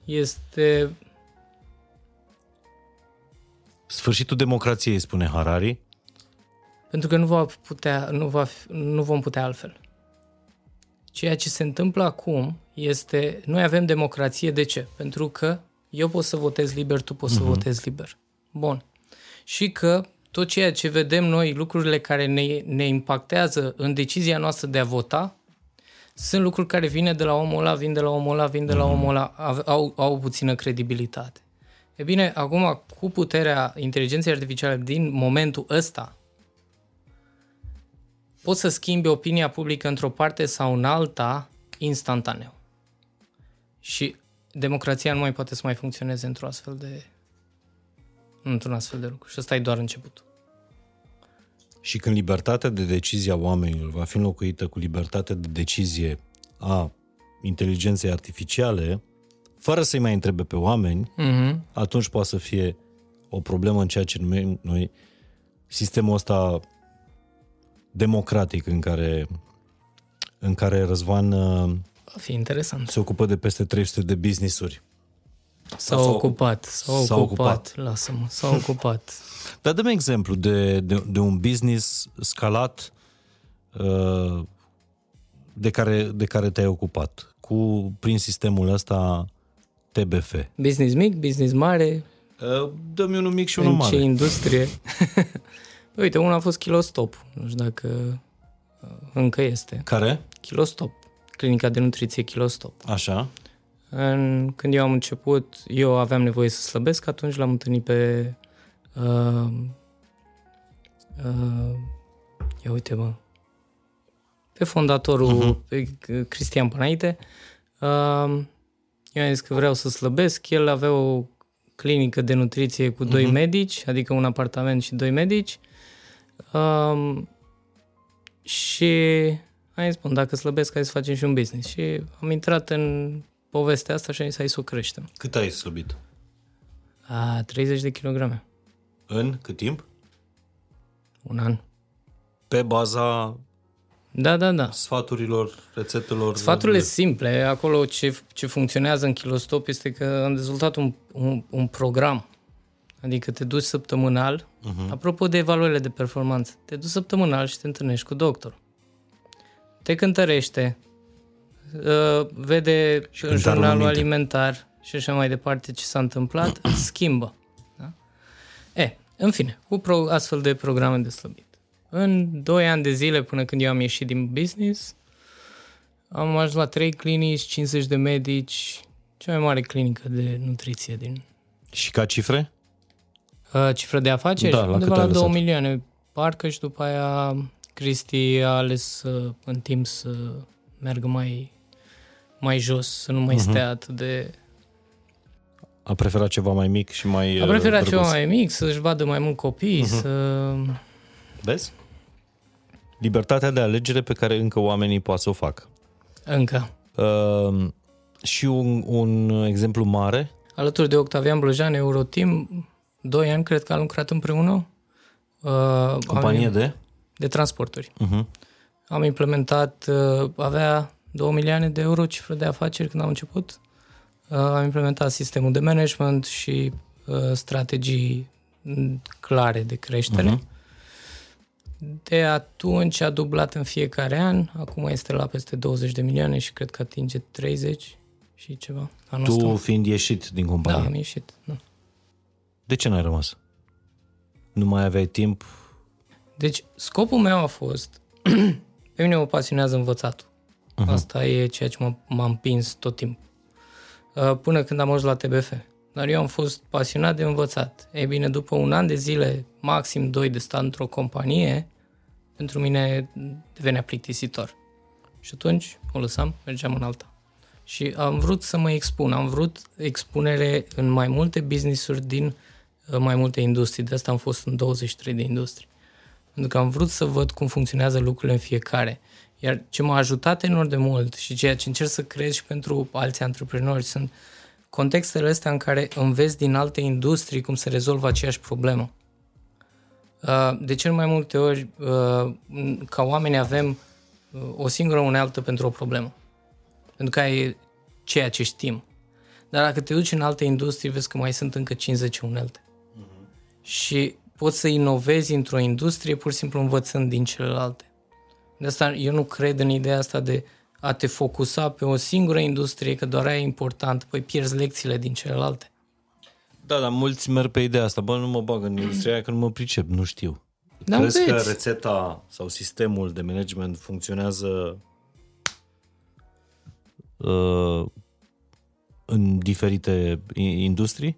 este sfârșitul democrației, spune Harari. Pentru că nu vom putea altfel. Ceea ce se întâmplă acum este, noi avem democrație, de ce? Pentru că eu pot să votez liber, tu poți să votezi liber. Bun. Și că tot ceea ce vedem noi, lucrurile care ne impactează în decizia noastră de a vota, sunt lucruri care vin de la omul ăla, au puțină credibilitate. E bine, acum, cu puterea inteligenței artificiale din momentul ăsta, poți să schimbi opinia publică într-o parte sau în alta instantaneu. Și democrația nu mai poate să mai funcționeze într-un astfel de lucru. Și ăsta e doar începutul. Și când libertatea de decizie a oamenilor va fi înlocuită cu libertatea de decizie a inteligenței artificiale, fără să-i mai întrebe pe oameni, atunci poate să fie o problemă în ceea ce numim noi sistemul ăsta democratic în care Răzvan se ocupă de peste 300 de business-uri. S-a ocupat. Lasă-mă, s-a ocupat. Dar dă-mi exemplu de un business scalat de care te-ai ocupat prin sistemul ăsta TBF. Business mic, business mare. Dă-mi unul mic și unul mare. În ce industrie? Uite, unul a fost Kilostop. Nu știu dacă încă este. Care? Kilostop. Clinica de nutriție Kilostop. Așa. Când eu am început, eu aveam nevoie să slăbesc, atunci l-am întâlnit pe... ia uite, mă. Pe fondatorul pe Cristian Panaite. Eu am zis că vreau să slăbesc. El avea o clinică de nutriție cu doi medici, adică un apartament și doi medici. Și am zis, bun, dacă slăbesc, hai să facem și un business. Și am intrat în povestea asta și am zis, hai să o creștem. Cât ai slăbit? 30 de kilograme. În cât timp? Un an. Pe baza... Da. Sfaturilor, rețetelor... Sfaturile simple. Acolo ce funcționează în Kilostop este că am dezvoltat un program. Adică te duci săptămânal. Apropo de evaluările de performanță, te duci săptămânal și te întâlnești cu doctor. Te cântărește, vede și în jurnalul alimentar și așa mai departe ce s-a întâmplat, schimbă. Da? În fine, cu astfel de programe de slăbit. În 2 ani de zile, până când eu am ieșit din business, am ajuns la 3 clinici, 50 de medici, cea mai mare clinică de nutriție din... Și ca cifre? Cifre de afaceri? Da, undeva la 2 milioane. Parcă și după aia Cristi a ales în timp să meargă mai jos, să nu mai stea atât de... A preferat ceva mai mic și mai... A preferat ceva mai mic, să-și vadă mai mult copii, să... Vezi? Libertatea de alegere pe care încă oamenii poate să o facă. Încă. Și un exemplu mare? Alături de Octavian Blăjean, Eurotim, 2 ani cred că am lucrat împreună. Companie de? De transporturi. Am implementat, avea 2 milioane de euro cifră de afaceri când am început. Am implementat sistemul de management și strategii clare de creștere. De atunci a dublat în fiecare an, acum este la peste 20 de milioane și cred că atinge 30 și ceva. Tu fiind ieșit din companie. Da, am ieșit. Da. De ce n-ai rămas? Nu mai aveai timp? Deci scopul meu a fost, pe mine mă pasionează învățatul. Asta e ceea ce m-a împins tot timpul. Până când am ajuns la TBF. Dar eu am fost pasionat de învățat. Ei bine, după un an de zile, maxim 2 de stat într-o companie, pentru mine devenea plictisitor. Și atunci o lăsam, mergeam în alta. Și am vrut să mă expun. Am vrut expunere în mai multe business-uri din mai multe industrii. De asta am fost în 23 de industrii. Pentru că am vrut să văd cum funcționează lucrurile în fiecare. Iar ce m-a ajutat enorm de mult și ceea ce încerc să creez și pentru alți antreprenori sunt contextele astea în care înveți din alte industrii cum se rezolvă aceeași problemă. De cel mai multe ori, ca oameni avem o singură unealtă pentru o problemă. Pentru că e ceea ce știm. Dar dacă te duci în alte industrii, vezi că mai sunt încă 50 unelte. Și poți să inovezi într-o industrie pur și simplu învățând din celelalte. De asta eu nu cred în ideea asta de a te focusa pe o singură industrie, că doar aia e important, păi pierzi lecțiile din celelalte. Da, dar mulți merg pe ideea asta, bă, nu mă bag în industria aia că nu mă pricep, nu știu. Da, crezi că rețeta sau sistemul de management funcționează în diferite industrii?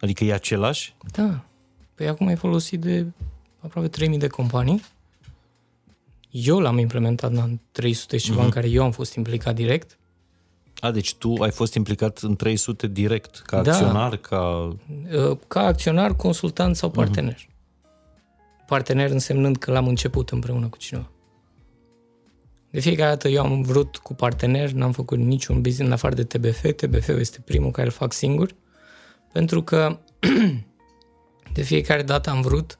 Adică e același? Da. Păi acum e folosit de aproape 3.000 de companii. Eu l-am implementat în 300 și ceva în care eu am fost implicat direct. A, deci tu ai fost implicat în 300 direct, ca acționar? Ca acționar, consultant sau partener. Partener însemnând că l-am început împreună cu cineva. De fiecare dată eu am vrut cu partener, n-am făcut niciun business în afară de TBF. TBF-ul este primul care îl fac singur, pentru că de fiecare dată am vrut,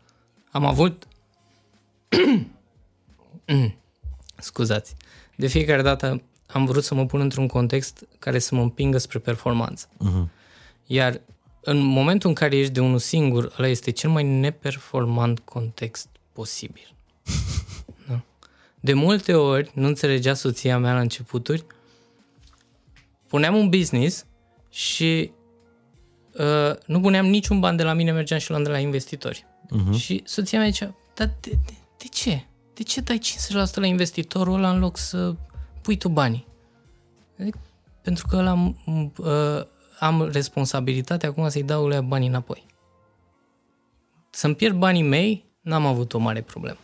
de fiecare dată am vrut să mă pun într-un context care să mă împingă spre performanță. Iar în momentul în care ești de unul singur, ăla este cel mai neperformant context posibil. Da? De multe ori, nu înțelegea soția mea la începuturi, puneam un business și nu puneam niciun ban de la mine, mergeam și luam de la investitori. Și soția mea zicea, dar de ce? De ce dai 50% la investitorul ăla în loc să pui tu banii? Adică, pentru că ăla am responsabilitatea acum să-i dau lui banii înapoi. Să-mi pierd banii mei, n-am avut o mare problemă.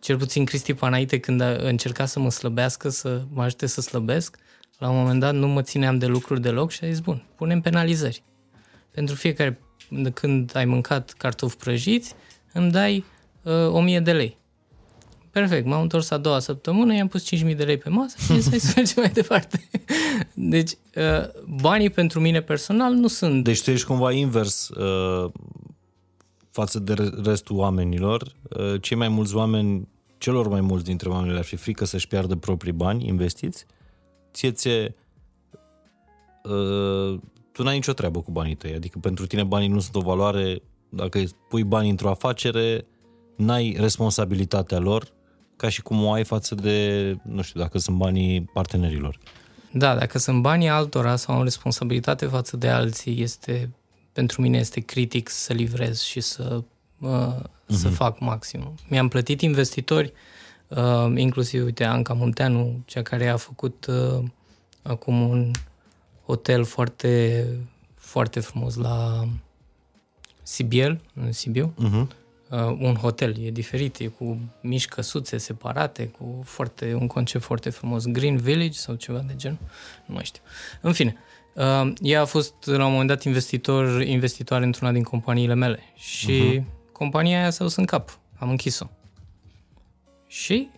Cel puțin Cristi Panaite, când a încercat să mă slăbească, să mă ajute să slăbesc, la un moment dat nu mă țineam de lucruri deloc și a zis, bun, punem penalizări. Pentru fiecare, când ai mâncat cartofi prăjiți, îmi dai 1.000 de lei. Perfect, m-am întors a doua săptămână, i-am pus 5.000 de lei pe masă și să-i mergem mai departe. Deci, banii pentru mine personal nu sunt... Deci tu ești cumva invers față de restul oamenilor. Celor mai mulți dintre oameni le-ar fi frică să-și piardă proprii bani investiți. Tu n-ai nicio treabă cu banii tăi, adică pentru tine banii nu sunt o valoare. Dacă pui bani într-o afacere, n-ai responsabilitatea lor, ca și cum o ai față de, nu știu, dacă sunt banii partenerilor. Da, dacă sunt banii altora sau o responsabilitate față de alții, pentru mine este critic să livrez și să fac maximum. Mi-am plătit investitori, inclusiv, uite, Anca Munteanu, cea care a făcut acum un hotel foarte, foarte frumos la Sibiu. Un hotel, e diferit, e cu mici căsuțe separate, cu un concept foarte frumos, Green Village sau ceva de genul, nu mai știu. În fine, ea a fost la un moment dat investitoare într-una din companiile mele și compania aia s-a dus în cap, am închis-o. Și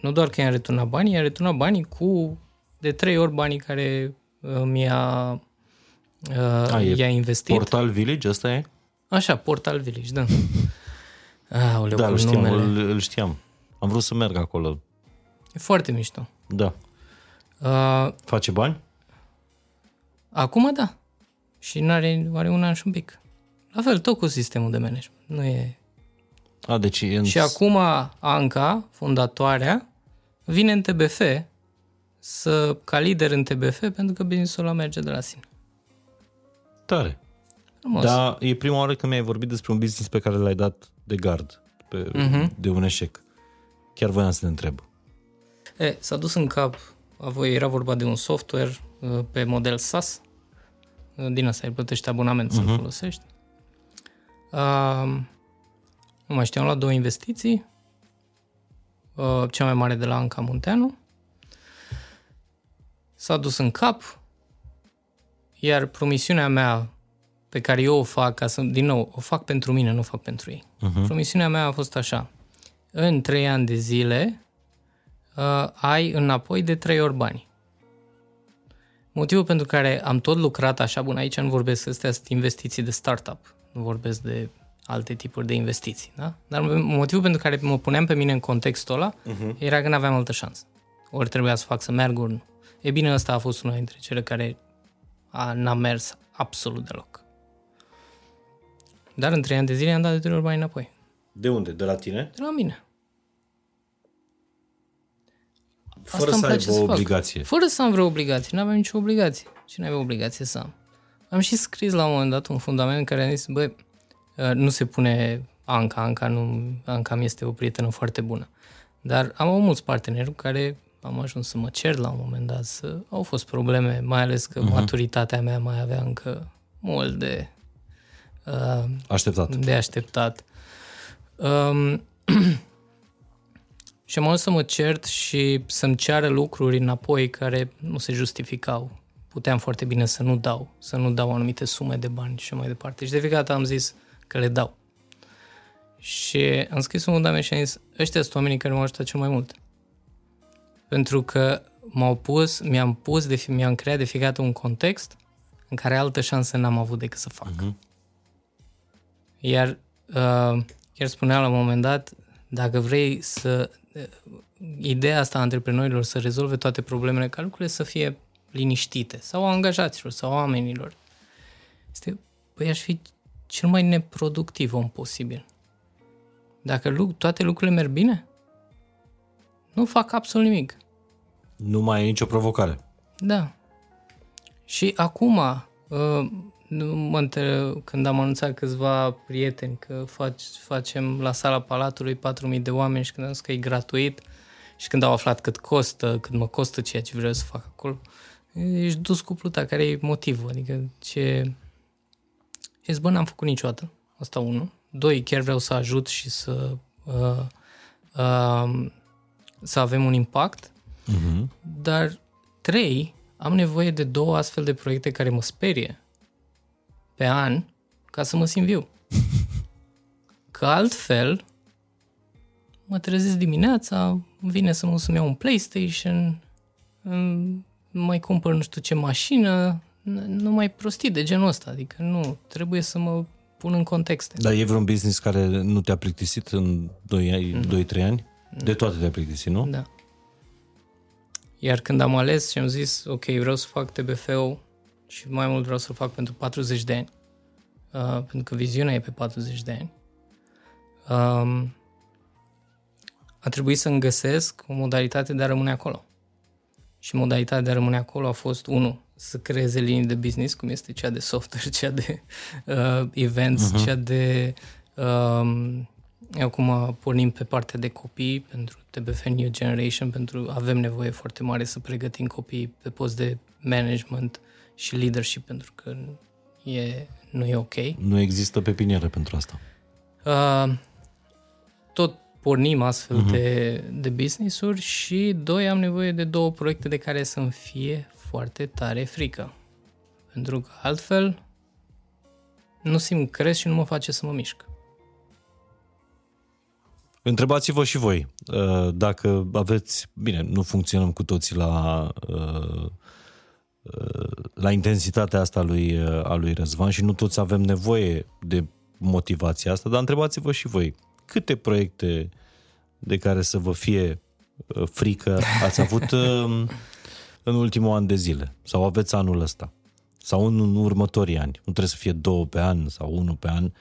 nu doar că i-am returnat banii, cu de 3 ori banii care i-a investit. Portal Village, ăsta e? Așa, Portal Village, da. Aoleu, da, îl știam. Am vrut să merg acolo. E foarte mișto. Da. Face bani? Acum da. Și are un an și un pic. La fel, tot cu sistemul de management. Nu e... Și acum Anca, fondatoarea, vine în TBF ca lider în TBF, pentru că business-ul ăla merge de la sine. Tare. Frumos. Dar e prima oară când mi-ai vorbit despre un business pe care l-ai dat de gard, de un eșec. Chiar voiam să te întreb. S-a dus în cap, era vorba de un software pe model SaaS, din asta îi plătești abonament să-l folosești. Nu mai știu, am luat 2 investiții, cea mai mare de la Anca Munteanu. S-a dus în cap, iar promisiunea mea pe care eu o fac, din nou, o fac pentru mine, nu o fac pentru ei. Promisiunea mea a fost așa. În 3 ani de zile ai înapoi de 3 ori bani. Motivul pentru care am tot lucrat așa, bun, aici nu vorbesc, astea sunt investiții de startup, nu vorbesc de alte tipuri de investiții, da? Dar motivul pentru care mă puneam pe mine în contextul ăla era că n-aveam altă șansă. Ori trebuia să fac să merg, ori nu. E bine, ăsta a fost una dintre cele care n-a mers absolut deloc. Dar în 3 ani de zile am dat de 3 ori bani înapoi. De unde? De la tine? De la mine. Fără să aibă o obligație. Fără să am vreo obligație. N-aveam nicio obligație. Și n-aveam obligație să am. Am și scris la un moment dat un fundament în care am zis, băi, nu se pune Anca mi este o prietenă foarte bună. Dar am avut mulți parteneri care am ajuns să mă cer la un moment dat. Au fost probleme, mai ales că maturitatea mea mai avea încă mult de așteptat. Și am ajuns să mă cert și să-mi ceară lucruri înapoi care nu se justificau. Puteam foarte bine să nu dau, anumite sume de bani și mai departe. Și de fiecare dată am zis că le dau. Și am scris un fundament și am zis, ăștia sunt oamenii care m-au ajutat cel mai mult. Pentru că mi-am creat de fiecare dată un context în care altă șansă n-am avut decât să fac. Iar chiar spuneam la un moment dat, dacă vrei să... Ideea asta a antreprenorilor să rezolve toate problemele, ca lucrurile să fie liniștite, sau a angajaților, sau a oamenilor, este, băi, aș fi cel mai neproductiv om posibil. Dacă toate lucrurile merg bine, nu fac absolut nimic. Nu mai e nicio provocare. Da. Și acum, când am anunțat câțiva prieteni că facem la Sala Palatului 4.000 de oameni și când am zis că e gratuit și când au aflat cât mă costă ceea ce vreau să fac acolo, ești dus cu pluta, care e motivul. Adică bă, n-am făcut niciodată. Asta 1. 2. Chiar vreau să ajut și să avem un impact. Dar 3. Am nevoie de 2 astfel de proiecte care mă sperie pe an ca să mă simt viu. Că altfel mă trezesc dimineața, vine să mă iau un PlayStation, mai cumpăr nu știu ce mașină, numai prostii de genul ăsta. Adică nu, trebuie să mă pun în contexte. Dar e vreun business care nu te-a plictisit în 2-3 ani? De toate te-a plictisit, nu? Da. Iar când am ales și am zis, ok, vreau să fac TBF-ul și mai mult vreau să-l fac pentru 40 de ani, pentru că viziunea e pe 40 de ani, a trebuit să-mi găsesc o modalitate de a rămâne acolo. Și modalitatea de a rămâne acolo a fost, 1, să creeze linii de business, cum este cea de software, cea de events, cea de... acum pornim pe partea de copii, pentru TBF New Generation, avem nevoie foarte mare să pregătim copiii pe post de management și leadership, pentru că nu e ok. Nu există pepiniere pentru asta. Tot pornim astfel de business-uri și 2, am nevoie de 2 proiecte de care să-mi fie foarte tare frică. Pentru că altfel nu simt cresc și nu mă face să mă mișc. Întrebați-vă și voi dacă aveți... Bine, nu funcționăm cu toții la intensitatea asta a lui Răzvan și nu toți avem nevoie de motivația asta, dar întrebați-vă și voi câte proiecte de care să vă fie frică ați avut în ultimul an de zile sau aveți anul ăsta sau în următorii ani. Nu trebuie să fie 2 pe an sau 1 pe an,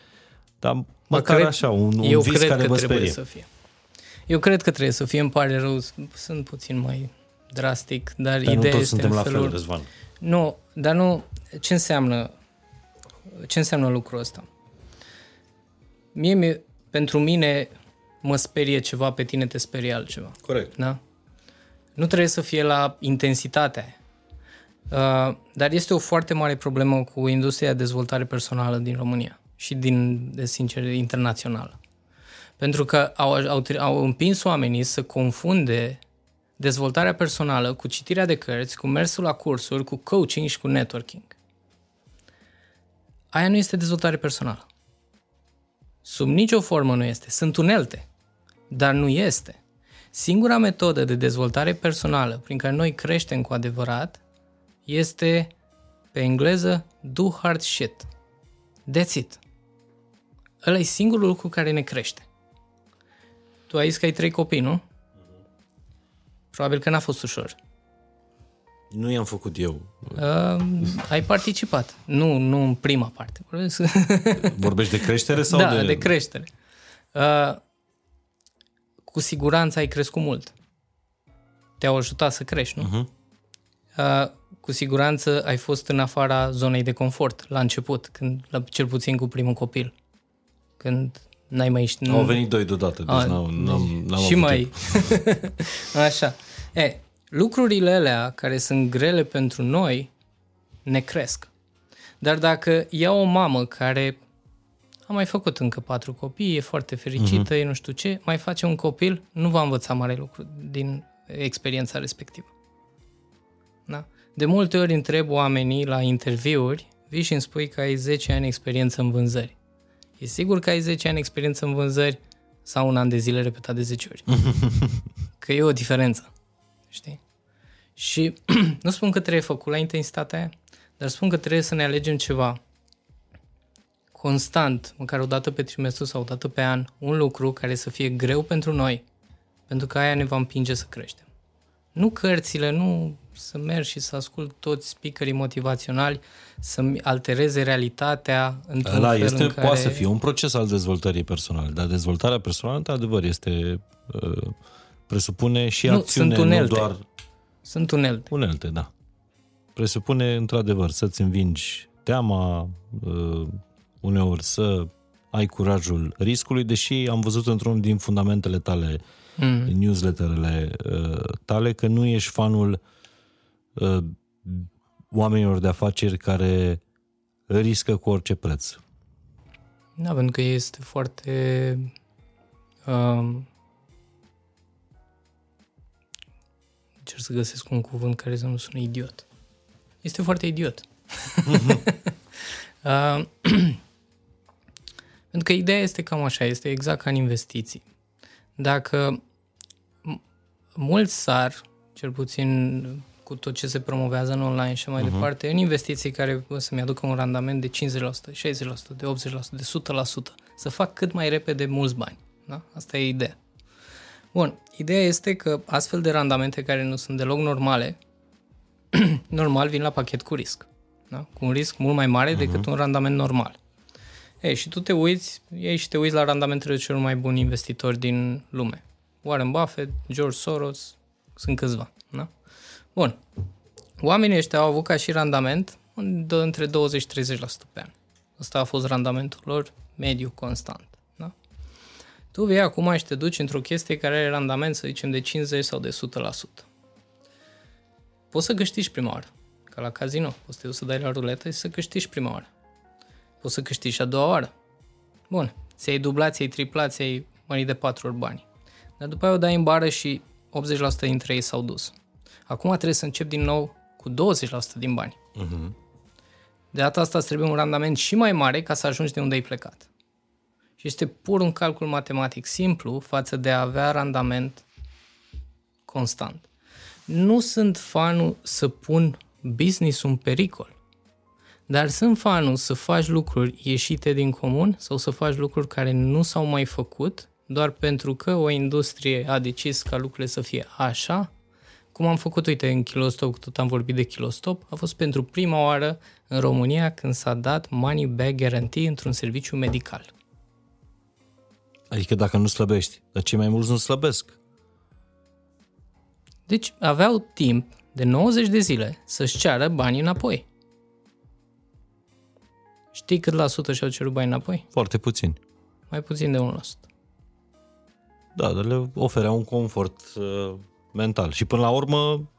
dar măcar așa, un vis care vă sperie. Eu cred că trebuie să fie, îmi pare rău, sunt puțin mai drastic, dar ideea este... Dar nu toți suntem la fel, Răzvan. Nu, dar nu... Ce înseamnă lucrul ăsta? Pentru mine mă sperie ceva, pe tine te sperie altceva. Corect. Da? Nu trebuie să fie la intensitate. Dar este o foarte mare problemă cu industria de dezvoltare personală din România și internațională. Pentru că au împins oamenii să confunde dezvoltarea personală cu citirea de cărți, cu mersul la cursuri, cu coaching și cu networking. Aia nu este dezvoltare personală. Sub nicio formă nu este. Sunt unelte, dar nu este. Singura metodă de dezvoltare personală prin care noi creștem cu adevărat este, pe engleză, do hard shit. That's it. Ăla e singurul lucru care ne crește. Tu ai zis că ai 3 copii, nu? Probabil că n-a fost ușor. Nu i-am făcut eu. Ai participat. Nu în prima parte. Vorbești de creștere sau da, de creștere. Cu siguranță ai crescut mult. Te-au ajutat să crești, nu? Uh-huh. Cu siguranță ai fost în afara zonei de confort la început, cel puțin cu primul copil. Când n-ai mai știut. Au venit doi deodată, deci n-am și mai. Așa. Lucrurile alea care sunt grele pentru noi ne cresc. Dar dacă ia o mamă care a mai făcut încă 4 copii, e foarte fericită, uh-huh. E nu știu ce, mai face un copil, nu va învăța mare lucru din experiența respectivă. Da? De multe ori întreb oamenii la interviuri, vii și îmi spui că ai 10 ani experiență în vânzări. E sigur că ai 10 ani experiență în vânzări sau un an de zile repetat de 10 ori? Că e o diferență. Știi? Și nu spun că trebuie făcut la intensitatea aia, dar spun că trebuie să ne alegem ceva constant, măcar o dată pe trimestru sau o dată pe an, un lucru care să fie greu pentru noi, pentru că aia ne va împinge să creștem. Nu cărțile, nu să merg și să ascult toți speakerii motivaționali, să-mi altereze realitatea într-un fel este, în care... Poate să fie un proces al dezvoltării personale, dar dezvoltarea personală, într-adevăr, este... presupune și acțiune, nu doar... Sunt unelte. Unelte, da. Presupune, într-adevăr, să-ți învingi teama, uneori să ai curajul riscului, deși am văzut într-unul din fundamentele tale, din newsletterele tale, că nu ești fanul oamenilor de afaceri care riscă cu orice preț. Da, pentru că este foarte... Încerc să găsesc un cuvânt care să nu sună idiot. Este foarte idiot. Pentru că ideea este cam așa, este exact ca în investiții. Dacă mulți sar, cel puțin cu tot ce se promovează în online și mai departe, în investiții care să-mi aducă un randament de 50%, 60%, de 80%, de 100%, să fac cât mai repede mulți bani. Da? Asta e ideea. Bun, ideea este că astfel de randamente care nu sunt deloc normale, normal vin la pachet cu risc. Da? Cu un risc mult mai mare decât un randament normal. Și tu te uiți, te uiți la randamentele celor mai buni investitori din lume. Warren Buffett, George Soros, sunt câțiva. Da? Bun, oamenii ăștia au avut ca și randament între 20-30% pe an. Ăsta a fost randamentul lor mediu constant. Tu vei acum și te duci într-o chestie care are randament, să zicem, de 50 sau de 100%. Poți să câștigi prima oară, ca la casino. Poți să te duci să dai la ruletă și să câștigi prima oară. Poți să câștigi și a doua oară. Bun, ți-ai dublat, ți-ai triplat, ți-ai mărit de 4 ori banii. Dar după aia o dai în bară și 80% dintre ei s-au dus. Acum trebuie să începi din nou cu 20% din bani. Uh-huh. De data asta îți trebuie un randament și mai mare ca să ajungi de unde ai plecat. Și este pur un calcul matematic simplu față de a avea randament constant. Nu sunt fanul să pun business-ul în pericol, dar sunt fanul să faci lucruri ieșite din comun sau să faci lucruri care nu s-au mai făcut doar pentru că o industrie a decis ca lucrurile să fie așa. Cum am făcut, uite, în Kilostop, tot am vorbit de Kilostop, a fost pentru prima oară în România când s-a dat money back guarantee într-un serviciu medical. Adică dacă nu slăbești, dar cei mai mulți nu slăbesc. Deci aveau timp de 90 de zile să-și ceară banii înapoi. Știi cât la sută și-au cerut banii înapoi? Foarte puțin. Mai puțin de 1%. Da, dar le oferea un confort mental. Și până la urmă,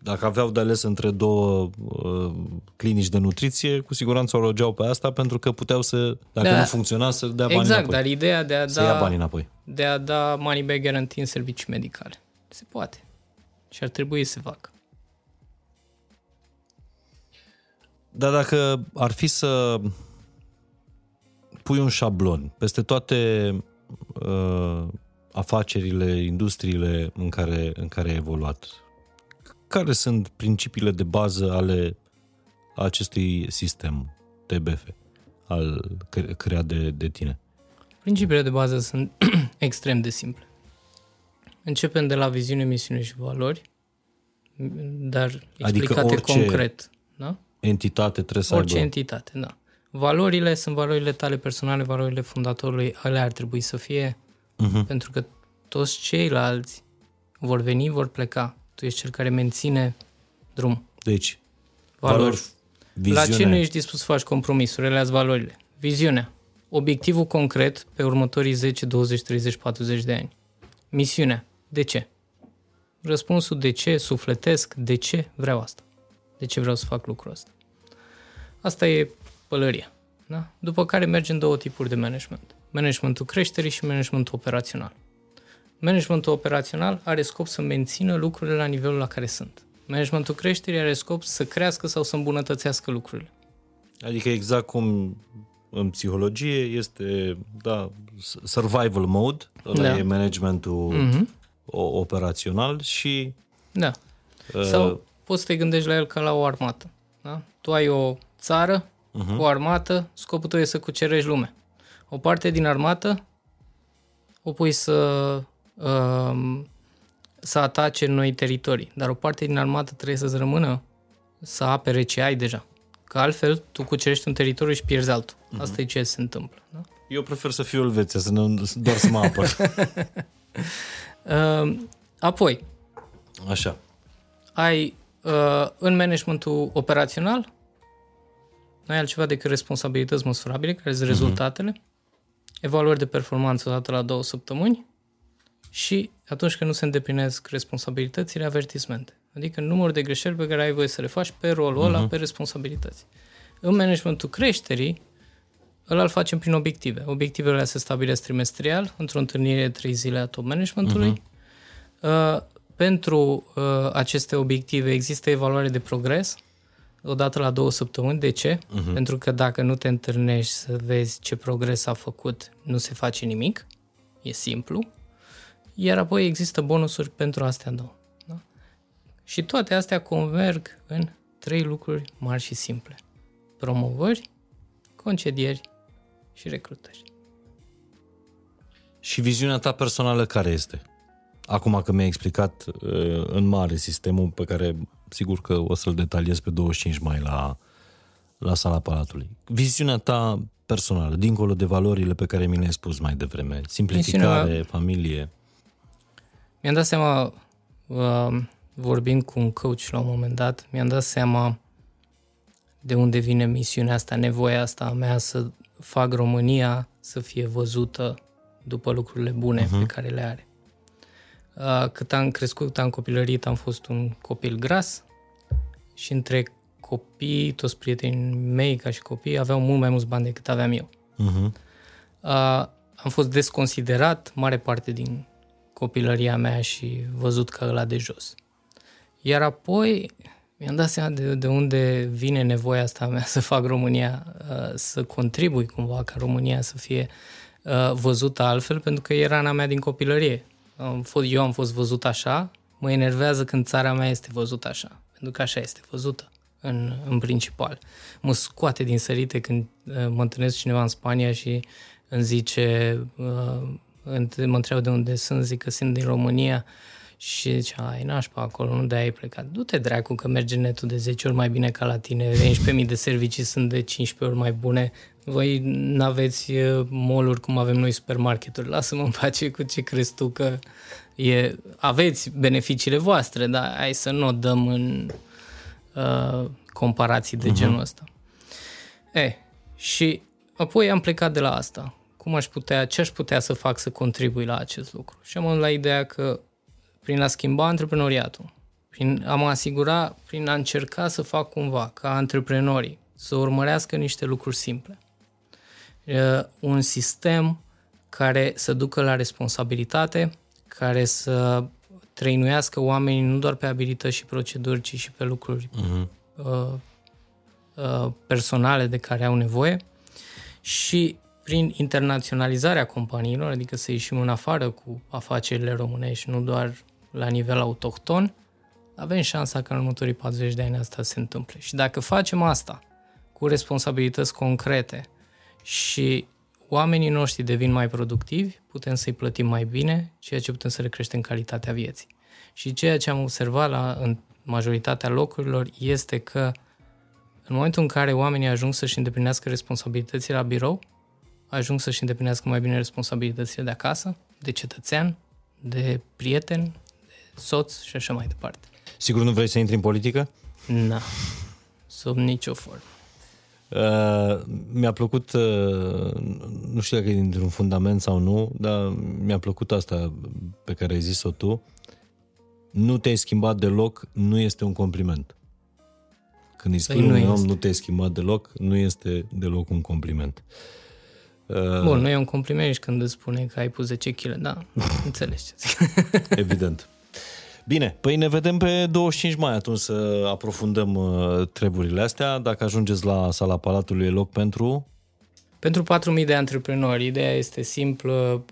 dacă aveau de ales între două clinici de nutriție, cu siguranță o rogeau pe asta pentru că puteau să, dacă nu funcționa, să dea bani înapoi. Exact, dar ideea de a da money back guarantee în servicii medicale. Se poate. Și ar trebui să facă. Dar dacă ar fi să pui un șablon peste toate afacerile, industriile în care ai evoluat, care sunt principiile de bază ale acestui sistem TBF creat de tine? Principiile de bază sunt extrem de simple. Începem de la viziune, misiune și valori, dar explicate adică concret. Da? Entitate trebuie să orice aibă. Entitate, da. Valorile sunt valorile tale personale, valorile fundatorului, alea ar trebui să fie, pentru că toți ceilalți vor veni, vor pleca. Tu ești cel care menține drumul. Deci, valori, viziune. La ce nu ești dispus să faci compromisuri? Alea sunt valorile. Viziunea. Obiectivul concret pe următorii 10, 20, 30, 40 de ani. Misiunea. De ce? Răspunsul de ce, sufletesc, de ce vreau asta? De ce vreau să fac lucrul ăsta? Asta e pălăria. Da? După care mergem două tipuri de management. Managementul creșterii și managementul operațional. Managementul operațional are scop să mențină lucrurile la nivelul la care sunt. Managementul creșterii are scop să crească sau să îmbunătățească lucrurile. Adică exact cum în psihologie este, da, survival mode, ăla e managementul operațional și... Da. Sau poți să te gândești la el ca la o armată. Da? Tu ai o țară, o armată, scopul tău e să cucerești lumea. O parte din armată o pui să atace noi teritorii, dar o parte din armată trebuie să-ți rămână să apere ce ai deja. Că altfel tu cucerești un teritoriu și pierzi altul. Asta e ce se întâmplă. Da? Eu prefer să fiu Elveția, doar să mă apăr. Apoi, așa. Ai în managementul operațional, n-ai altceva decât responsabilități măsurabile, care sunt rezultatele, evaluări de performanță odată la 2 săptămâni și atunci când nu se îndeplinesc responsabilitățile, avertismente. Adică numărul de greșeli pe care ai voie să le faci pe rolul ăla, pe responsabilități. În managementul creșterii, ăla îl facem prin obiective. Obiectivele alea se stabilesc trimestrial, într-o întâlnire de 3 zile a top managementului. Pentru aceste obiective există evaluare de progres, odată la 2 săptămâni. De ce? Pentru că dacă nu te întâlnești să vezi ce progres a făcut, nu se face nimic. E simplu. Iar apoi există bonusuri pentru astea două. Da? Și toate astea converg în 3 lucruri mari și simple. Promovări, concedieri și recrutări. Și viziunea ta personală care este? Acum că mi-ai explicat în mare sistemul pe care sigur că o să-l detaliez pe 25 mai la Sala Palatului. Viziunea ta personală, dincolo de valorile pe care mi le-ai spus mai devreme, simplificare, viziunea... familie... Mi-am dat seama, vorbind cu un coach la un moment dat, mi-am dat seama de unde vine misiunea asta, nevoia asta a mea să fac România să fie văzută după lucrurile bune pe care le are. Cât am crescut, cât am copilărit, am fost un copil gras și între copii, toți prietenii mei ca și copii, aveau mult mai mulți bani decât aveam eu. Am fost desconsiderat mare parte din copilăria mea și văzut ca ăla de jos. Iar apoi mi-am dat seama de unde vine nevoia asta mea să fac România, să contribui cumva ca România să fie văzută altfel, pentru că e rana mea din copilărie. Eu am fost văzut așa, mă enervează când țara mea este văzută așa, pentru că așa este văzută în principal. Mă scoate din sărite când mă întâlnesc cineva în Spania și îmi zice... mă întreabă de unde sunt, zic că sunt din România și zice, ai nașpa acolo, nu de-aia ai plecat. Du-te dracu că merge netul de 10 ori mai bine ca la tine, 11.000 de servicii sunt de 15 ori mai bune, voi n-aveți mall-uri cum avem noi supermarketuri, lasă-mă în pace cu ce crezi tu că e... aveți beneficiile voastre, dar hai să nu o dăm în comparații de genul ăsta. Și apoi am plecat de la asta. Ce aș putea să fac să contribui la acest lucru? Și am luat la ideea că prin a schimba antreprenoriatul, prin a mă asigura, prin a încerca să fac cumva ca antreprenorii să urmărească niște lucruri simple. Un sistem care să ducă la responsabilitate, care să trăinuiască oamenii nu doar pe abilități și proceduri, ci și pe lucruri personale de care au nevoie și prin internaționalizarea companiilor, adică să ieșim în afară cu afacerile românești, nu doar la nivel autohton, avem șansa că în următorii 40 de ani asta se întâmple. Și dacă facem asta cu responsabilități concrete și oamenii noștri devin mai productivi, putem să-i plătim mai bine, ceea ce putem să le creștem calitatea vieții. Și ceea ce am observat în majoritatea locurilor este că în momentul în care oamenii ajung să-și îndeplinească responsabilitățile la birou, ajung să-și îndeplinească mai bine responsabilitățile de acasă, de cetățean, de prieten, de soț și așa mai departe. Sigur nu vrei să intri în politică? Nu, sub nicio formă. Mi-a plăcut, nu știu dacă e dintr-un fundament sau nu, dar mi-a plăcut asta pe care ai zis-o tu. Nu te-ai schimbat deloc, nu este un compliment. Când îi spui unui om nu te-ai schimbat deloc, nu este deloc un compliment. Bun, nu e un compliment și când îți spune că ai pus 10 kg, da, înțelegi ce zic. Evident. Bine, păi ne vedem pe 25 mai, atunci să aprofundăm treburile astea. Dacă ajungeți la Sala Palatului, e loc pentru? Pentru 4.000 de antreprenori. Ideea este simplă.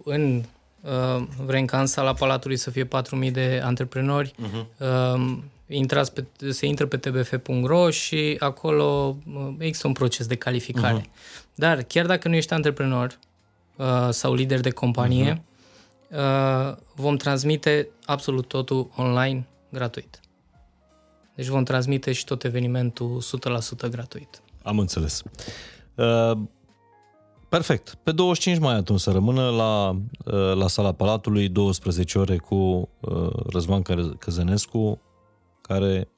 Vrem ca în Sala Palatului să fie 4.000 de antreprenori. Se intră pe tbf.ro și acolo există un proces de calificare. Dar chiar dacă nu ești antreprenor sau lider de companie, vom transmite absolut totul online gratuit. Deci vom transmite și tot evenimentul 100% gratuit. Am înțeles. Perfect. Pe 25 mai atunci să rămână la Sala Palatului 12 ore cu Răzvan Căzănescu, care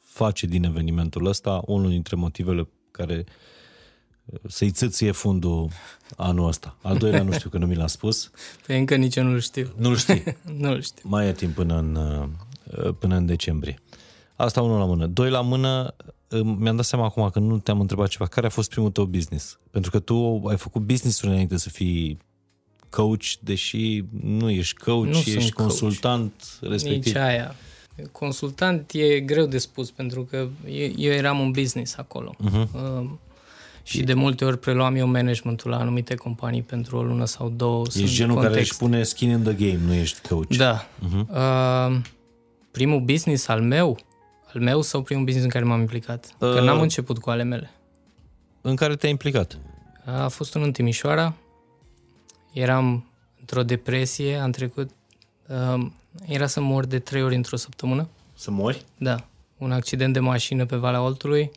face din evenimentul ăsta unul dintre motivele care să-i țâție fundul anul ăsta. Al doilea nu știu că nu mi l-a spus. Păi încă nici eu nu-l știu. Nu-l știi. Nu-l știu. Mai e timp până în decembrie. Asta unul la mână. Doi la mână, mi-am dat seama acum că nu te-am întrebat ceva. Care a fost primul tău business? Pentru că tu ai făcut business-uri înainte să fii coach, deși nu ești coach, nu ești consultant coach. Respectiv. Nici aia. Consultant e greu de spus, pentru că eu eram un business acolo. Și de multe ori preluam eu managementul la anumite companii pentru o lună sau două. Ești genul care își pune skin in the game, nu ești coach. Da. Primul business al meu sau primul business în care m-am implicat? Că n-am început cu ale mele. În care te-ai implicat? A fost unul în Timișoara. Eram într-o depresie, am trecut... Era să mor de 3 ori într-o săptămână. Să mori? Da. Un accident de mașină pe Valea Oltului.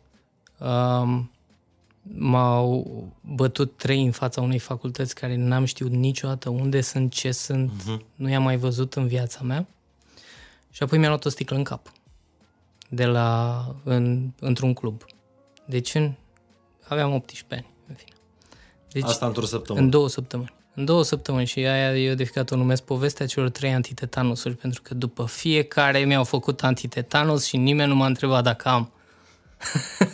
M-au bătut 3 în fața unei facultăți care n-am știut niciodată unde sunt, ce sunt, nu i-am mai văzut în viața mea. Și apoi mi-a luat o sticlă în cap într-un club. Deci aveam 18 ani, în fine. Deci, asta într-o săptămână? În 2 săptămâni. În 2 săptămâni și aia eu de fiecare o numesc povestea celor 3 antitetanusuri, pentru că după fiecare mi-au făcut antitetanus și nimeni nu m-a întrebat dacă am.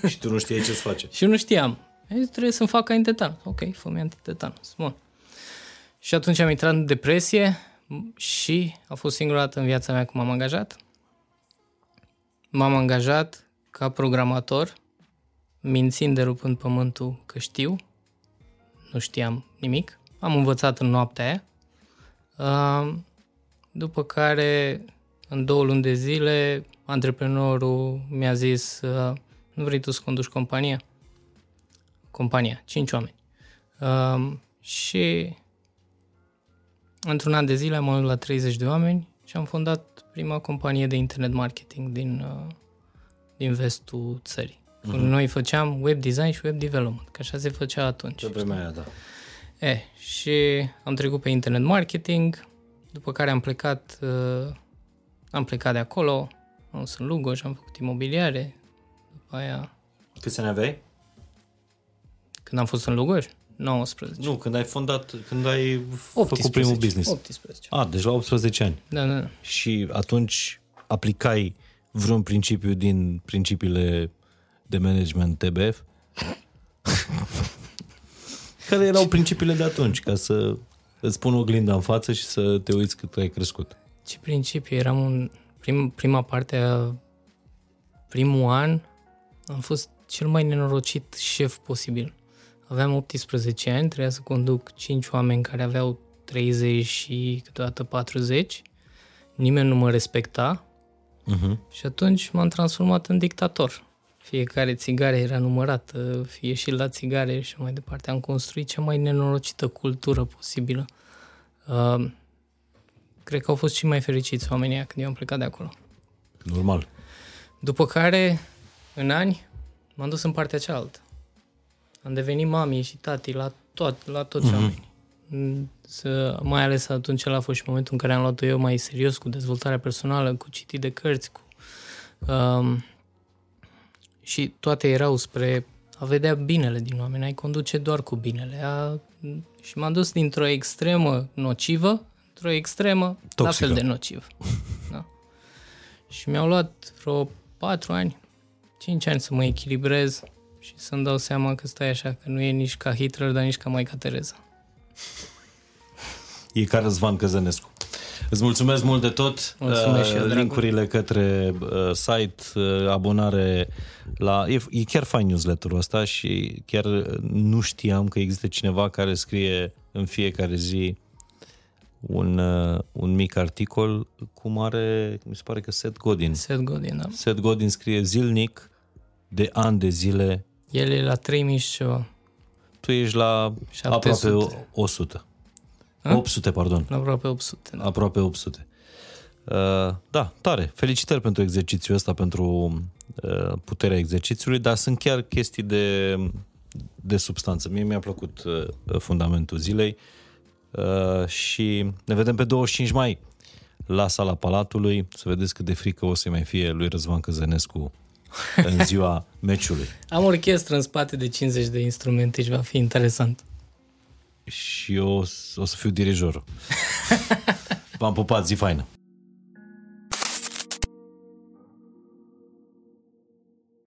Și tu nu știai ce-ți face. Și nu știam. Zis, trebuie să-mi fac antitetanus. Ok, fă-mi antitetanus. Bun. Și atunci am intrat în depresie și a fost singura dată în viața mea că m-am angajat. M-am angajat ca programator, mințind de rupând pământul că știu. Nu știam nimic. Am învățat în noaptea aia. După care, în 2 luni de zile, antreprenorul mi-a zis... Nu vrei tu să conduci compania? Compania, 5 oameni. Și într-un an de zile am ajuns la 30 de oameni și am fondat prima companie de internet marketing din vestul țării. Noi făceam web design și web development, că așa se făcea atunci. Pe vremea aia, da. Și am trecut pe internet marketing, după care am plecat de acolo, am ajuns în Lugoj, am făcut imobiliare. Aia. Câți ani aveai? Când am fost în Lugoj? 19. Nu, când ai fondat, când ai 18, făcut primul business. 18. Deci la 18 ani. Da. Și atunci aplicai vreun principiu din principiile de management TBF? Care erau principiile de atunci, ca să îți pun oglinda în față și să te uiți cât ai crescut? Ce principiu? Eram prima parte a primul an. Am fost cel mai nenorocit șef posibil. Aveam 18 ani, trebuia să conduc 5 oameni care aveau 30 și câteodată 40. Nimeni nu mă respecta. Și atunci m-am transformat în dictator. Fiecare țigare era numărată, fie și la țigare și mai departe. Am construit cea mai nenorocită cultură posibilă. Cred că au fost și mai fericiți oamenii când eu am plecat de acolo. Normal. După care, în ani, m-am dus în partea cealaltă. Am devenit mami și tati la toți oamenii. Mai ales atunci a fost și momentul în care am luat-o eu mai serios cu dezvoltarea personală, cu citit de cărți, cu... și toate erau spre a vedea binele din oameni, a-i conduce doar cu binele. Și m-am dus dintr-o extremă nocivă într-o extremă toxică, la fel de nocivă. Da. Și mi-au luat vreo 4 ani, 5 ani să mă echilibrez și să-mi dau seama că stai așa, că nu e nici ca Hitler, dar nici ca Maica Tereza. E ca Răzvan Căzănescu. Îți mulțumesc mult de tot. Eu, link-urile către site, abonare la... E chiar fain newsletter-ul ăsta și chiar nu știam că există cineva care scrie în fiecare zi un mic articol, cum are, mi se pare că Seth Godin. Seth Godin scrie zilnic de ani de zile. El e la 3000 și ceva. Tu ești la 700. Aproape 100. 800, pardon. Aproape 800. Da. Aproape 800. Da, tare. Felicitări pentru exercițiul ăsta, pentru puterea exercițiului, dar sunt chiar chestii de substanță. Mie mi-a plăcut fundamentul zilei și ne vedem pe 25 mai la Sala Palatului. Să vedeți cât de frică o să-i mai fie lui Răzvan Căzănescu în ziua meciului. Am orchestră în spate de 50 de instrumente și va fi interesant. Și eu o să fiu dirijorul. V-am pupat, zi faină!